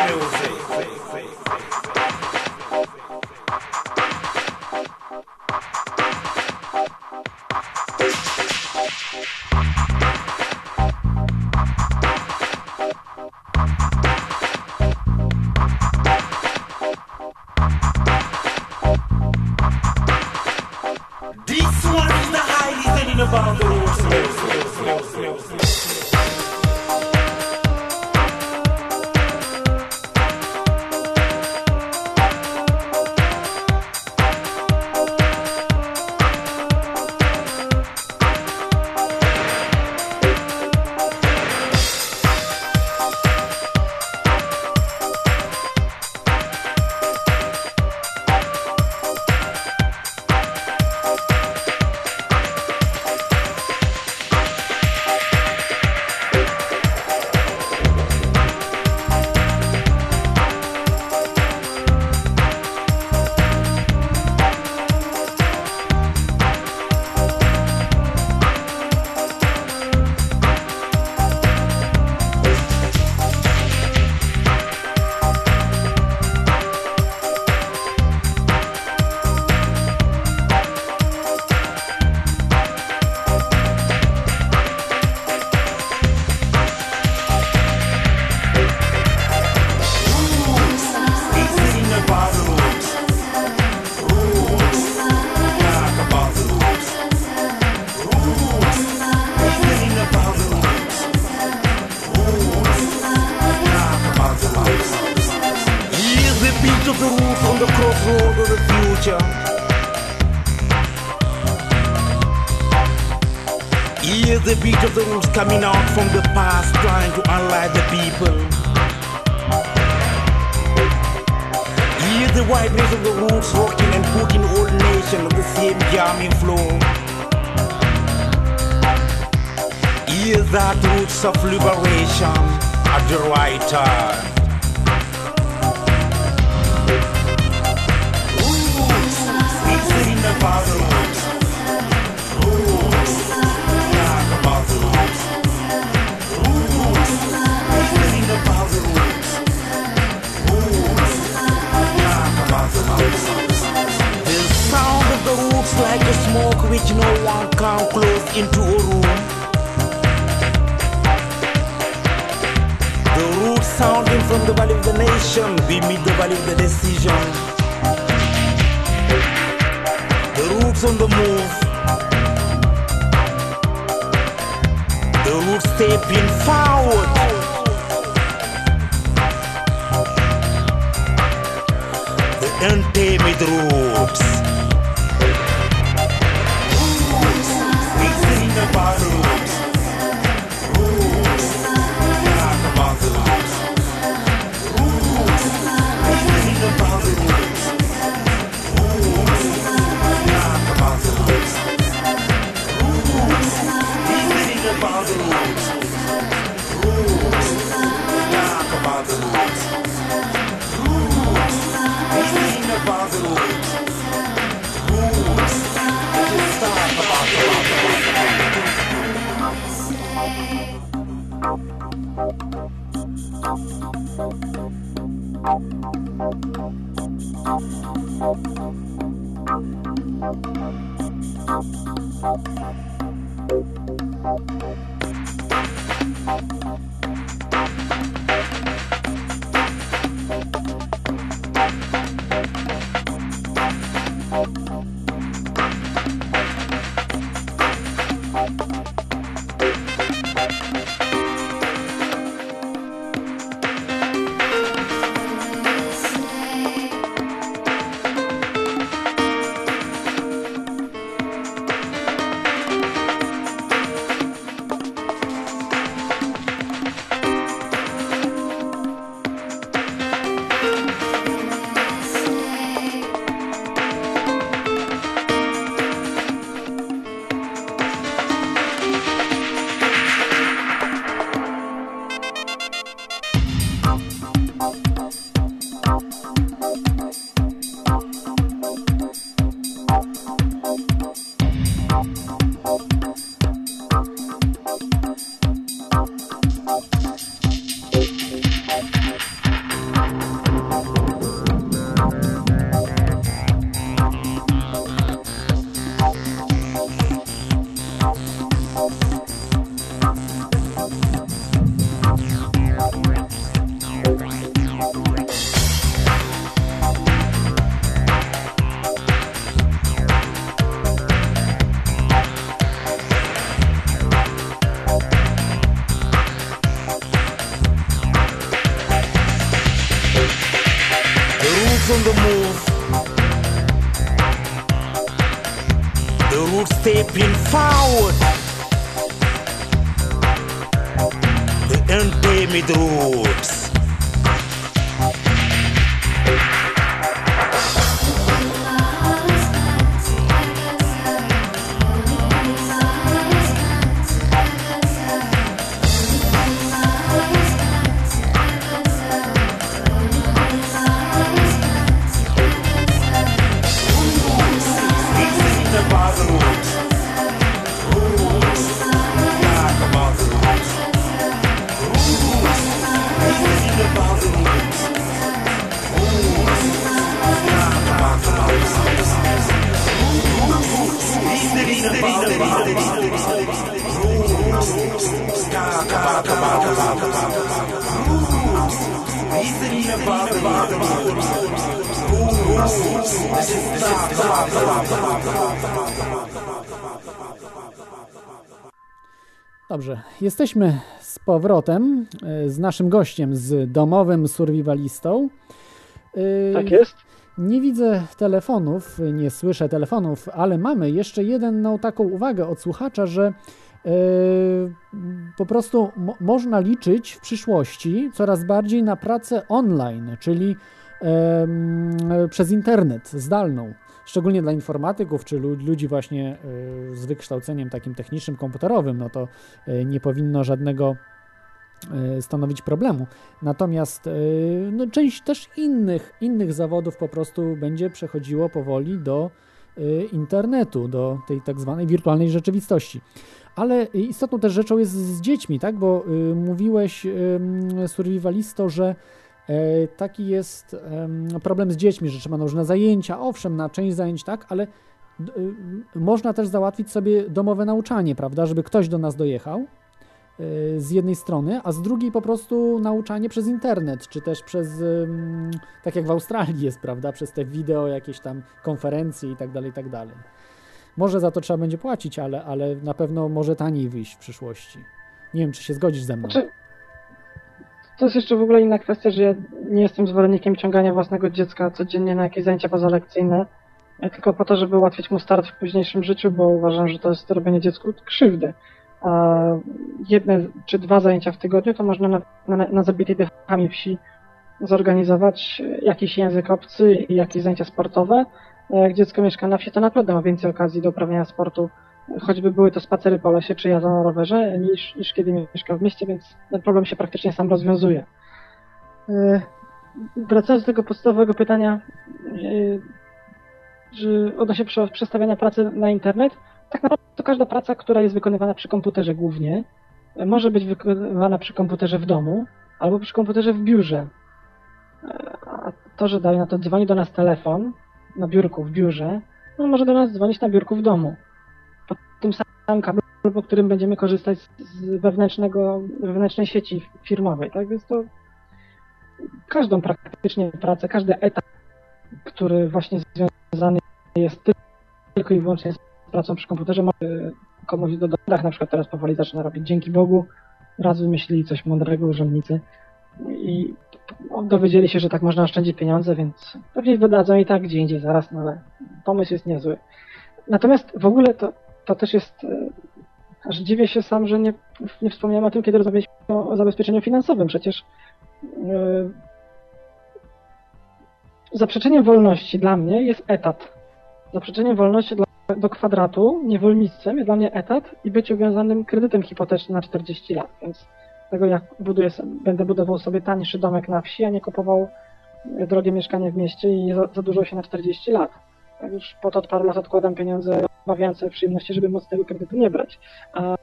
About the to the roof on the crossroad of the future. Hear the beat of the roots coming out from the past, trying to unlike the people. Hear the whiteness of the roots rocking and cooking old nation of the same jamming flow. Hear that roots of liberation at the right time. About the roots, roots, talk about the roots, roots, think about the roots, roots, talk about the roots. The sound of the roots like a smoke which no one can close into a room. The roots sounding from the valley of the nation, beneath the valley of the decision. On the move, the roots stepping forward. The untamed roots. Roots, we sing about the roots. Roots, talk about the roots. Roots, we sing about the roots. About the roots, roots, talk about the roots, roots, think about the roots, roots, just talk about the roots. Dobrze, jesteśmy z powrotem z naszym gościem, z domowym survivalistą, Tak jest. Nie widzę telefonów, nie słyszę telefonów, ale mamy jeszcze jedną taką uwagę od słuchacza, że yy, po prostu mo- można liczyć w przyszłości coraz bardziej na pracę online, czyli yy, przez internet, zdalną. Szczególnie dla informatyków, czy ludzi właśnie yy, z wykształceniem takim technicznym, komputerowym, no to yy, nie powinno żadnego stanowić problemu. Natomiast no, część też innych, innych zawodów po prostu będzie przechodziło powoli do internetu, do tej tak zwanej wirtualnej rzeczywistości. Ale istotną też rzeczą jest z dziećmi, tak? Bo y, mówiłeś, y, survivalisto, że y, taki jest y, problem z dziećmi, że trzeba na różne zajęcia, owszem, na część zajęć, tak, ale y, można też załatwić sobie domowe nauczanie, prawda, żeby ktoś do nas dojechał, z jednej strony, a z drugiej po prostu nauczanie przez internet, czy też przez, tak jak w Australii jest, prawda, przez te wideo, jakieś tam konferencje i tak dalej, i tak dalej. Może za to trzeba będzie płacić, ale, ale na pewno może taniej wyjść w przyszłości. Nie wiem, czy się zgodzisz ze mną. Znaczy, to jest jeszcze w ogóle inna kwestia, że ja nie jestem zwolennikiem ciągania własnego dziecka codziennie na jakieś zajęcia pozalekcyjne, tylko po to, żeby ułatwić mu start w późniejszym życiu, bo uważam, że to jest robienie dziecku krzywdy. A jedne czy dwa zajęcia w tygodniu to można na, na, na zabitej dechami wsi zorganizować jakiś język obcy i jakieś zajęcia sportowe. Jak dziecko mieszka na wsi, to naprawdę ma więcej okazji do uprawiania sportu, choćby były to spacery po lesie czy jazda na rowerze, niż, niż kiedy mieszka w mieście, więc ten problem się praktycznie sam rozwiązuje. Wracając do tego podstawowego pytania odnośnie przestawiania pracy na internet, tak naprawdę to każda praca, która jest wykonywana przy komputerze głównie, może być wykonywana przy komputerze w domu albo przy komputerze w biurze. A to, że dalej na to dzwoni do nas telefon na biurku w biurze, no może do nas dzwonić na biurku w domu. Po tym samym kablu, po którym będziemy korzystać z wewnętrznego, wewnętrznej sieci firmowej. Tak więc to każdą praktycznie pracę, każdy etap, który właśnie związany jest tylko i wyłącznie z pracą przy komputerze, może komuś do dodach, na przykład teraz powoli zaczyna robić, dzięki Bogu, raz wymyślili coś mądrego urzędnicy i dowiedzieli się, że tak można oszczędzić pieniądze, więc pewnie wydadzą i tak gdzie indziej zaraz, no ale pomysł jest niezły. Natomiast w ogóle to, to też jest, aż dziwię się sam, że nie, nie wspomniałem o tym, kiedy rozmawialiśmy o zabezpieczeniu finansowym, przecież yy, zaprzeczeniem wolności dla mnie jest etat. Zaprzeczeniem wolności dla do kwadratu, niewolnictwem jest dla mnie etat i być uwiązanym kredytem hipotecznym na czterdzieści lat, więc tego jak buduję, będę budował sobie tańszy domek na wsi, a nie kupował drogie mieszkanie w mieście i nie zadłużał się na czterdzieści lat. Tak już po to od paru lat odkładam pieniądze, obawiając się przyjemności, żeby móc tego kredytu nie brać,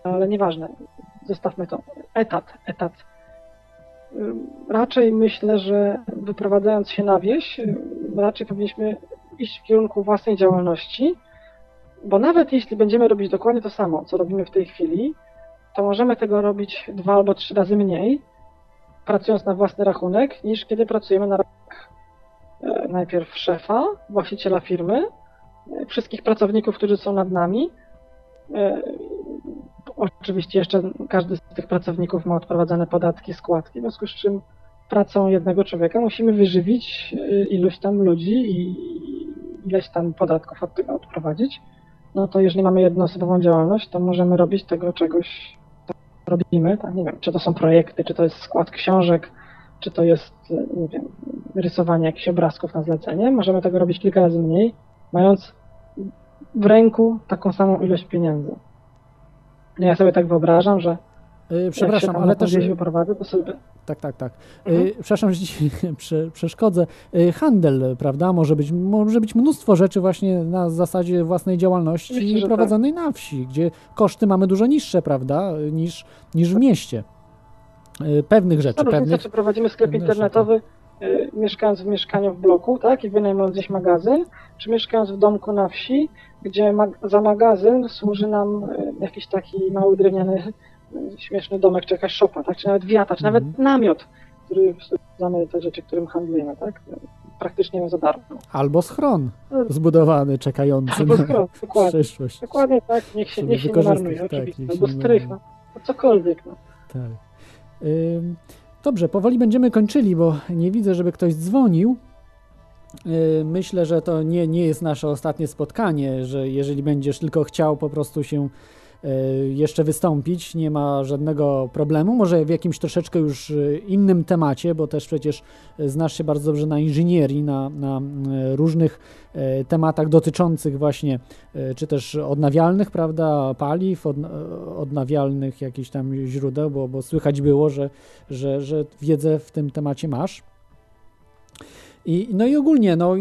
ale nieważne, zostawmy to. Etat, etat. Raczej myślę, że wyprowadzając się na wieś, raczej powinniśmy iść w kierunku własnej działalności, bo nawet jeśli będziemy robić dokładnie to samo, co robimy w tej chwili, to możemy tego robić dwa albo trzy razy mniej, pracując na własny rachunek, niż kiedy pracujemy na rachunek najpierw szefa, właściciela firmy, wszystkich pracowników, którzy są nad nami. Oczywiście jeszcze każdy z tych pracowników ma odprowadzane podatki, składki, w związku z czym pracą jednego człowieka musimy wyżywić iluś tam ludzi i ileś tam podatków od tego odprowadzić. No to jeżeli mamy jednoosobową działalność, to możemy robić tego czegoś, co robimy, tak, nie wiem, czy to są projekty, czy to jest skład książek, czy to jest, nie wiem, rysowanie jakichś obrazków na zlecenie, możemy tego robić kilka razy mniej, mając w ręku taką samą ilość pieniędzy. Ja sobie tak wyobrażam, że yy, przepraszam, ale też wyprowadzę, to sobie... Tak, tak, tak. Mhm. Przepraszam, że ci przeszkodzę. Handel, prawda, może być, może być mnóstwo rzeczy właśnie na zasadzie własnej działalności. Myślę, prowadzonej tak. Na wsi, gdzie koszty mamy dużo niższe, prawda, niż, niż w mieście. Pewnych rzeczy. No, pewnych... Czy prowadzimy sklep internetowy, mieszkając w mieszkaniu w bloku, tak, i wynajmując gdzieś magazyn, czy mieszkając w domku na wsi, gdzie mag- za magazyn służy nam jakiś taki mały drewniany śmieszny domek, czy jakaś szopa, tak? Czy nawet wiata, czy nawet namiot, który mamy te rzeczy, którym handlujemy, tak? Praktycznie za darmo. Albo schron zbudowany, czekający Albo schron, na dokładnie, przyszłość. Dokładnie tak, niech się, niech się nie marnuje, tak, oczywiście. Albo strych, no, cokolwiek. No. Tak. Dobrze, powoli będziemy kończyli, bo nie widzę, żeby ktoś dzwonił. myślę, że to nie, nie jest nasze ostatnie spotkanie, że jeżeli będziesz tylko chciał po prostu się jeszcze wystąpić, nie ma żadnego problemu, może w jakimś troszeczkę już innym temacie, bo też przecież znasz się bardzo dobrze na inżynierii, na, na różnych tematach dotyczących właśnie, czy też odnawialnych, prawda, paliw, od, odnawialnych jakichś tam źródeł, bo, bo słychać było, że, że, że wiedzę w tym temacie masz. I, no i ogólnie, no,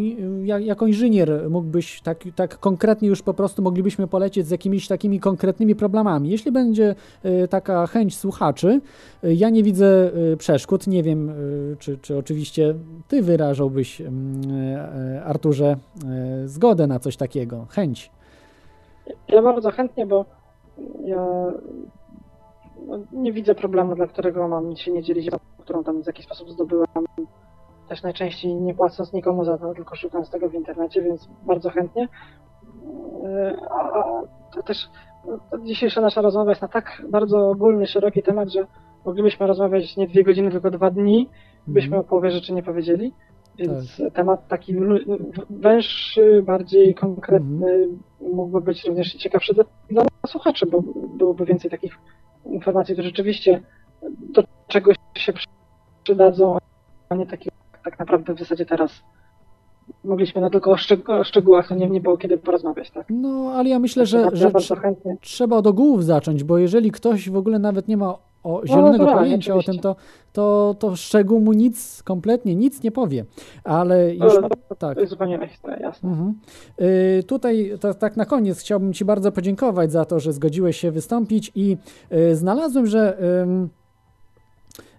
jako inżynier mógłbyś tak, tak konkretnie już po prostu moglibyśmy polecieć z jakimiś takimi konkretnymi problemami. Jeśli będzie taka chęć słuchaczy, ja nie widzę przeszkód, nie wiem, czy, czy oczywiście ty wyrażałbyś, Arturze, zgodę na coś takiego, chęć. Ja bardzo chętnie, bo ja nie widzę problemu, dla którego mam się nie dzielić, którą tam w jakiś sposób zdobyłam. Też najczęściej nie płacąc nikomu za to, tylko szukając tego w internecie, więc bardzo chętnie. To też dzisiejsza nasza rozmowa jest na tak bardzo ogólny, szeroki temat, że moglibyśmy rozmawiać nie dwie godziny, tylko dwa dni, byśmy o połowie rzeczy nie powiedzieli, więc tak. Temat taki węższy, bardziej konkretny mhm. mógłby być również ciekawszy dla słuchaczy, bo byłoby więcej takich informacji, które rzeczywiście do czegoś się przydadzą, a nie takie tak naprawdę w zasadzie teraz mogliśmy no tylko o, szczeg- o szczegółach, to nie, nie było kiedy porozmawiać, tak? No, ale ja myślę, że, ja że trz- trzeba od ogółów zacząć, bo jeżeli ktoś w ogóle nawet nie ma o zielonego no, pojęcia oczywiście. O tym, to, to, to szczegół mu nic, kompletnie nic nie powie, ale już... No, to, tak. To jest zupełnie jasne. Mhm. Y, tutaj to, tak na koniec chciałbym ci bardzo podziękować za to, że zgodziłeś się wystąpić i y, znalazłem, że... Y,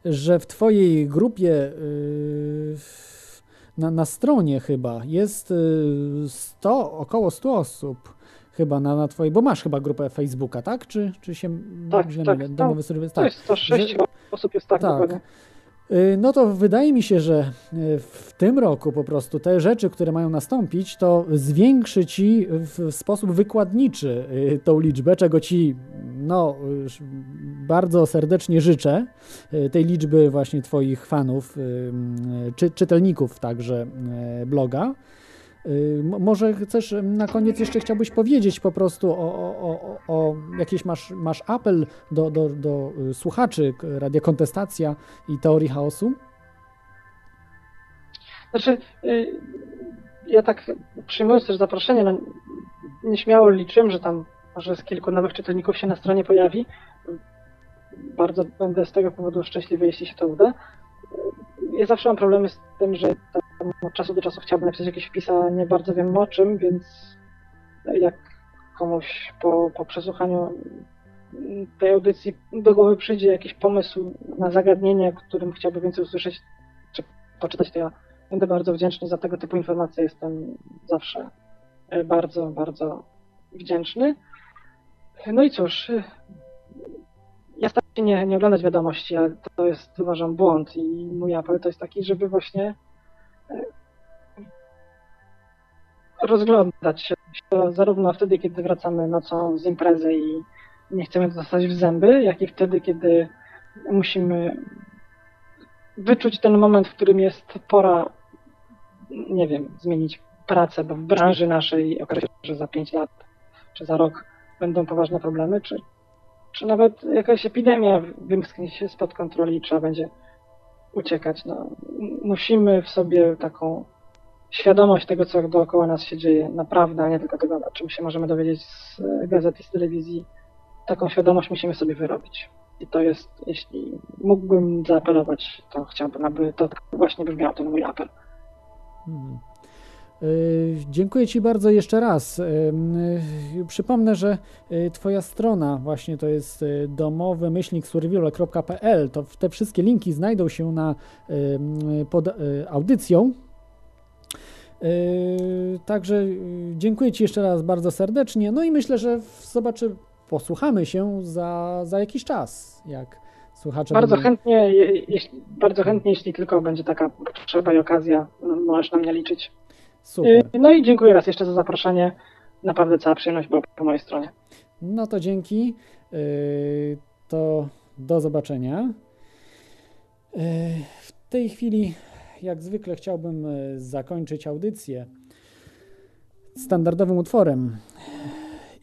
że w twojej grupie yy, na, na stronie chyba jest sto, około stu osób chyba na, na twojej, bo masz chyba grupę Facebooka, tak? Czy, czy się... Tak, źle tak, mylę, tak, tak. To jest sto sześć że, osób jest tak, tak. Dokładnie. No to wydaje mi się, że w tym roku po prostu te rzeczy, które mają nastąpić, to zwiększy ci w sposób wykładniczy tą liczbę, czego ci no, bardzo serdecznie życzę, tej liczby właśnie twoich fanów, czy, czytelników także bloga. Może chcesz na koniec jeszcze chciałbyś powiedzieć po prostu o, o, o, o jakiś masz, masz apel do, do, do słuchaczy Radia Kontestacja i Teorii Chaosu? Znaczy, ja tak przyjmując też zaproszenie, no, nieśmiało liczyłem, że tam może z kilku nowych czytelników się na stronie pojawi. Bardzo będę z tego powodu szczęśliwy, jeśli się to uda. Ja zawsze mam problemy z tym, że tam od czasu do czasu chciałbym napisać jakiś wpis, a nie bardzo wiem o czym, więc jak komuś po, po przesłuchaniu tej audycji do głowy przyjdzie jakiś pomysł na zagadnienie, o którym chciałby więcej usłyszeć czy poczytać, to ja będę bardzo wdzięczny za tego typu informacje. Jestem zawsze bardzo, bardzo wdzięczny. No i cóż, ja staram się nie, nie oglądać wiadomości, ale to jest, uważam, błąd i mój apel to jest taki, żeby właśnie rozglądać się zarówno wtedy, kiedy wracamy nocą z imprezy i nie chcemy zostać w zęby, jak i wtedy, kiedy musimy wyczuć ten moment, w którym jest pora, nie wiem, zmienić pracę, bo w branży naszej okazuje się, że za pięć lat czy za rok będą poważne problemy, czy, czy nawet jakaś epidemia wymknie się spod kontroli i trzeba będzie uciekać. No, musimy w sobie taką świadomość tego, co dookoła nas się dzieje naprawdę, a nie tylko tego, o czym się możemy dowiedzieć z gazet i z telewizji. Taką świadomość musimy sobie wyrobić. I to jest, jeśli mógłbym zaapelować, to chciałbym, aby to właśnie brzmiał ten mój apel. Hmm. Dziękuję ci bardzo jeszcze raz. Przypomnę, że twoja strona właśnie to jest domowy myślnik survival kropka p l. To te wszystkie linki znajdą się na, pod audycją. Także dziękuję ci jeszcze raz bardzo serdecznie. No i myślę, że zobaczy, posłuchamy się za, za jakiś czas, jak słuchacze bardzo będą... chętnie, jeśli, bardzo chętnie, jeśli tylko będzie taka potrzeba i okazja, możesz na mnie liczyć. Super. No i dziękuję raz jeszcze za zaproszenie. Naprawdę cała przyjemność była po mojej stronie. No to dzięki. To do zobaczenia. W tej chwili jak zwykle chciałbym zakończyć audycję standardowym utworem.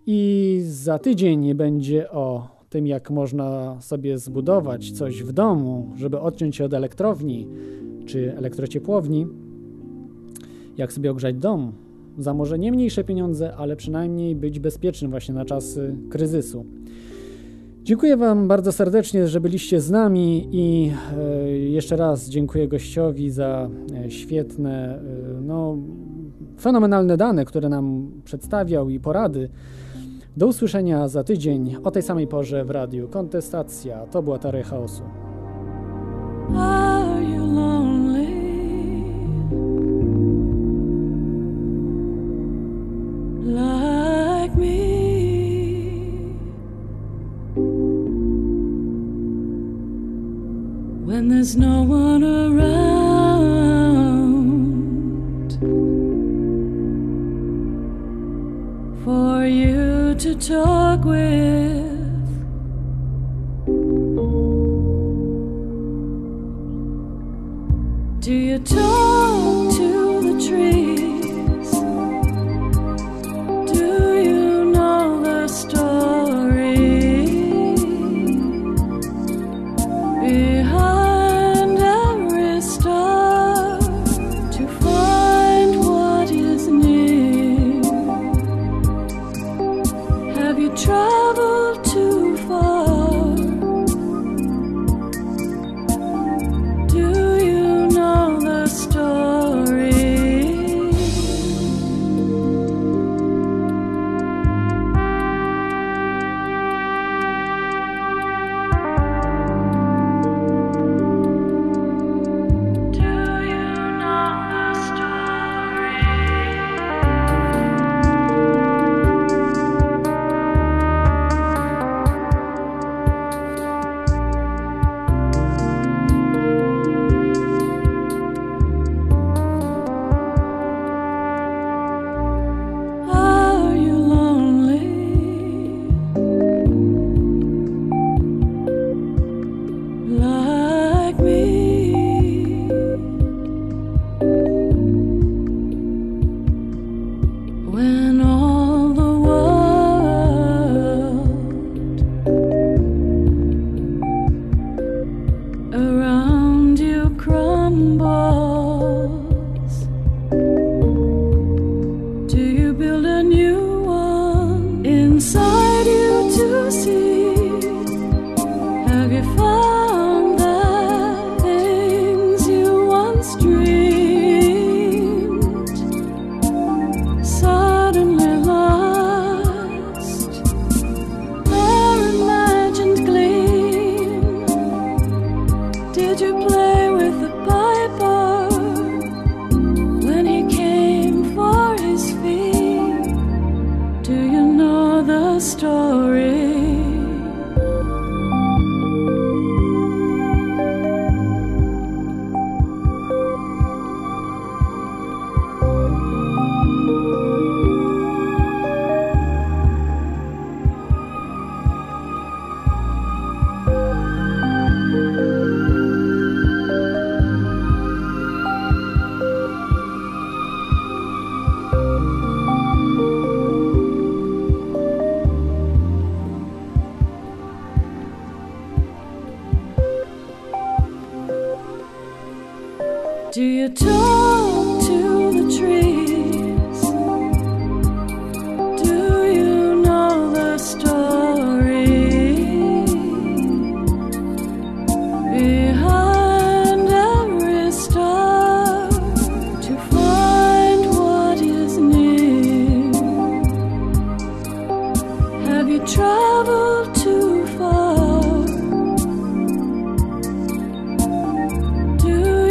I za tydzień będzie o tym, jak można sobie zbudować coś w domu, żeby odciąć się od elektrowni czy elektrociepłowni, jak sobie ogrzać dom za może nie mniejsze pieniądze, ale przynajmniej być bezpiecznym właśnie na czasy kryzysu. Dziękuję Wam bardzo serdecznie, że byliście z nami i e, jeszcze raz dziękuję gościowi za świetne, e, no fenomenalne dane, które nam przedstawiał i porady. Do usłyszenia za tydzień o tej samej porze w Radiu Kontestacja. To była Teoria Chaosu. Are you lonely? Like me? When there's no one around for you to talk with, do you talk to the trees? Do you know the story? Traveled too far. Do you know the story? Do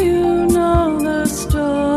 you know the story? Story.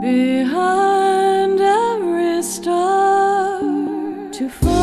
Behind every star to find